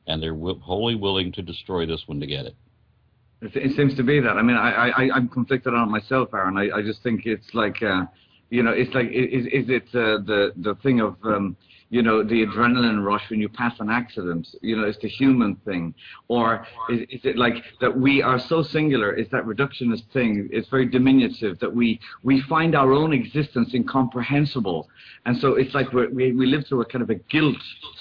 And they're wholly willing to destroy this one to get it. It, it seems to be that. I mean, I, I, I'm conflicted on it myself, Aron. I, I just think it's like, uh, you know, it's like, is, is it uh, the, the thing of... Um, you know, the adrenaline rush when you pass an accident, you know, it's the human thing. Or is, is it like that we are so singular, it's that reductionist thing, it's very diminutive, that we, we find our own existence incomprehensible. And so it's like we're, we, we live through a kind of a guilt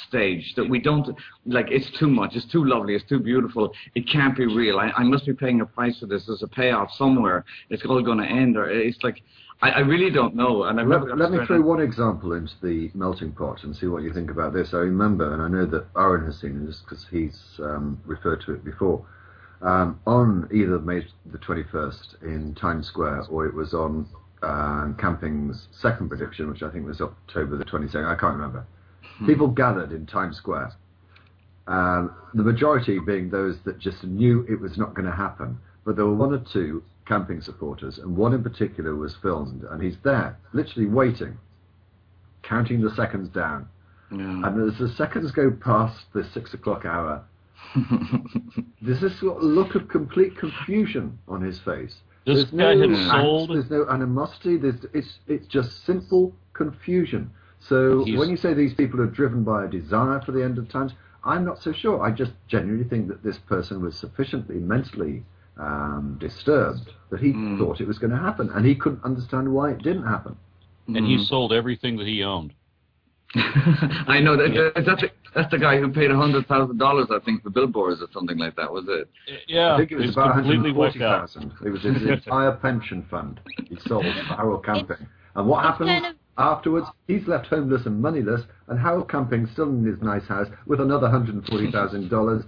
stage, that we don't, like, it's too much, it's too lovely, it's too beautiful, it can't be real, I, I must be paying a price for this, there's a payoff somewhere, it's all going to end, or it's like... I, I really don't know. And I've let, never let me throw one example into the melting pot and see what you think about this. I remember, and I know that Aron has seen this because he's um, referred to it before, um, on either May the twenty-first in Times Square, or it was on uh, Camping's second prediction, which I think was October the twenty-second, I can't remember. Hmm. People gathered in Times Square, um, the majority being those that just knew it was not going to happen, but there were one or two Camping supporters, and one in particular was filmed, and he's there literally waiting, counting the seconds down, yeah. And as the seconds go past the six o'clock hour, there's this sort of look of complete confusion on his face. This there's guy no had angst, sold. There's no animosity, there's, it's, it's just simple confusion. So he's... when you say these people are driven by a desire for the end of times, I'm not so sure. I just genuinely think that this person was sufficiently mentally Um, disturbed that he mm. thought it was going to happen, and he couldn't understand why it didn't happen. And mm. he sold everything that he owned. I know that, yeah. that's, the, that's the guy who paid a hundred thousand dollars, I think, for billboards or something like that. Was it? Yeah, I think it was, it was about completely forty thousand. It was his entire pension fund. He sold to Harold Camping, and what happened kind of... afterwards? He's left homeless and moneyless, and Harold Camping still in his nice house with another hundred and forty thousand dollars.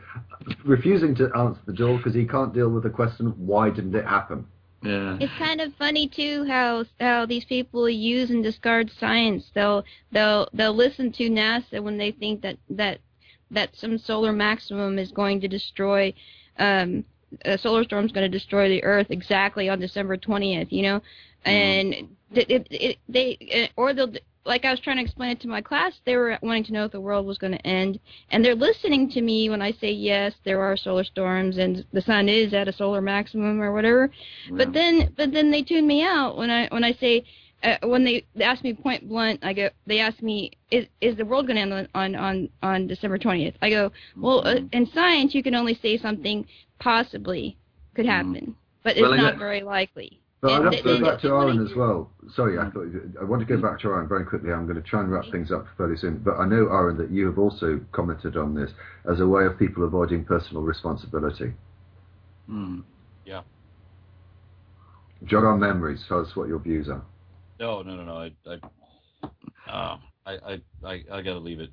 Refusing to answer the door because he can't deal with the question, why didn't it happen? Yeah. It's kind of funny too how how these people use and discard science. They'll they'll they'll listen to NASA when they think that that that some solar maximum is going to destroy, um, a solar storm is going to destroy the Earth exactly on December twentieth. You know, and mm. it, it, it, they or they'll. Like I was trying to explain it to my class, they were wanting to know if the world was going to end, and they're listening to me when I say, yes, there are solar storms, and the sun is at a solar maximum or whatever. Yeah. But then, but then they tune me out when I when I say, uh, when they, they ask me point blunt, I go, they ask me, is is the world going to end on on on December twentieth? I go, well, mm-hmm. uh, in science, you can only say something possibly could happen, mm-hmm. but it's well, not very likely. But I want to go back to Aron as well. Sorry, I thought I want to go back to Aron very quickly. I'm going to try and wrap things up fairly soon. But I know, Aron, that you have also commented on this as a way of people avoiding personal responsibility. Hmm. Yeah. Jog on memories. Tell us what your views are. No, no, no, no. I, I, uh, I, I, I, I got to leave it.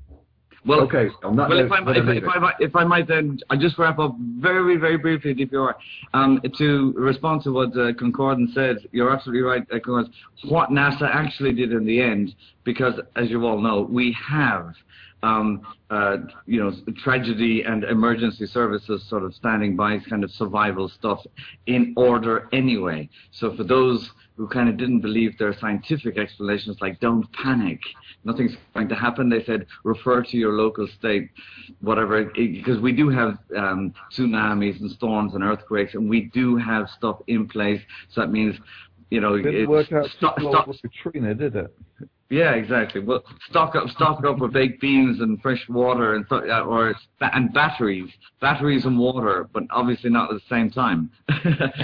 Well, okay. Well, note, if, I, if, if, I, if I might then, I just wrap up very, very briefly, if you're right. Um, to respond to what uh, Concordance said, you're absolutely right, uh, Concordance. What NASA actually did in the end, because as you all know, we have, um, uh, you know, tragedy and emergency services sort of standing by, kind of survival stuff in order anyway. So for those who kind of didn't believe their scientific explanations, like don't panic, nothing's going to happen, they said refer to your local state, whatever, because we do have um, tsunamis and storms and earthquakes, and we do have stuff in place. So that means, you know, it didn't work out st st with Katrina, did it? Yeah, exactly. Well, stock up, stock up with baked beans and fresh water, and th uh, or and batteries, batteries and water, but obviously not at the same time.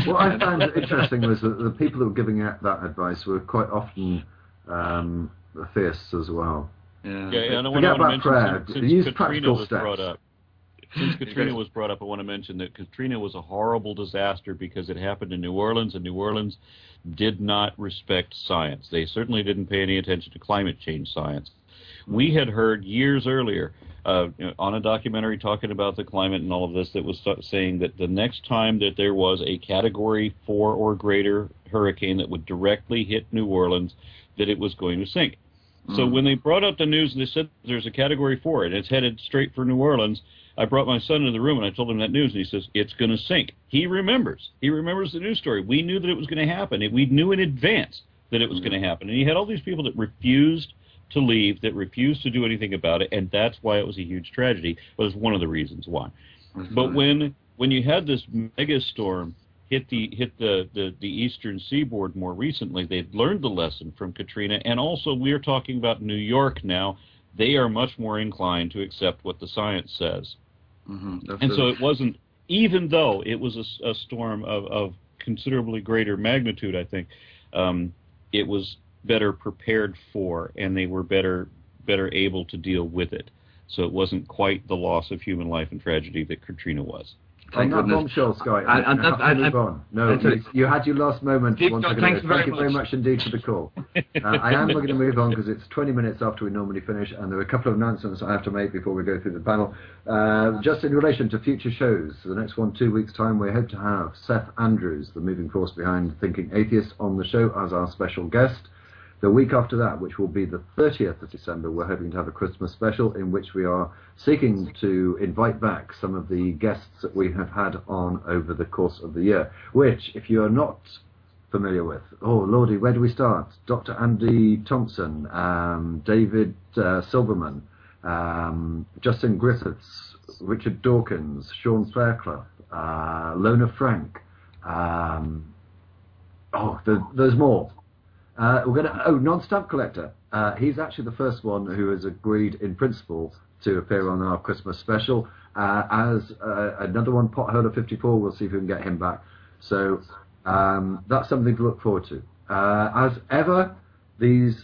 What I found interesting was that the people who were giving out that advice were quite often um, theists as well. Yeah, yeah, and I forget about prayer. Use practical steps. Since Katrina was brought up, I want to mention that Katrina was a horrible disaster because it happened in New Orleans, and New Orleans did not respect science. They certainly didn't pay any attention to climate change science. We had heard years earlier uh, on a documentary talking about the climate and all of this that was saying that the next time that there was a Category four or greater hurricane that would directly hit New Orleans, that it was going to sink. Mm. So when they brought up the news and they said there's a Category four and it's headed straight for New Orleans, I brought my son into the room and I told him that news, and he says, it's going to sink. He remembers. He remembers the news story. We knew that it was going to happen. We knew in advance that it was mm-hmm. going to happen. And he had all these people that refused to leave, that refused to do anything about it, and that's why it was a huge tragedy. Well, was one of the reasons why. Mm-hmm. But when when you had this mega storm hit the hit the, the, the eastern seaboard more recently, they'd learned the lesson from Katrina, and also we're talking about New York now. They are much more inclined to accept what the science says. Mm-hmm, and so it wasn't, even though it was a, a storm of, of considerably greater magnitude, I think, um, it was better prepared for, and they were better better able to deal with it. So it wasn't quite the loss of human life and tragedy that Katrina was. Thank on that bombshell, Sky, I, I, I, have I, to move I, on. No, I, you, you had your last moment. Steve, no, thank you very, very much indeed for the call. uh, I am going to move on because it's twenty minutes after we normally finish, and there are a couple of announcements I have to make before we go through the panel. Uh, just in relation to future shows, the next one, two weeks' time, we hope to have Seth Andrews, the moving force behind Thinking Atheist, on the show as our special guest. The week after that, which will be the thirtieth of December, we're hoping to have a Christmas special in which we are seeking to invite back some of the guests that we have had on over the course of the year, which, if you are not familiar with, oh, lordy, where do we start? Doctor Andy Thompson, um, David uh, Silverman, um, Justin Griffiths, Richard Dawkins, Sean Fairclough, uh, Lona Frank, um, oh, there, there's more. Uh, we're going to oh non-stamp collector. Uh, he's actually the first one who has agreed in principle to appear on our Christmas special. Uh, as uh, another one, Potholer fifty-four. We'll see if we can get him back. So um, that's something to look forward to. Uh, as ever, these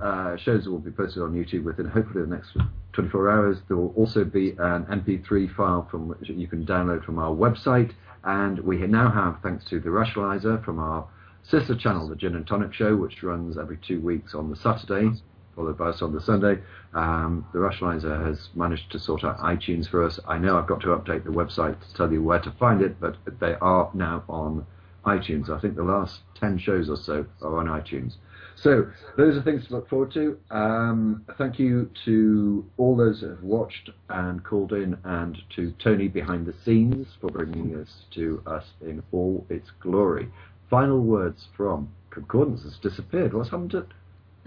uh, shows will be posted on YouTube within hopefully the next twenty-four hours. There will also be an M P three file from which you can download from our website. And we now have, thanks to the Rationalizer from our sister channel, the Gin and Tonic Show, which runs every two weeks on the Saturday, followed by us on the Sunday. Um, the Rationalizer has managed to sort out iTunes for us. I know I've got to update the website to tell you where to find it, but they are now on iTunes. I think the last ten shows or so are on iTunes. So those are things to look forward to. Um, thank you to all those that have watched and called in, and to Tony behind the scenes for bringing this to us in all its glory. Final words from Concordance. Has disappeared. What's happened to it?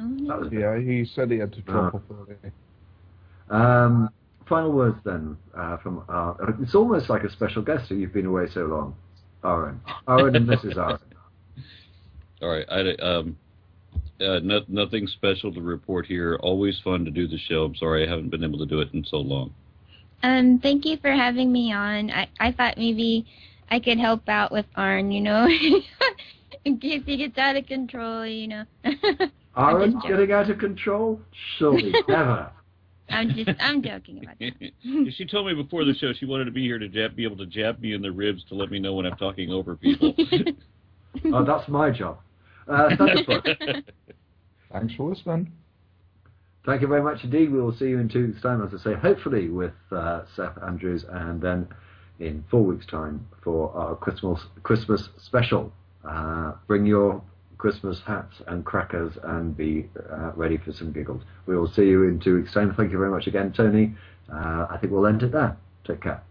Mm-hmm. That was yeah, he said he had to drop off early. Um, final words then uh, from our. It's almost like a special guest. So you've been away so long, Aron. Aron and Missus Aron. All right. I, um, uh, no, nothing special to report here. Always fun to do the show. I'm sorry I haven't been able to do it in so long. Um, thank you for having me on. I I thought maybe I could help out with Aron, you know. in case he gets out of control, you know. Aron's getting out of control? Surely never. I'm just, I'm joking about that. She told me before the show she wanted to be here to jab, be able to jab me in the ribs to let me know when I'm talking over people. Oh, that's my job. Uh, Thunderfoot. Thanks for listening. Thank you very much indeed. We will see you in two weeks' time, as I say, hopefully with uh, Seth Andrews, and then in four weeks' time for our Christmas Christmas special. Uh, bring your Christmas hats and crackers and be uh, ready for some giggles. We will see you in two weeks' time. Thank you very much again, Tony. Uh, I think we'll end it there. Take care.